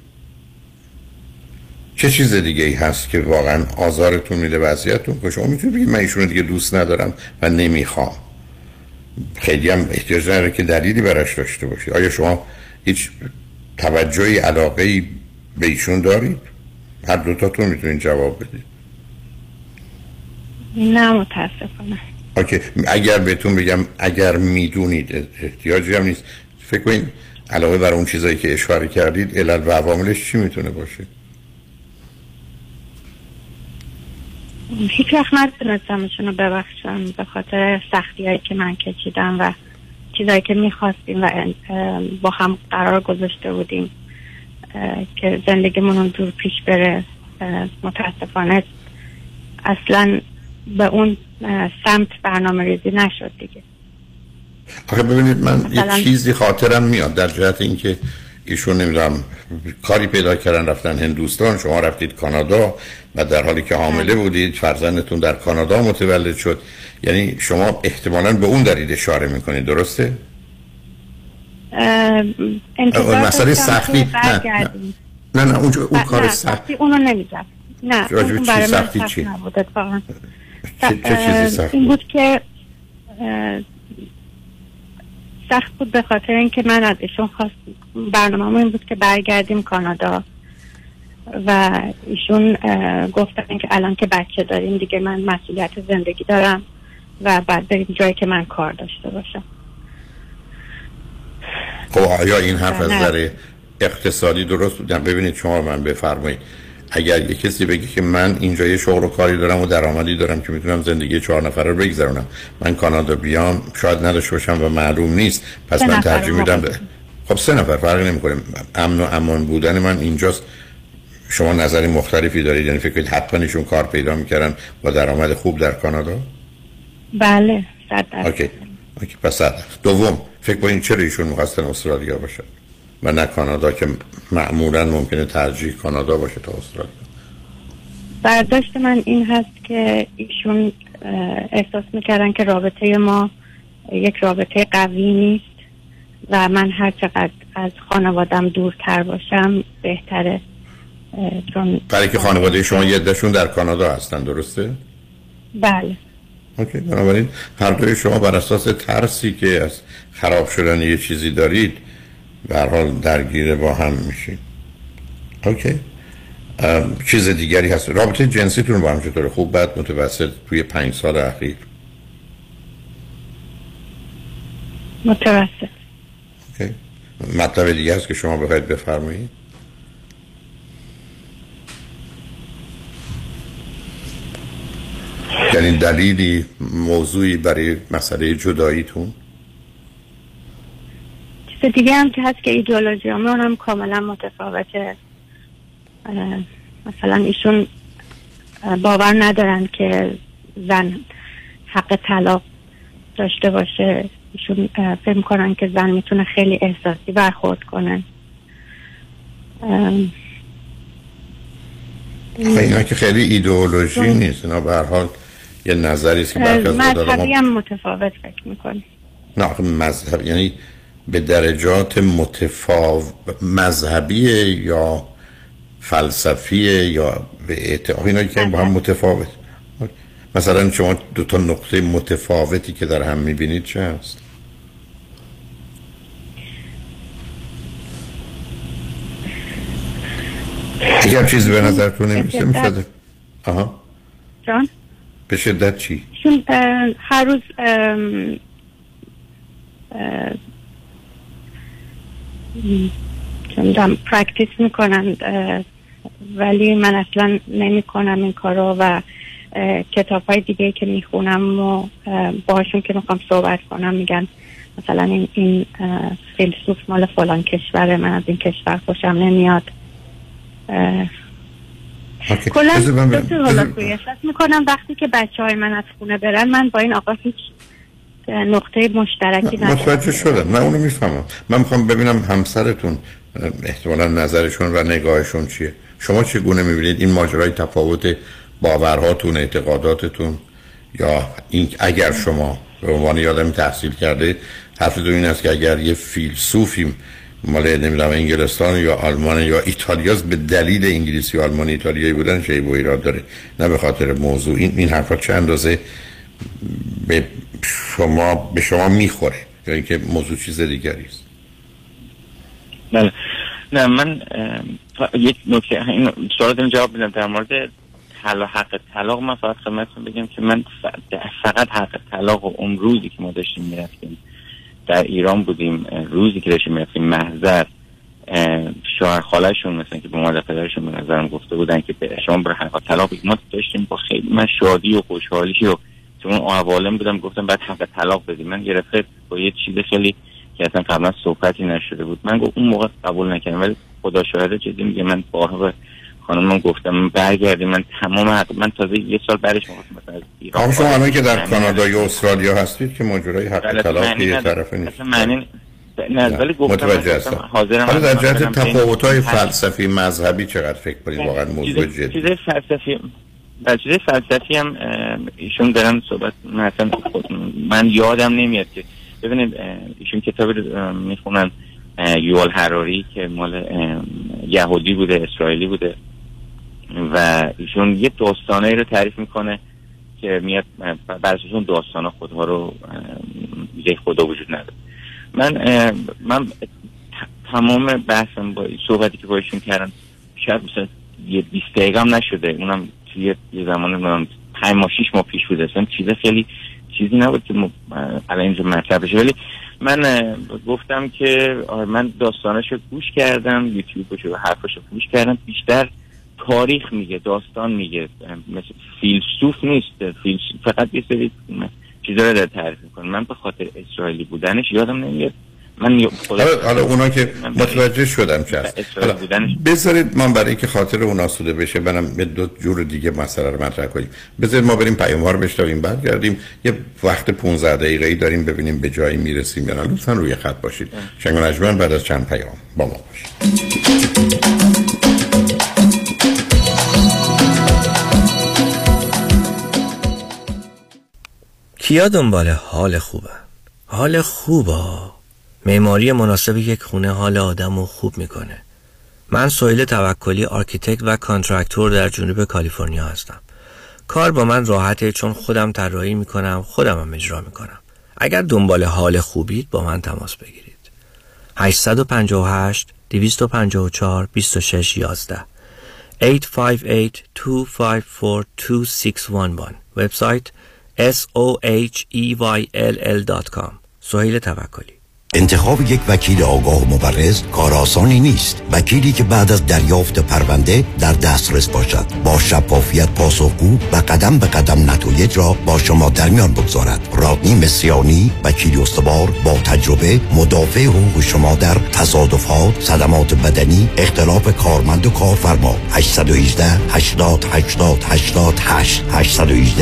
چه چیز دیگه ای هست که واقعا آزارتون میده وضعیتون که شما میتونید بگید من ایشونو دیگه دوست ندارم و نمیخوام. خیلی هم احتیاج نداره که دلیلی براش داشته باشید. آیا شما هیچ توجهی علاقه‌ای به ایشون دارید؟ هر دوتاتون میتونید جواب بدید. نه متاسفانه. اوکی اگر بهتون بگم اگر میدونید احتیاجی هم نیست، فکر کنید علاوه بر اون چیزایی که اشاره کردید علل و عواملش چی میتونه باشه؟ هیچ وقت نتونستمشون رو ببخشم به خاطر سختیایی که من کشیدم و چیزایی که میخواستیم و با هم قرار گذاشته بودیم که زندگیمون رو دور پیش بره. متاسفانه اصلا به اون سمت برنامه ریزی نشد دیگه. آخه ببینید من یه چیزی خاطرم میاد در جهت اینکه ایشون نمیدونم کاری پیدا کردن رفتن هندوستان، شما رفتید کانادا و در حالی که حامله بودید فرزندتون در کانادا متولد شد. یعنی شما احتمالاً به اون دلیل اشاره میکنید، درسته؟ مسئله سختی نه نه نه, نه اون, اون کار سختی اونو نمیدونم. نه اون برای من سخت نبود اتفاقا. این بود که سخت بود به خاطر اینکه من از ایشون خواست برنامه این بود که برگردیم کانادا و ایشون گفتن که الان که بچه داریم دیگه من مسئولیت زندگی دارم و بعد بریم جایی که من کار داشته باشم. خب آیا این حرف از نظر اقتصادی درست بود؟ ببینید شما من بفرمایید اگر یک کسی بگه که من اینجا یه شغل و کاری دارم و درآمدی دارم که میتونم زندگی چهار نفره رو بگذرونم، من کانادا بیام شاید نداشته باشم و معلوم نیست، پس من ترجیح میدم به... خب سه نفر فرقی نمیکنه، امن و امان بودن من اینجاست. شما نظری مختلفی دارید؟ یعنی فکر کنید حتما ایشون کار پیدا میکردن با درآمد خوب در کانادا؟ بله صد درصد. اوکی اوکی پس صد. دوم فکر کنید چرا ایشون می‌خواستن استرالیا باشه و نه کانادا که معمولا ممکنه ترجیح کانادا باشه تا استرالیا؟ برداشت من این هست که ایشون احساس میکردن که رابطه ما یک رابطه قوی نیست و من هر چقدر از خانوادم دورتر باشم بهتره. چون برای که خانواده شما یه عده‌شون در کانادا هستن، درسته؟ بله. اوکی. بنابراین هر دوی شما بر اساس ترسی که از خراب شدن یه چیزی دارید به هر حال درگیر با هم میشین. اوکی. چیز دیگری هست؟ رابطه جنسیتون با هم چطوره؟ خوب، بد، متوسط، توی پنج سال اخیر؟ متوسط. اوکی. مطلب دیگه هست که شما بخواید بفرمایید؟ یعنی دلیلی موضوعی برای مسئله جداییتون؟ چیز دیگه هم که هست که ایدئولوژی همون هم کاملا متفاوته. مثلا ایشون باور ندارن که زن حق طلاق داشته باشه، ایشون فکر میکنن که زن میتونه خیلی احساسی برخورد کنه. اینا که خیلی ایدئولوژی نیست، اینا به هر حال یه نظری است که مرکز مذهبی هم متفاوت فکر میکنه. نه مذهب یعنی به درجات متفاوت مذهبیه یا فلسفیه یا به اعتقادی که با هم متفاوت. مثلا شما دو تا نقطه متفاوتی که در هم میبینید چه هست؟ دیگه چیزی به نظرتون نمیشه میشه؟ آها جان؟ به شدت چی؟ چون هر روز ام ام پرکتیس میکنن ولی من اصلا نمیکنم این کارو و کتاب های دیگه که میخونم و باهاشون که میخوام صحبت کنم میگن مثلا این, این فیلسوف مال فلان کشوره، من از این کشور خوشم نمیاد. کلا دکتر هولاکویی احساس میکنم وقتی که بچه های من از خونه برن من با این آقا هیچ نقطه مشترکی ندارم. متوجه شدم، من اونو میفهمم. من میخوام ببینم همسرتون احتمالا نظرشون و نگاهشون چیه. شما چگونه میبینید این ماجرای تفاوت باورهاتون، اعتقاداتتون، یا این اگر شما به عنوان یادم تحصیل کرده حرفتون این است که اگر یه فیلسوفی مال نمیدونم انگلستان یا آلمان یا ایتالیاست به دلیل انگلیسی و آلمانی ایتالیایی بودن چه ایبو ایراد داره، نه به خاطر موضوع. این این حرفا چه اندازه به شما به شما میخوره یا اینکه موضوع چیز دیگری است؟ بله نه من یک نکته این سوالتون جواب بدم در مورد حالا حق طلاق. من فقط خدمتتون بگم که من فقط حق طلاق و اون روزی که ما داشتیم میرفتیم در ایران بودیم، روزی که داشتیم میرفتیم محضر شوهر خالهشون مثلا که به مادر پدرشون به نظرم گفته بودن که شما برای حق طلاق بگید. ما داشتیم با خیلی من شادی و خوشحالی و تو اون اولم بودم گفتم بعد حق طلاق بدیم. من گرفت با یه چیز خیلی که اصلا قبلا صحبتی نشده بود. من گفت اون موقع قبول نکردم ولی خدا شاهده جدی میگه من باهوش خانمم گفتم برگردیم. من تمام حق من تازه یه سال بعدش مثلا ایران شما الان که در کانادا یا استرالیا هستید که ماجرای حق طلاق یه طرفه نیست. معنی نه ولی گفتم حاضرم. حالا در جهت تفاوت‌های فلسفی مذهبی چقدر فکر کنید واقعا موضوع جدی؟ چیز فلسفی بچه فلسفی هم ایشون دارن صحبت مثلا من یادم نمیاد که ببینید ایشون کتاب میخونن یوال هراری که مال یهودی بوده اسرائیلی بوده و ایشون یه داستانایی رو تعریف میکنه که میاد برسوشون داستانا خودها رو یه خدا وجود نداره. من من تمام بحثم با صحبتی که با ایشون کردم شاید مثلا یه بیست دقیقه هم نشده، اونم توی یه زمان من پنج ماه شیش ماه پیش بوده، اصلا چیز خیلی چیزی نبود که الان اینجا مطلب بشه. ولی من گفتم که من داستاناشو گوش کردم، یوتیوبشو حرفاشو گوش کردم، بیشتر تاریخ میگه، داستان میگه، مثل فیلسوف نیست، فیلسوف فقط یه سری چیزا رو داره تعریف میکنه. من به خاطر اسرائیلی بودنش یادم نمیاد. من حالا اونا که متوجه شدم چست بذارید من برای اینکه خاطر اونا سوده بشه منم به دو جور دیگه مسئله رو مطرح کنیم. بذارید ما بریم پیام‌ها رو بشنویم، بعد گردیم یه وقت پانزده دقیقه‌ای داریم ببینیم به جایی میرسیم یا نه. لطفاً روی خط باشید. شنگ و نجمن بعد از چند پیام با ما باشید. کیا دنبال حال خوبه؟ حال خوبه معماری مناسب یک خونه حال آدمو خوب میکنه. من سهیل توکلی آرکیتکت و کانترکتور در جنوب کالیفرنیا هستم. کار با من راحته چون خودم طراحی میکنم، خودم هم اجرا میکنم. اگر دنبال حال خوبید با من تماس بگیرید. هشت پنج هشت دو پنج چهار دو شش یک یک هشت پنج هشت دو پنج چهار دو شش یک یک وبسایت soheill دات کام سهیل توکلی. انتخاب یک وکیل آگاه و مبرز کار آسانی نیست. وکیلی که بعد از دریافت پرونده در دسترس باشد، با شفافیت پاسخگو و قدم به قدم نتایج را با شما در میان بگذارد. رادنی مصریانی، وکیل استوار با تجربه، مدافع حقوق شما در تصادفات، صدمات بدنی، اختلاف کارمند و کارفرما. هشت یک هشت هشت هشت هشت هشت هشت یک هشت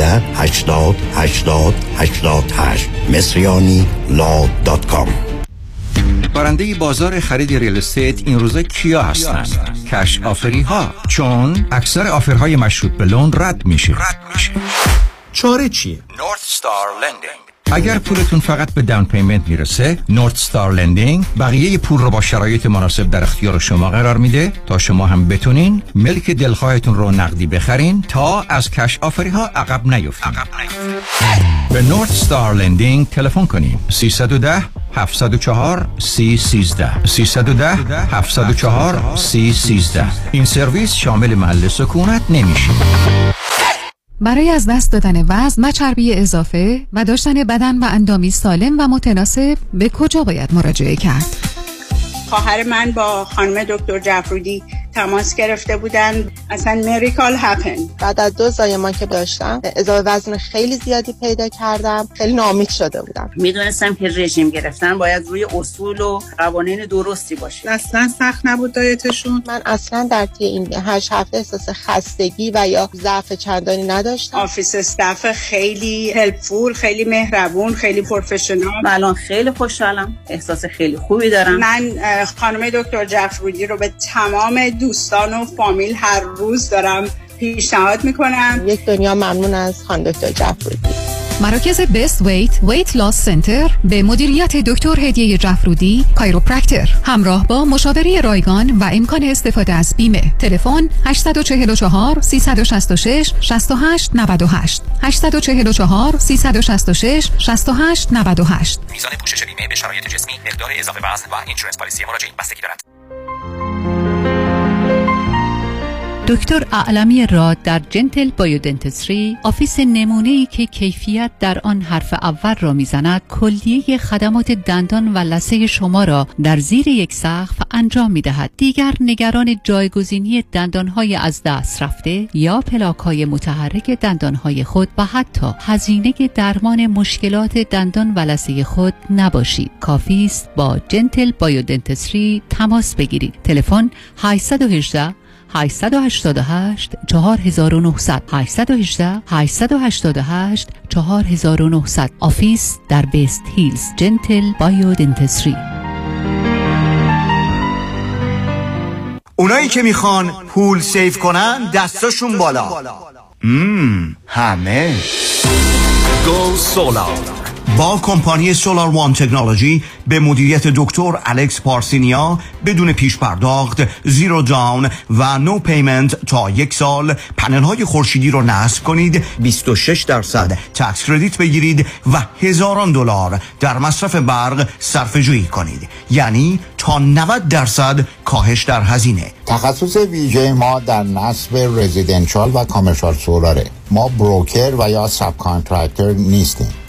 هشت هشت هشت هشت مصریانی لا دات کام. برنده بازار خرید ریل استیت این روزا کیا هستند؟ کش آفری ها، چون اکثر آفرهای مشروط به لون رد میشه. رد میشه. چاره چیه؟ نورث ستار لندینگ. اگر پولتون فقط به داون پیمنت میرسه، نورث ستار لندینگ بقیه پول رو با شرایط مناسب در اختیار شما قرار میده تا شما هم بتونین ملک دلخواهتون رو نقدی بخرین تا از کش آفری ها عقب نیفتین. به نورث ستار لندینگ تلفن کنین سه یک صفر هفت صفر چهار سی سیزده سه یک صفر هفت صفر چهار سی سیزده. این سرویس شامل محل سکونت نمیشه. برای از دست دادن وزن و چربی اضافه و داشتن بدن و اندامی سالم و متناسب به کجا باید مراجعه کرد؟ خواهر من با خانم دکتر جفرودی تماس گرفته بودن. اصلا میریکال هپن. بعد از دو زایمان که داشتم اضافه وزن خیلی زیادی پیدا کردم، خیلی ناامید شده بودم. میدونستم که رژیم گرفتن باید روی اصول و قوانین درستی باشه. اصلا سخت نبود دایتشون. من اصلا در طی این هشت هفته احساس خستگی و یا ضعف چندانی نداشتم. آفیس استاف خیلی هلپفول، خیلی مهربون، خیلی پروفشنال. الان خیلی خوشحالم، احساس خیلی خوبی دارم. من خانم دکتر جفرودی رو به تمام دوستان و فامیل هر روز دارم پیشنهاد میکنم. یک دنیا ممنون از خانم دکتر جفرودی. مراکز بست ویت ویت لاس سنتر به مدیریت دکتر هدیه جفرودی کایروپرکتر همراه با مشاوره رایگان و امکان استفاده از بیمه. تلفن هشت چهار چهار سه شش شش شش هشت نه هشت هشت چهار چهار سه شش شش شش هشت نه هشت. میزان پوشش بیمه به شرایط جسمی، مقدار اضافه وزن و اینشورنس پالیسی مراجعین بستگی دارد. دکتر اعلمی راد در جنتل بایودنتستری، آفیس نمونه‌ای که کیفیت در آن حرف اول را میزند، کلیه خدمات دندان و لثه شما را در زیر یک سقف انجام میدهد. دیگر نگران جایگزینی دندانهای از دست رفته یا پلاک‌های متحرک دندانهای خود و حتی هزینه درمان مشکلات دندان و لثه خود نباشید. کافی است با جنتل بایودنتستری تماس بگیرید. تلفن هشت یک هشت هشت هشت هشت چهار نه صفر صفر هشت یک هشت هشت هشت هشت چهار نه صفر صفر. آفیس در بیست هیلز، جنتل بایودنتستری. اونایی که میخوان پول سیف کنن دستاشون بالا. مم. همه گو سولار با کمپانی سولار وان تکنولوژی به مدیریت دکتر الکس پارسینیا بدون پیش پرداخت، زیرو داون و نو پیمنت تا یک سال پنل های خورشیدی رو نصب کنید، بیست و شش درصد تکس کردیت بگیرید و هزاران دلار در مصرف برق صرفه جویی کنید، یعنی تا نود درصد کاهش در هزینه. تخصص ویژه ما در نصب رزیدنشال و کامرشال سولاره. ما بروکر و یا ساب کانترکتر نیستیم.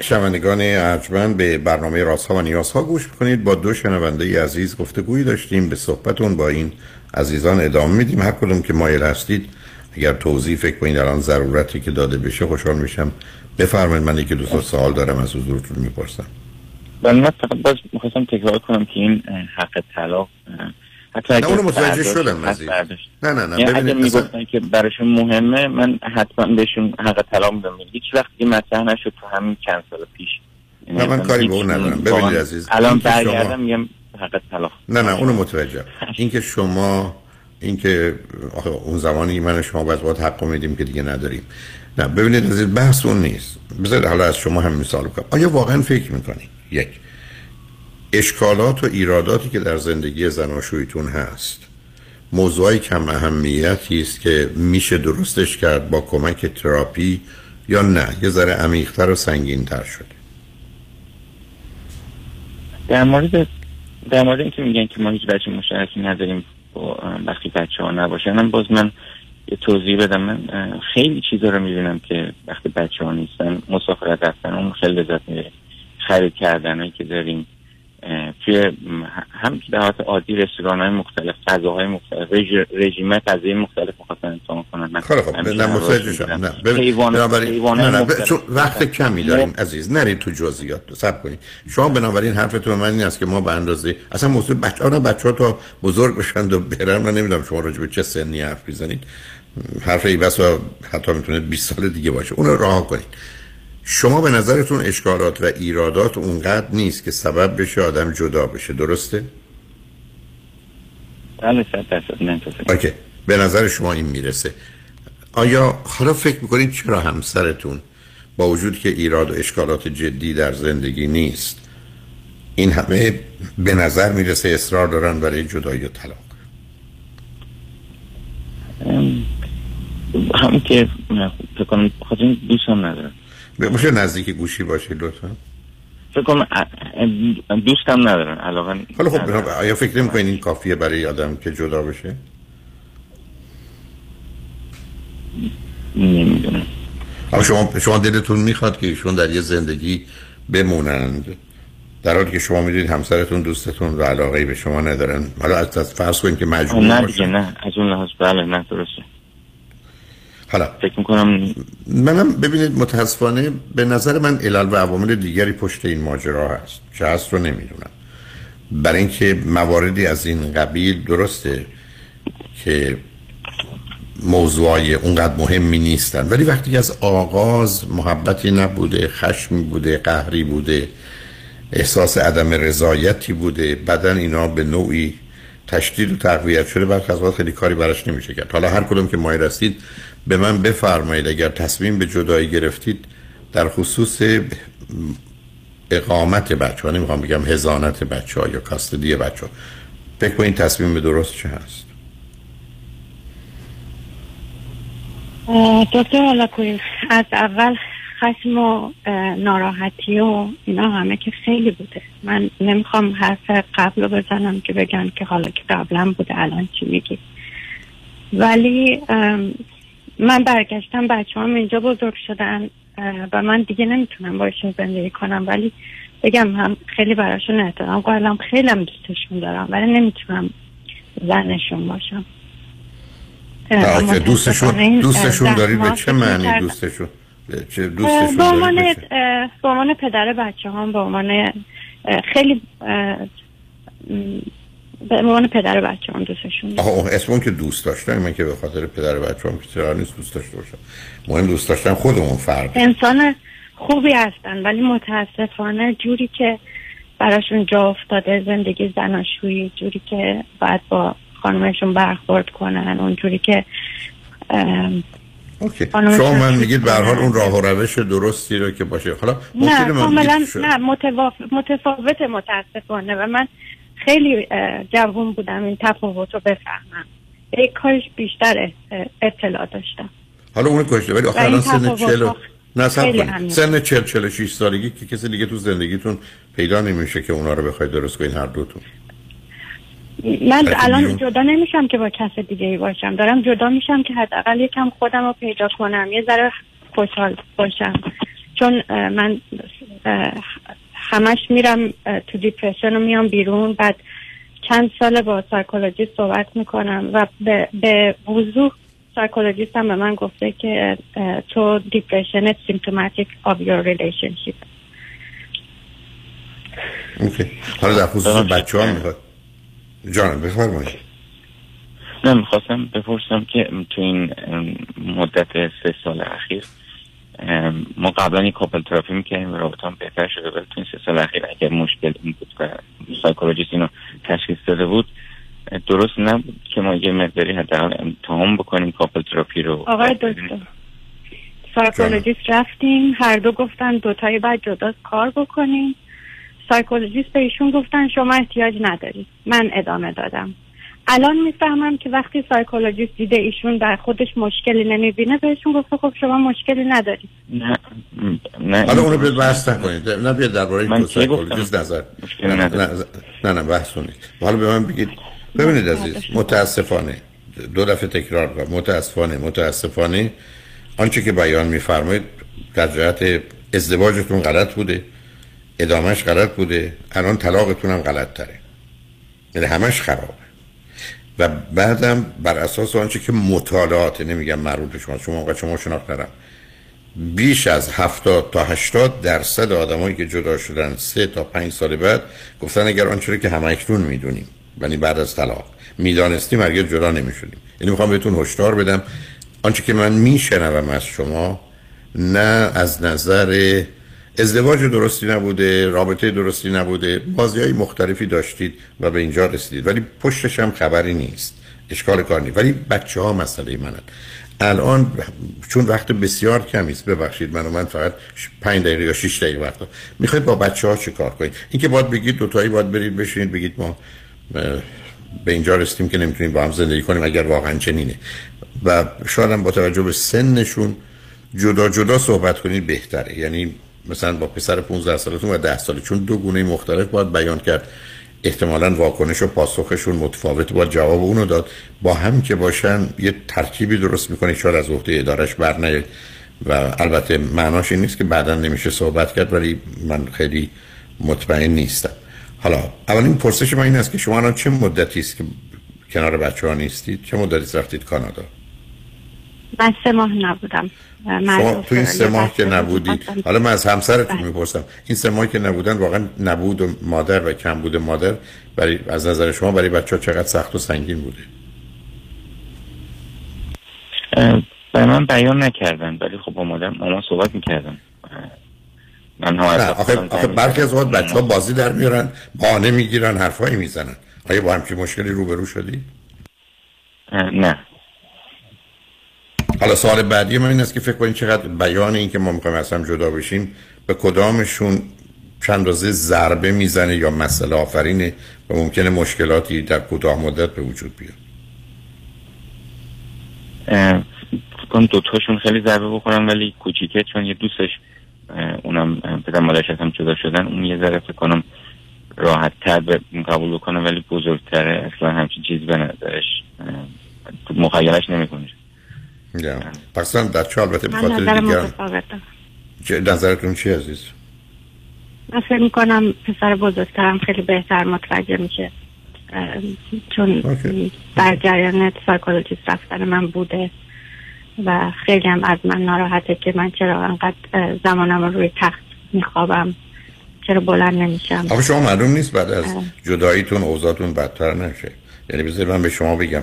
شنوندگان ارجمند، به برنامه رازها و نیازها گوش میکنید. با دو شنونده عزیز گفتگویی داشتیم. به صحبتون با این عزیزان ادامه میدیم. هر کدوم که مایل هستید اگر توضیح فکر کنید الان ضرورتی که داده بشه خوشحال میشم بفرمایید. من یک دو تا سوال دارم از حضورتون میپرسم. بله، من فقط باز میخواستم تکرار کنم که این حق طلاق حتما اون متوجه شدم عزیز. نه نه نه ببینید میگفتن که براشون مهمه، من حتما بهشون حق طلاق میدم. هیچ وقت این مسئله نشد تو همین چند سال پیش. نه من کاری به اون ندارم. ببینید عزیز، الان برگردم میگم حق طلاق. نه نه اونو متوجه. اینکه شما اینکه آخه اون زمانی من شما باز باید حق میدیم که دیگه نداریم. نه ببینید عزیز، بحث اون نیست. بذارید حالا از شما هم مثال بگم. آیا واقعا فکر میکنید یک اشکالات و ایراداتی که در زندگی زناشویتون هست موضوعی کم اهمیتی است که میشه درستش کرد با کمک تراپی یا نه یه ذره عمیق‌تر و سنگین‌تر شده؟ در مورد در مورد اینکه میگن که ما هیچ بچه مشترکی نداریم وقتی بچه‌ها نباشن، باز من یه توضیح بدم. من خیلی چیزا رو میبینم که وقتی بچه‌ها نیستن، مسافرت رفتن اون خیلی لذت میبریم، خرید کردنایی که داریم، توی هم دهات عادی رستوران‌های مختلف، غذاهای مختلف، رژیم‌های غذایی مختلف مخاطبان امتحان کنند. خیلی خوب، نه متوجه شدم. نه ببینید، چون وقت کمی داریم عزیز، نرید تو جزئیات، صبر کنید. شما بنابراین حرفتون من این است که ما به اندازه اصلا موضوع بچه‌ها بچه‌ها تا بزرگ بشن و برن، من نمی‌دونم شما راجع به چه سنی حرف می‌زنید. حرف ای بس حتی میتونه بیست سال دیگه باشه. اون رو رها کنید. شما به نظرتون اشکالات و ایرادات اونقدر نیست که سبب بشه آدم جدا بشه، درسته؟ بله، صد درصد. اوکی، به نظر شما این میرسه. آیا حالا فکر میکنید چرا همسرتون با وجود که ایراد و اشکالات جدی در زندگی نیست، این همه به نظر میرسه اصرار دارن برای جدایی و طلاق؟ هم که فکر کنم خودم دوستم ندارم. میشه نزدیک گوشی باشه لطفا؟ فکر کنم دوستم ندارن، علاقه. حالا خب بنابراین آیا فکر می‌کنین این کافیه برای آدم که جدا بشه؟ نمی‌دونم. آخه شما شما دلتون میخواد که ایشون در یه زندگی بمونند در حالی که شما می‌دونید همسرتون دوستتون و علاقه‌ای به شما ندارن؟ حالا از فرض کنین که مجبور باشن. نه دیگه، نه از اون لحاظ بله، نه درسته. حالا فکر می‌کنم منم ببینید متاسفانه به نظر من علل و عوامل دیگری پشت این ماجرا هست. چه هست رو نمیدونم. برای اینکه مواردی از این قبیل درسته که موضوعای اونقدر مهمی نیستن، ولی وقتی از آغاز محبتی نبوده، خشمی بوده، قهری بوده، احساس عدم رضایتی بوده، بدن اینا به نوعی تشدید و تقویت شده، بعد از وقت خیلی کاری براش نمیشه کرد. حالا هر کدوم که مایل هستید به من بفرمایید اگر تصمیم به جدایی گرفتید در خصوص اقامت بچه‌ها، نمیخوام بگم حضانت بچه‌ها یا کاستدی بچه‌ها، فکر کنید تصمیم به درست چه هست؟ دکتر علاکویی از اول خشم و ناراحتی و اینا همه که خیلی بوده. من نمیخوام حرف قبل رو بزنم که بگن که حالا که قبلا بوده الان چی میگی، ولی من برگشتم، بچه هم اینجا بزرگ شدن و من دیگه نمیتونم باشون زندگی کنم، ولی بگم هم خیلی براشون احترام قائلم، خیلی هم دوستشون دارم، ولی نمیتونم زنشون باشم. دوستشون دوستشون داری به چه معنی دوستشون؟ به عنوان به عنوان پدر بچه هم، به عنوان خیلی به عنوان پدر بچه هم دوستشون. آها، اسم اون که دوست داشتن، من که به خاطر پدر بچه هم که چرا نیست دوست داشته باشم، مهم دوست داشتن خودمون فرد. انسان خوبی هستن ولی متاسفانه جوری که براشون جا افتاده زندگی زناشویی، جوری که باید با خانمشون برخورد کنن، اون جوری که اوکی. شما من میگید به هر حال اون راه و روش درستی رو که باشه. حالا نه کاملا نه، متواف... متفاوت متاسفانه، و من خیلی جوون بودم این تفاوت رو بفهمم، یک کارش بیشتر اطلاع داشتم. حالا اون کشته، ولی آخه الان سن چهل نه سن سن چهل چهل و شش سالگی که کسی دیگه تو زندگیتون پیدا نمیشه که اونا رو بخواید درست کنین هر دوتون. من الان جدا نمیشم که با کس دیگه ای باشم، دارم جدا میشم که حداقل یکم خودم رو پیدا کنم، یه ذره خوشحال باشم، چون من همش میرم تو دیپرشن و میام بیرون. بعد چند سال با سایکولوژیست صحبت میکنم و به, به وضوح سایکولوژیست هم به من گفته که تو دیپرشن سیمپتوماتیک of your relationship. اوکی، حالا در خصوص بچه ها میخواد جانم بفرمایید. نه میخواستم بپرسم که تو این مدت سه سال اخیر ما قبلا یک کپل تراپی میکردیم و رابطه هم بهتر شده، ولی تو این سه سال اخیر اگر مشکل این بود و سایکولوژیست اینو تشخیص داده بود، درست نبود که ما یه مقداری حداقل امتحان بکنیم کپل تراپی رو؟ آقای دکتر سایکولوژیست رفتیم، هر دو گفتن دوتایی بعد جدا کار بکنیم. سایکولوژیست به ایشون گفتن شما احتیاج ندارید. من ادامه دادم. الان میفهمم که وقتی سایکولوژیست دیده ایشون در خودش مشکلی نمیبینه، بهشون گفته خب شما مشکلی ندارید. نه نه حالا اونو به بحث نکنید، نه بیا درباره این سایکولوژیست نظر نه نه نه, نه بحث نکنید. حالا به من بگید ببینید عزیز، متاسفانه دو دفعه تکرار می‌کنم، متاسفانه متاسفانه آنچه که بیان می‌فرمایید در جهت ازدواجتون غلط بوده، ادامهش غلط بوده، الان طلاقتون هم غلط تره، یعنی همش خرابه. و بعدم بر اساس آنچه که مطالعات، نمیگم مربوط شما، شما اونقدر شما شناخت ندارم، بیش از هفتاد تا هشتاد درصد آدمایی که جدا شدن سه تا پنج سال بعد گفتن اگر آنچه که همکنون میدونیم، یعنی بعد از طلاق میدانستیم اگر جدا نمیشدیم. یعنی میخوام بهتون هشدار بدم، آنچه که من میشنوم از شما نه از نظر ازدواج درستی نبوده، رابطه درستی نبوده، بازی‌های مختلفی داشتید و به اینجا رسیدید، ولی پشتش هم خبری نیست، اشکال کار نیست. ولی بچه‌ها مسئله منن الان، چون وقت بسیار کمی است، ببخشید من و من فقط پنج دقیقه یا شش دقیقه وقت دارم، میخواید با بچه‌ها چیکار کنید؟ اینکه باید بگید دو تایی باید برید بشینید بگید ما به اینجا رسیدیم که نمیتونیم با هم زندگی کنیم، اگر واقعا چنینه و شاید هم با توجه به سنشون جدا جدا صحبت کنید بهتره. یعنی مثلا با پسر پانزده سالتون و ده ساله، چون دو گونه مختلف باید بیان کرد، احتمالاً واکنش و پاسخشون متفاوت، با جواب اونو داد. با هم که باشن یه ترکیبی درست میکنه، شاید از عهده ادارش بر نیاد و البته معناش این نیست که بعداً نمیشه صحبت کرد، ولی من خیلی مطمئن نیستم. حالا اولین پرسش من این است که شما الان چه مدتی است که کنار بچه‌ها نیستید؟ چه مدتی رفتید کانادا؟ من سه ماه نبودم. شما تو این سه ماه که نبودید، حالا من از همسرتون میپرسم، این سه ماه که نبودن واقعا نبود و مادر و کم بود مادر برای از نظر شما برای بچه‌ها چقدر سخت و سنگین بوده؟ برای من بیان نکردن، ولی خب با مادر مامان صحبت میکردن. من ها آخه آخه برخی از وقت بچه‌ها بازی در میارن، بهانه میگیرن، حرفایی میزنن. آیا با همچین مشکلی روبرو شدی؟ نه. حالا سوال بعدی من این است که فکر کنید چقدر بیان این که ما میخوایم از هم جدا بشیم به کدامشون چند روزه ضربه میزنه یا مسئله آفرینه و ممکنه مشکلاتی در کوتاه مدت به وجود بیاد. فکر کنم دوتاشون خیلی ضربه بخورن، ولی کوچیکه چون یه دوستش اونم پدر مادرش هم جدا شدن، اون یه ذره فکر کنم راحت تر قبول بکنه، ولی بزرگتره اصلا همچین چیز به نظرش مخیلش نمیکنه. یا پس هم بچه البته به خاطر دیگران نظرتون چی عزیز؟ من فکر میکنم پسر بزرگترم خیلی بهتر متوجه میشه، چون okay. در جریان سایکولوژیست رفتن من بوده و خیلی هم از من ناراحته که من چرا انقدر زمانم رو روی تخت میخوابم، چرا بلند نمیشم. آخه شما معلوم نیست بعد از جداییتون اوضاعتون بدتر نشه. یعنی بذار من به شما بگم،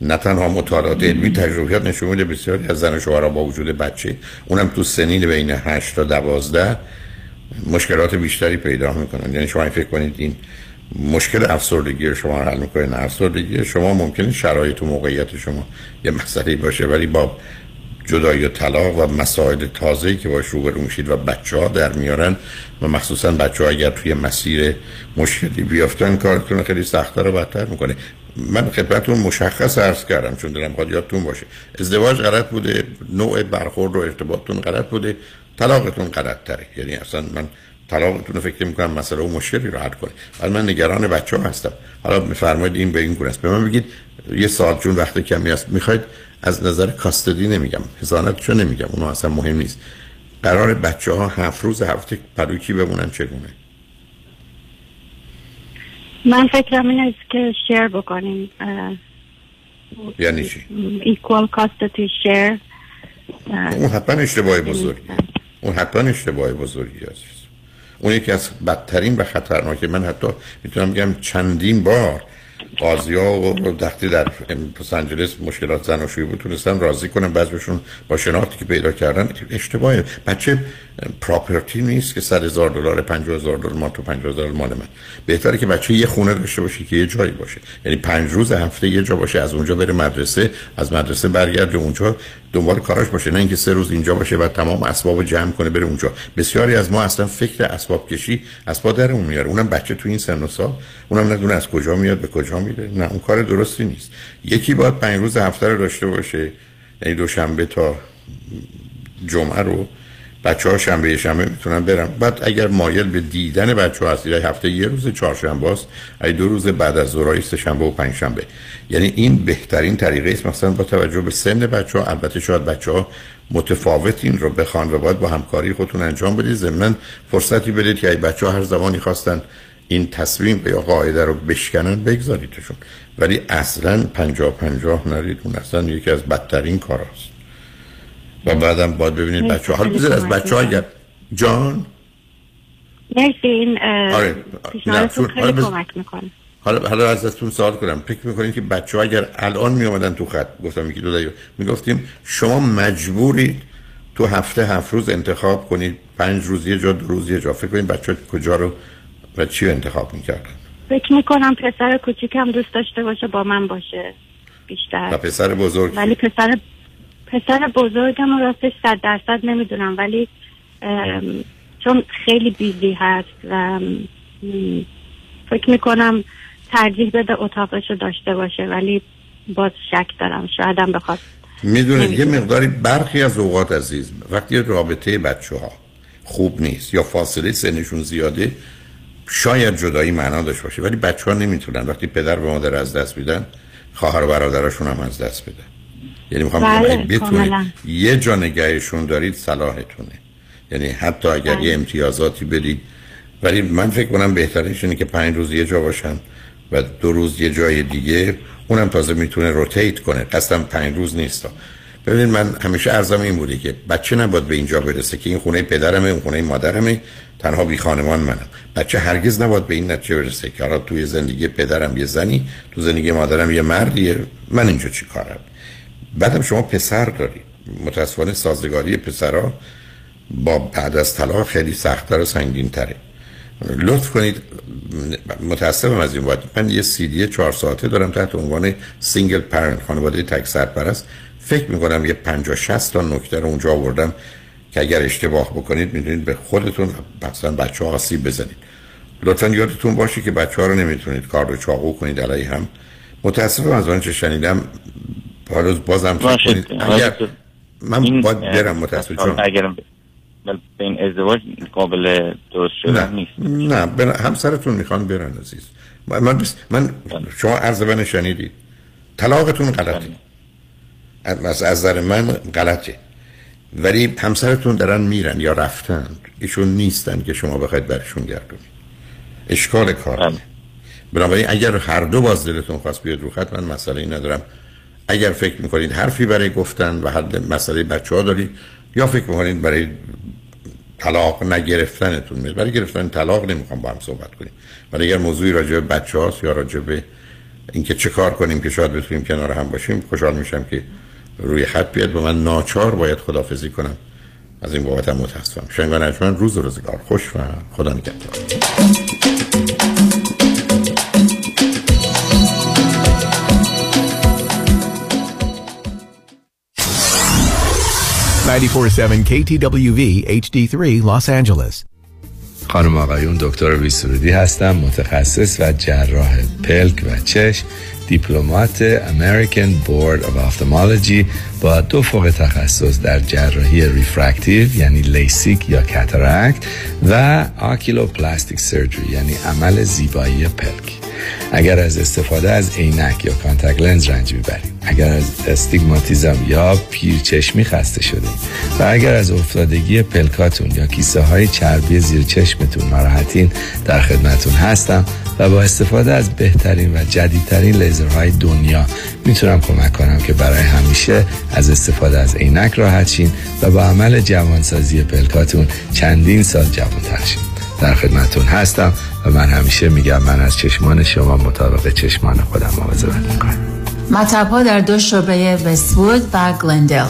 نه تنها مطالعات علمی، تجربیات نشون میده بسیاری از زن و شوهرها با وجود بچه، اونم تو سنین بین هشت تا دوازده مشکلات بیشتری پیدا میکنن. یعنی شما فکر کنید این مشکل افسردگی شما رو حل میکنه، نه افسردگی شما ممکنه شرایط و موقعیت شما یه مسئله باشه، ولی با جدایی و طلاق و مسائل تازه‌ای که باش روبرو میشید و بچه‌ها در میارن و مخصوصا بچه‌ها اگر توی مسیر مشکلی بیافتن کارتون خیلی سخت‌تر و بدتر میکنه. من خدمتتون مشخص عرض کردم چون دلم خواد یادتون باشه، ازدواج غلط بوده، نوع برخورد و ارتباطتون غلط بوده، طلاقتون غلط تره. یعنی اصلا من طلاقتون رو فکر میکنم مسئله و مشکلی رو حل کنه، ولی من نگران بچه‌ها هستم. حالا بفرمایید این به این گونه است، به من بگید یه ساعت چون وقت کمی است، میخواید از نظر کاستدی، نمیگم حضانت چون نمیگم، اونها اصلا مهم نیست، قرار بچه‌ها هفت روز هفته پروکی بمونن چگونه؟ من فکرم این است که شیر بکنیم. یعنی چی؟ ایکوال کاستدی شیر. اون حتما اشتباه بزرگی اون حتما اشتباه بزرگی است. اون یکی از بدترین و خطرناکه. من حتی میتونم بگم چندین بار قاضی‌ها و دختی در لس آنجلس مشکلات زن و شوی بود تونستن راضی کنن، بعضیشون با شناختی که پیدا کردن اشتباهی. بچه پراپرتی نیست که صد هزار دلار، پنجاه هزار دلار ما تو پنجاه هزار مال من. بهتره که بچه یه خونه داشته باشه که یه جایی باشه، یعنی پنج روز هفته یه جا باشه، از اونجا بره مدرسه، از مدرسه برگرده اونجا دنبال کاراش باشه، نه اینکه سه روز اینجا باشه بعد تمام اسبابو جمع کنه بره اونجا. بسیاری از ما اصلا فکر اسباب کشی اسبا درمون میاره، اونم بچه تو این سن و سال، اونم ندونه از کجا میاد به کجا میره. نه اون کار درستی نیست. یکی باید پنج روز هفته رو داشته باشه، یعنی دوشنبه تا جمعه رو بچه‌ها شنبه شنبه میتونن برن. بعد اگر مایل به دیدن بچه‌ها هستید هفته یه روز چهارشنبه است، ای دو روز بعد از ظهر است شنبه و پنج شنبه. یعنی این بهترین طریقه است، مثلا با توجه به سن بچه‌ها. البته شاید بچه‌ها متفاوت این رو بخوان و باید با همکاری خودتون انجام بدید. ضمن فرصتی بدید که ای بچه‌ها هر زمانی خواستن این تصمیم یا قاعده رو بشکنن بگذاریدشون، ولی اصلا پنجاه پنجاه نرید. اون اصلا یکی از بدترین کاراست. و بعدم باید ببینید بچه‌ها حال بذار از بچه‌ها اگر جان مرسی این آره پیشنهادتون خیلی کمک میکنه. حالا حالا ازتون سوال کنم، فکر میکنید که بچه‌ها اگر الان می اومدن تو خط گفتم یکی دو دقیقه میگفتیم شما مجبورید تو هفته هفت روز انتخاب کنید، پنج روز یه جا، دو روز یه جا، فکر کنید بچه‌ها کجا رو و چی انتخاب میکردن؟ فکر میکنم پسر کوچیکم دوست داشته باشه با من باشه بیشتر تا پسر بزرگ، ولی پسر پسر بزرگم راستش صد درصد نمیدونم، ولی چون خیلی بیزی هست و فکر میکنم ترجیح بده اتاقشو داشته باشه، ولی باز شک دارم شایدم بخواد. میدونید یه مقداری برخی از اوقات عزیز وقتی رابطه بچه ها خوب نیست یا فاصله سنشون زیاده شاید جدایی معنا داشته باشه، ولی بچه ها نمیتونن وقتی پدر و مادر از دست میدن خواهر و برادرشون هم از دست بدن. یعنی میخوام بگم بتونید یه جا نگهشون دارید صلاحتونه، یعنی حتی اگر بله. یه امتیازاتی بدید، ولی من فکر کنم بهترینش اینه که پنج روز یه جا باشن و دو روز یه جای دیگه، اونم تازه میتونه روتیت کنه. قصدم پنج روز نیستا. ببینید من همیشه عرضم این بوده که بچه نباید به اینجا برسه که این خونه پدرمه اون خونه مادرمه تنها بی خانمان منم. بچه هرگز نباید به این نتیجه برسه که آره توی زندگی پدرم یه زنی، تو زندگی مادرم یه مردیه، من اینجا چیکارم. بعدم شما پسر دارید. متأسفانه سازگاری پسرها با بعد از طلاق خیلی سخت‌تر و سنگین‌تره. لطف کنید، متاسفم از این وقت من یه سی دی چهار ساعته دارم تحت عنوان سینگل پرنت، خانواده تک سرپرست. فکر می‌کنم یه پنجاه شصت تا نکته رو اونجا آوردم که اگر اشتباه بکنید می‌دونید به خودتون مثلا بچه‌ها آسیب بزنید. لطفاً یادتون باشه که بچه‌ها رو نمی‌تونید کار رو چاقو کنید علیه هم. متاسفم از اون چه شنیدم. باز بازم فکر کنید اگر من باید برم متاسفم اگرم بل این ازدواج قابل درست شدن نیست. نه بنا... همسرتون میخوان برن عزیز من بس... من شما عرض من شنیدید طلاقتون غلطه از نظر من غلطه، ولی همسرتون دارن میرن یا رفتن ایشون نیستن که شما بخواید برشون گردونید. اشکال کار نیست. بنابراین اگر هر دو باز دلتون خواست بیاد رو خط من مسئله ای ندارم. اگر فکر میکنید حرفی برای گفتن و حل مسئله بچه‌ها دارید یا فکر میکنید برای طلاق نگرفتنتون میاد، برای گرفتن طلاق نمیخوام با هم صحبت کنیم، ولی اگر موضوعی راجع به بچه‌هاست یا راجع به اینکه چه کار کنیم که شاید بتونیم کنار هم باشیم خوشحال میشم که روی خط بیاد. و من ناچار باید خداحافظی کنم، از این بابت هم متاسفم. شنگان اجمن روز و روزگار خوش و خدا نگهدار. ninety-four point seven کی تی دبلیو وی اچ دی تری Los Angeles. خانم آقایون، دکتر ویسرودی هستم، متخصص و جراح پلک و چشم، دیپلمات American Board of Ophthalmology با دو فوق تخصص در جراحی ریفرکتیو یعنی لیسیک یا کاتاراکت و آکیلوپلاستیک سرجری یعنی عمل زیبایی پلک. اگر از استفاده از عینک یا کانتاکت لنز رنج میبرید، اگر از استیگماتیزم یا پیرچشمی خسته شده و اگر از افتادگی پلکاتون یا کیسه های چربی زیر چشمتون ناراحتین، در خدمتون هستم و با استفاده از بهترین و جدیدترین لیزرهای دنیا میتونم کمک کنم که برای همیشه از استفاده از عینک راحت شین و با عمل جوانسازی پلکاتون چندین سال جوانتر شین. در خدمتون هستم و من همیشه میگم من از چشمان شما مطابق چشمان خودم مواظبت میکنم. مطب ها در دو شعبه وست‌وود و گلندل.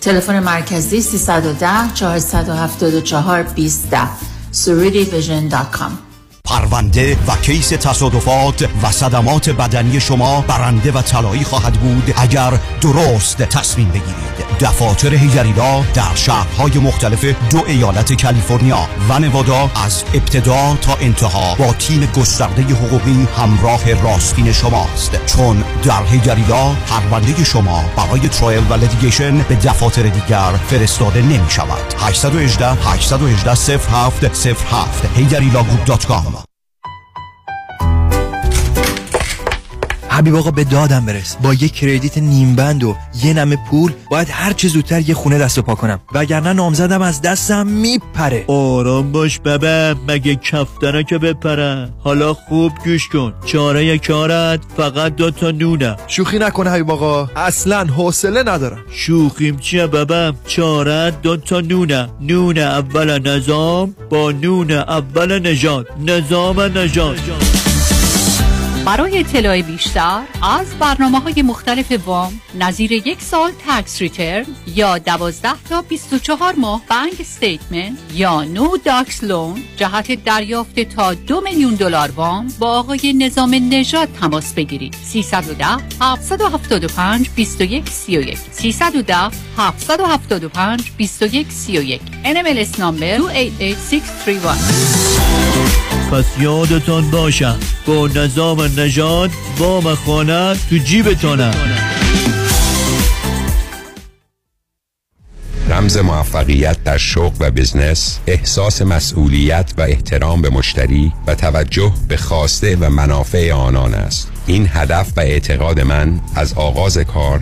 تلفن مرکزی سه یک صفر چهار هفت چهار دو صفر یک صفر. سرودی ویژن دات کام. پرونده و کیس تصادفات و صدمات بدنی شما برنده و طلایی خواهد بود اگر درست تصمیم بگیرید. دفاتر هیگریلا در شهرهای مختلف دو ایالت کالیفرنیا و نوادا از ابتدا تا انتها با تیم گسترده حقوقی همراه راستین شماست، چون در هیگریلا پرونده شما برای ترایل و لیتیگیشن به دفاتر دیگر فرستاده نمی شود. هشت یک هشت هشت یک هشت صفر هفت صفر هفت هیگریلا گروپ دات کام. حبیب آقا به دادم برس. با یک کردیت نیم بند و یه نمه پول باید هر چه زودتر یه خونه دست و پا کنم، وگرنه نامزدم از دستم میپره. آرام باش بابا، مگه کفتنه که بپره. حالا خوب گوش کن، چاره کارت فقط دو تا نونه. شوخی نکنه حبیب آقا، اصلا حوصله ندارم. شوخیم چیه بابا؟ چاره دو تا نونه. نون اول نظام با نون اول نجات. نظام نجات. برای اطلاع بیشتر از برنامه‌های مختلف وام نظیر یک سال تکس ریترن یا دوازده تا بیست و چهار ماه بانک استیتمنت یا نو داکس لون جهت دریافت تا دو میلیون دلار وام با آقای نظام نژاد تماس بگیرید. سه یک صفر هفت هفت پنج دو یک سه یک سه یک صفر هفت هفت پنج دو یک سه یک ان ام ال اس نمبر دو هشت هشت شش سه سه یک. پس یادتان باشم با نظام نجات وام خانه تو جیبتانم. رمز موفقیت در شغل و بزنس احساس مسئولیت و احترام به مشتری و توجه به خواسته و منافع آنان است. این هدف و اعتقاد من از آغاز کار